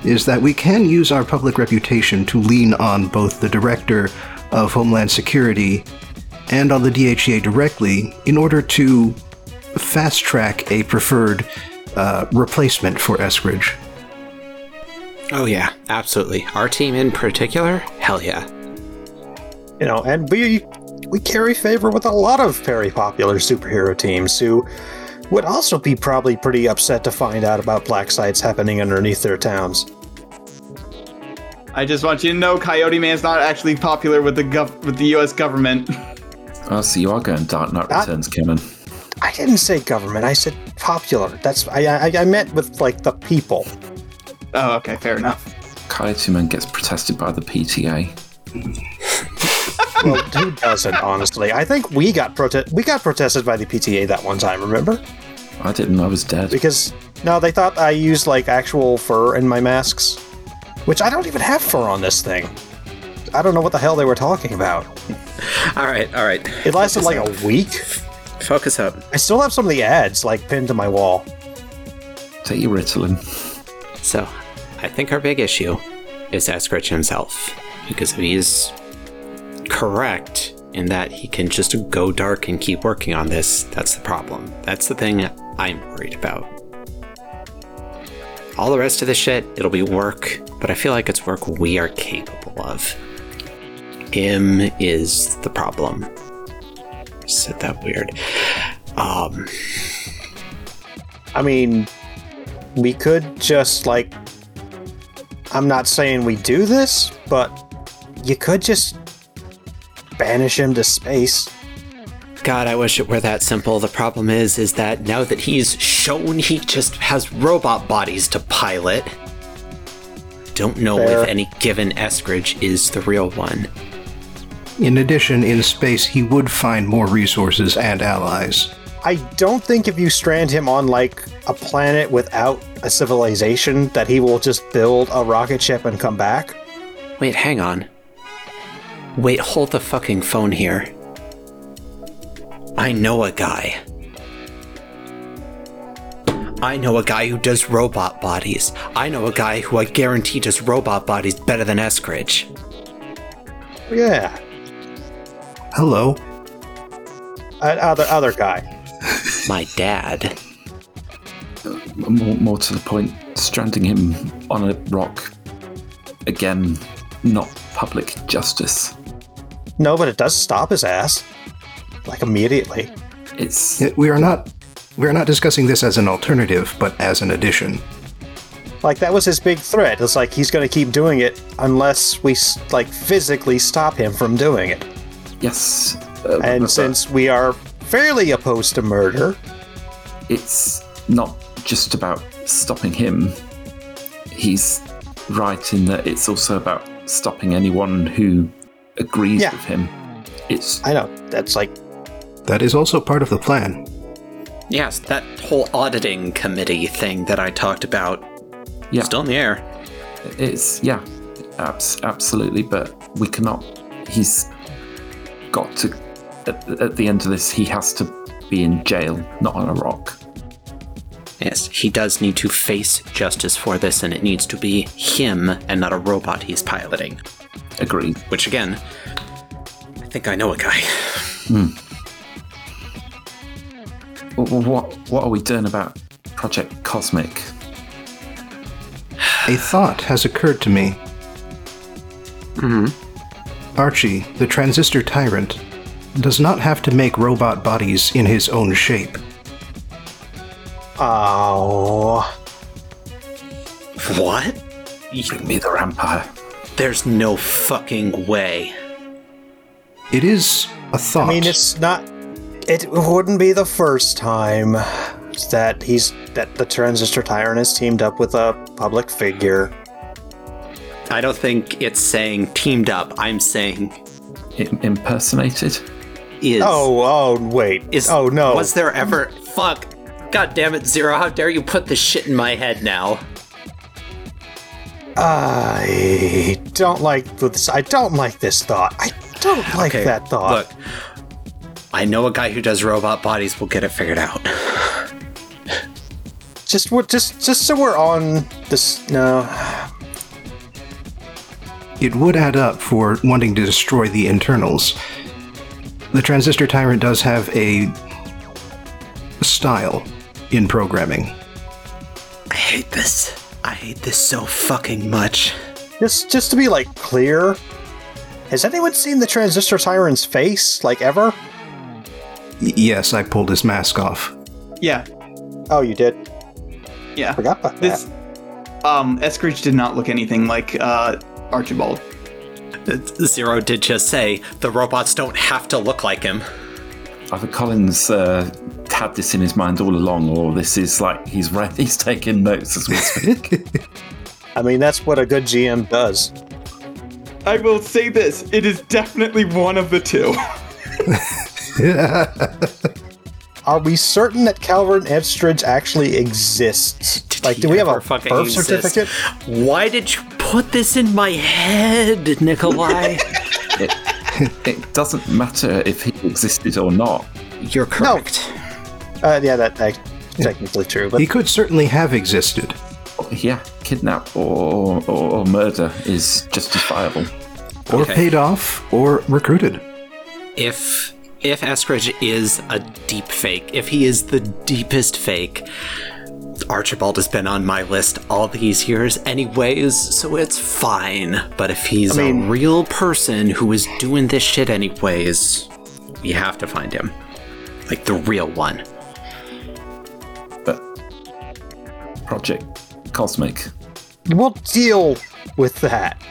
is that we can use our public reputation to lean on both the director of Homeland Security and on the DHEA directly in order to fast-track a preferred replacement for Eskridge. Oh yeah, absolutely. Our team in particular? Hell yeah. You know, and we carry favor with a lot of very popular superhero teams who would also be probably pretty upset to find out about black sites happening underneath their towns. I just want you to know, Coyote Man's not actually popular with the U.S. government. Oh, so you are going Dark Knight Returns, Kevin. I didn't say government. I said popular. That's I meant with, like, the people. Oh, okay, fair enough. Coyote Man gets protested by the PTA. Well, who doesn't, honestly? I think we got protested by the PTA that one time, remember? I didn't. I was dead. Because, no, they thought I used, like, actual fur in my masks. Which I don't even have fur on this thing. I don't know what the hell they were talking about. All right. It lasted like a week. Focus up. I still have some of the ads, like, pinned to my wall. Take your Ritalin. So, I think our big issue is Eskridge himself. Because if he's correct in that he can just go dark and keep working on this, that's the problem. That's the thing I'm worried about. All the rest of the shit, it'll be work, but I feel like it's work we are capable of. Him is the problem. I said that weird. I mean, we could just, like, I'm not saying we do this, but you could just banish him to space. God, I wish it were that simple. The problem is that now that he's shown he just has robot bodies to pilot, don't know if any given Eskridge is the real one. In addition, in space, he would find more resources and allies. I don't think if you strand him on, like, a planet without a civilization that he will just build a rocket ship and come back. Wait, hang on. Wait, hold the fucking phone here. I know a guy. I know a guy who does robot bodies. I know a guy who I guarantee does robot bodies better than Eskridge. Yeah. Hello. Other guy. My dad. More to the point, stranding him on a rock. Again, not public justice. No, but it does stop his ass. Like, immediately. We are not discussing this as an alternative, but as an addition. Like, that was his big threat. It's like, he's going to keep doing it unless we, like, physically stop him from doing it. Yes. And since we are fairly opposed to murder... It's not just about stopping him. He's right in that it's also about stopping anyone who agrees with him. I know. That's like... That is also part of the plan. Yes, that whole auditing committee thing that I talked about is still in the air. Absolutely, but we cannot... He's got to... At the end of this, he has to be in jail, not on a rock. Yes, he does need to face justice for this, and it needs to be him and not a robot he's piloting. Agreed. Which, again, I think I know a guy. What are we doing about Project Cosmic? A thought has occurred to me. Mm-hmm. Archie, the Transistor Tyrant, does not have to make robot bodies in his own shape. Oh. What? Bring me the rampire. There's no fucking way. It is a thought. I mean, it's not... It wouldn't be the first time that the Transistor Tyrant has teamed up with a public figure. I don't think it's saying teamed up. I'm saying... Impersonated? Is... Oh, wait. Is, oh, no. Was there ever... Fuck. God damn it, Zero. How dare you put this shit in my head now? I don't like this. I don't like this thought. I don't like that thought. Look, I know a guy who does robot bodies. We'll get it figured out. just so we're on this. No. It would add up for wanting to destroy the internals. The Transistor Tyrant does have a style in programming. I hate this. I hate this so fucking much. Just to be, like, clear, has anyone seen the Transistor Tyrant's face, like, ever? Yes, I pulled his mask off. Yeah. Oh, you did? Yeah. I forgot about that. Eskridge did not look anything like Archibald. Zero did just say, the robots don't have to look like him. Either Collins had this in his mind all along, or this is like he's taking notes as we speak. I mean, that's what a good GM does. I will say this, it is definitely one of the two. Are we certain that Calvin Eskridge actually exists? Like, do we have a birth certificate? Why did you put this in my head, Nikolai? It doesn't matter if he existed or not. You're correct. No. That's technically true. But he could certainly have existed. Yeah, kidnap or murder is justifiable. Or paid off or recruited. If Eskridge is a deep fake, if he is the deepest fake, Archibald has been on my list all these years anyways, so it's fine. But if he's a real person who is doing this shit anyways, we have to find him. Like, the real one. But Project Cosmic. We'll deal with that.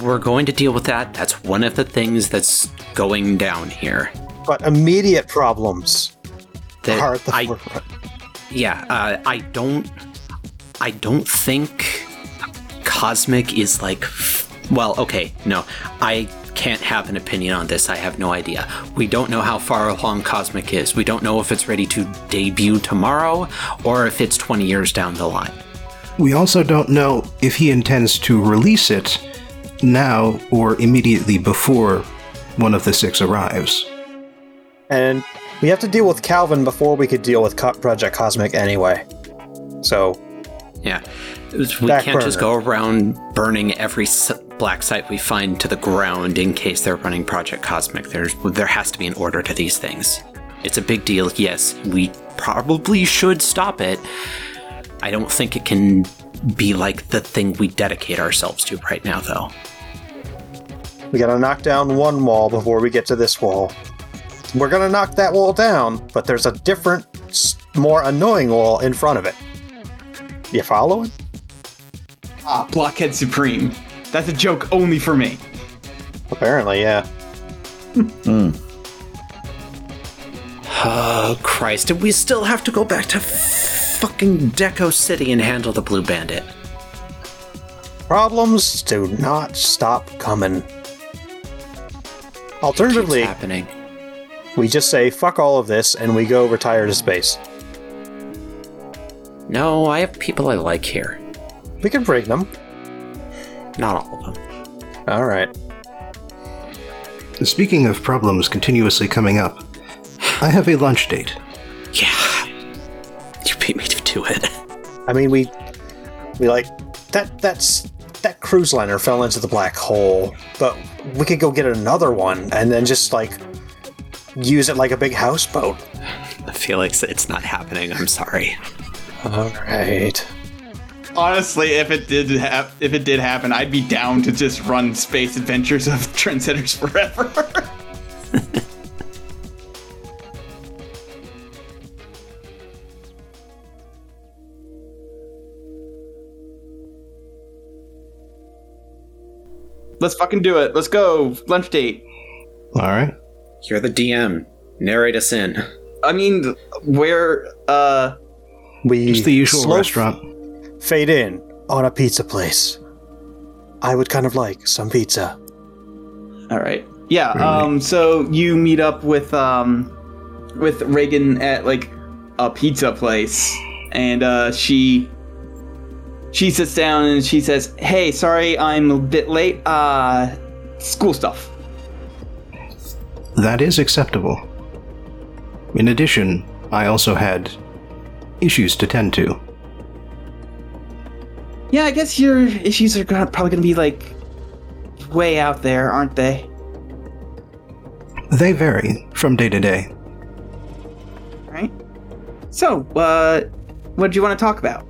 We're going to deal with that. That's one of the things that's going down here. But immediate problems are at the forefront. Yeah, I don't think Cosmic is like... Well, okay, no. I can't have an opinion on this. I have no idea. We don't know how far along Cosmic is. We don't know if it's ready to debut tomorrow or if it's 20 years down the line. We also don't know if he intends to release it now or immediately before one of the six arrives. And We have to deal with Calvin before we could deal with Project Cosmic anyway. So... yeah. We can't just go around burning every black site we find to the ground in case they're running Project Cosmic. There has to be an order to these things. It's a big deal, yes. We probably should stop it. I don't think it can be like the thing we dedicate ourselves to right now, though. We gotta knock down one wall before we get to this wall. We're gonna knock that wall down, but there's a different, more annoying wall in front of it. You following? Ah, Blockhead Supreme. That's a joke only for me. Apparently, yeah. Oh, Christ. Did we still have to go back to fucking Deco City and handle the Blue Bandit? Problems do not stop coming. Alternatively, we just say, fuck all of this, and we go retire to space. No, I have people I like here. We can bring them. Not all of them. All right. Speaking of problems continuously coming up, I have a lunch date. Yeah. You beat me to it. I mean, we like... That cruise liner fell into the black hole, but we could go get another one and then just, like, use it like a big houseboat. Felix, it's not happening. I'm sorry. All right. Honestly, if it did happen, I'd be down to just run space adventures of Trendsetters forever. Let's fucking do it. Let's go. Lunch date. All right. You're the DM. Narrate us in. I mean, just the usual restaurant. Fade in on a pizza place. I would kind of like some pizza. All right. Yeah. Really? So you meet up with Reagan at like a pizza place, and she sits down and she says, "Hey, sorry, I'm a bit late. School stuff." That is acceptable. In addition, I also had issues to tend to. Yeah, I guess your issues are probably going to be, like, way out there, aren't they? They vary from day to day. All right. So, what do you want to talk about?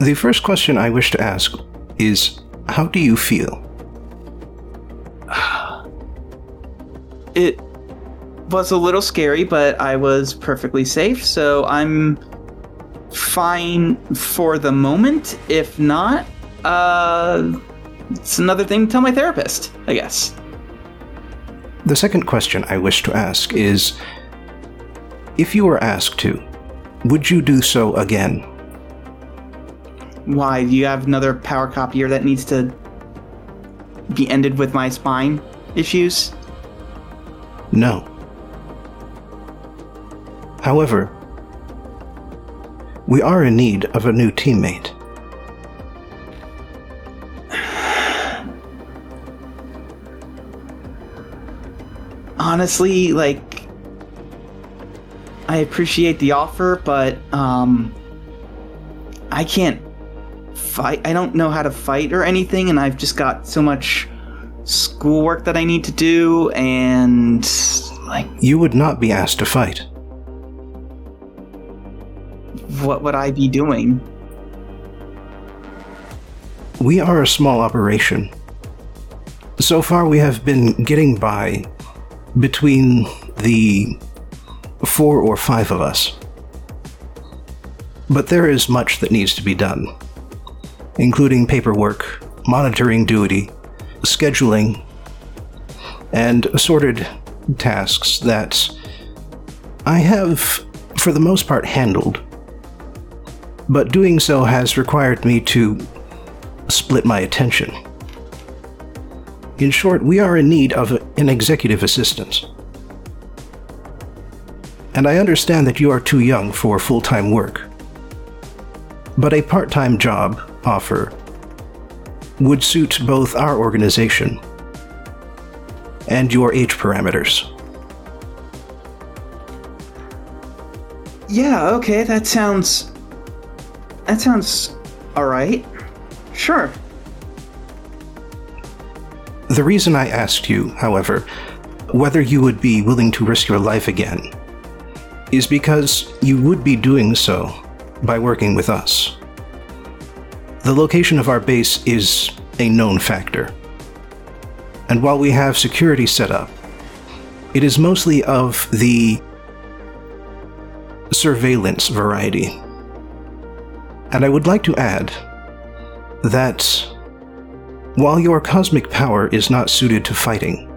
The first question I wish to ask is, how do you feel? It was a little scary, but I was perfectly safe, so I'm fine for the moment. If not, it's another thing to tell my therapist, I guess. The second question I wish to ask is, if you were asked to, would you do so again? Why, do you have another power copier that needs to be ended with my spine issues? No. However, we are in need of a new teammate. Honestly, like, I appreciate the offer, but I can't fight. I don't know how to fight or anything, and I've just got so much schoolwork that I need to do, and like... You would not be asked to fight. What would I be doing? We are a small operation. So far we have been getting by between the 4 or 5 of us. But there is much that needs to be done, including paperwork, monitoring duty, scheduling, and assorted tasks that I have, for the most part, handled. But doing so has required me to split my attention. In short, we are in need of an executive assistant. And I understand that you are too young for full-time work, but a part-time job offer would suit both our organization and your age parameters. Yeah, okay, that sounds alright. Sure. The reason I asked you, however, whether you would be willing to risk your life again is because you would be doing so by working with us. The location of our base is a known factor, and while we have security set up, it is mostly of the surveillance variety. And I would like to add that while your cosmic power is not suited to fighting,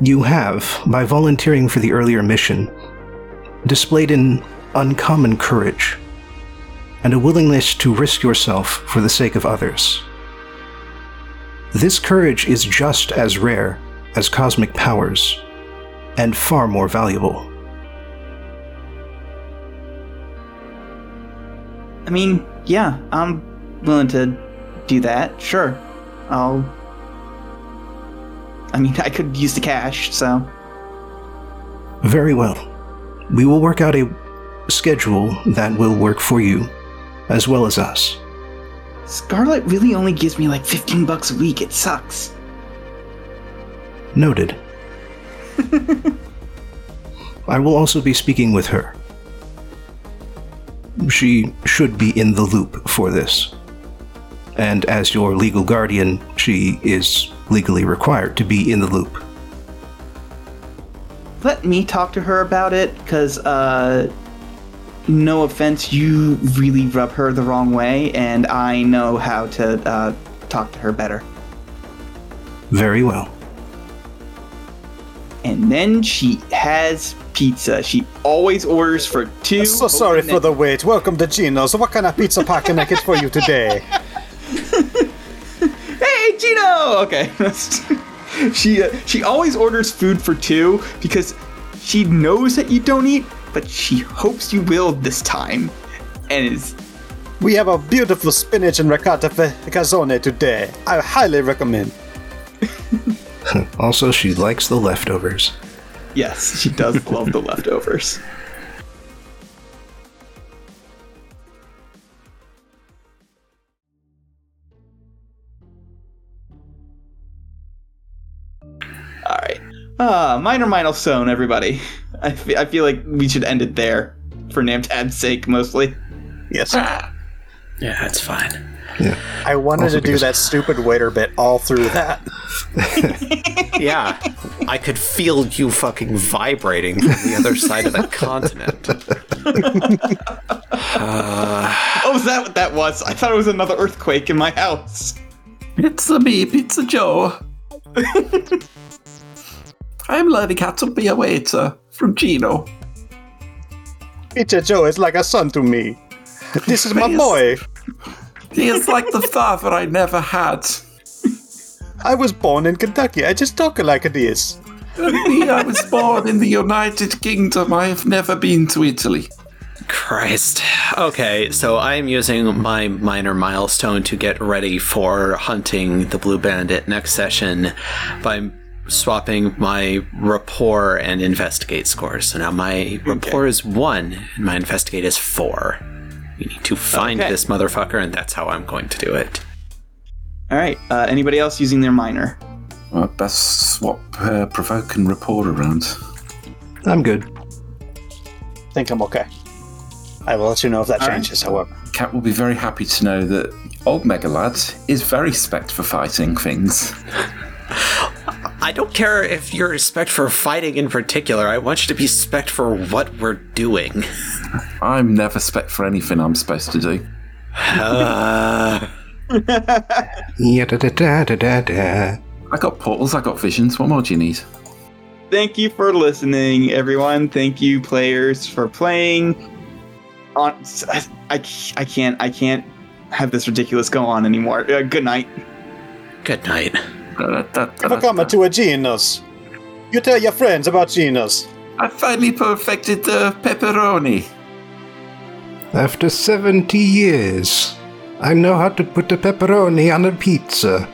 you have, by volunteering for the earlier mission, displayed an uncommon courage and a willingness to risk yourself for the sake of others. This courage is just as rare as cosmic powers, and far more valuable. I mean, yeah, I'm willing to do that, sure. I could use the cash, so... Very well. We will work out a schedule that will work for you, as well as us. Scarlet really only gives me like $15 a week, it sucks. Noted. I will also be speaking with her. She should be in the loop for this. And as your legal guardian, she is legally required to be in the loop. Let me talk to her about it, because, no offense, you really rub her the wrong way, and I know how to talk to her better. Very well. And then she has pizza. She always orders for two. I'm so sorry for the wait. Welcome to Gino's. What kind of pizza pack can I get for you today? Hey, Gino! Okay. She always orders food for two because she knows that you don't eat, but she hopes you will this time. And is... We have a beautiful spinach and ricotta cassone today. I highly recommend. Also, she likes the leftovers. Yes, she does love the leftovers. All right. Minor milestone, everybody. I feel like we should end it there, for Namtad's sake, mostly. Yes. Yeah, that's fine. Yeah. I wanted also to do that stupid waiter bit all through that. Yeah. I could feel you fucking vibrating from the other side of the continent. Oh, is that what that was? I thought it was another earthquake in my house. Pizza me, Pizza Joe. I'm learning how to be a waiter from Gino. Pizza Joe is like a son to me. This is my boy. He is like the father I never had. I was born in Kentucky. I just talk like it is. Me, I was born in the United Kingdom. I have never been to Italy. Christ. Okay, so I am using my minor milestone to get ready for hunting the Blue Bandit next session by swapping my rapport and investigate scores. So now my rapport is 1 and my investigate is 4. We need to find this motherfucker, and that's how I'm going to do it. All right. Anybody else using their minor? Well, best swap provoke and rapport around. I'm good. I think I'm okay. I will let you know if that changes, however. Cat will be very happy to know that old Megalad is very spec'd for fighting things. I don't care if you're spec'd for fighting in particular. I want you to be spec'd for what we're doing. I'm never spec'd for anything I'm supposed to do. I got portals, I got visions. What more do you need? Thank you for listening, everyone. Thank you, players, for playing. I can't have this ridiculous go on anymore. Good night. Good night. Give a comma to a Genius. You tell your friends about Genius. I finally perfected the pepperoni. After 70 years, I know how to put a pepperoni on a pizza.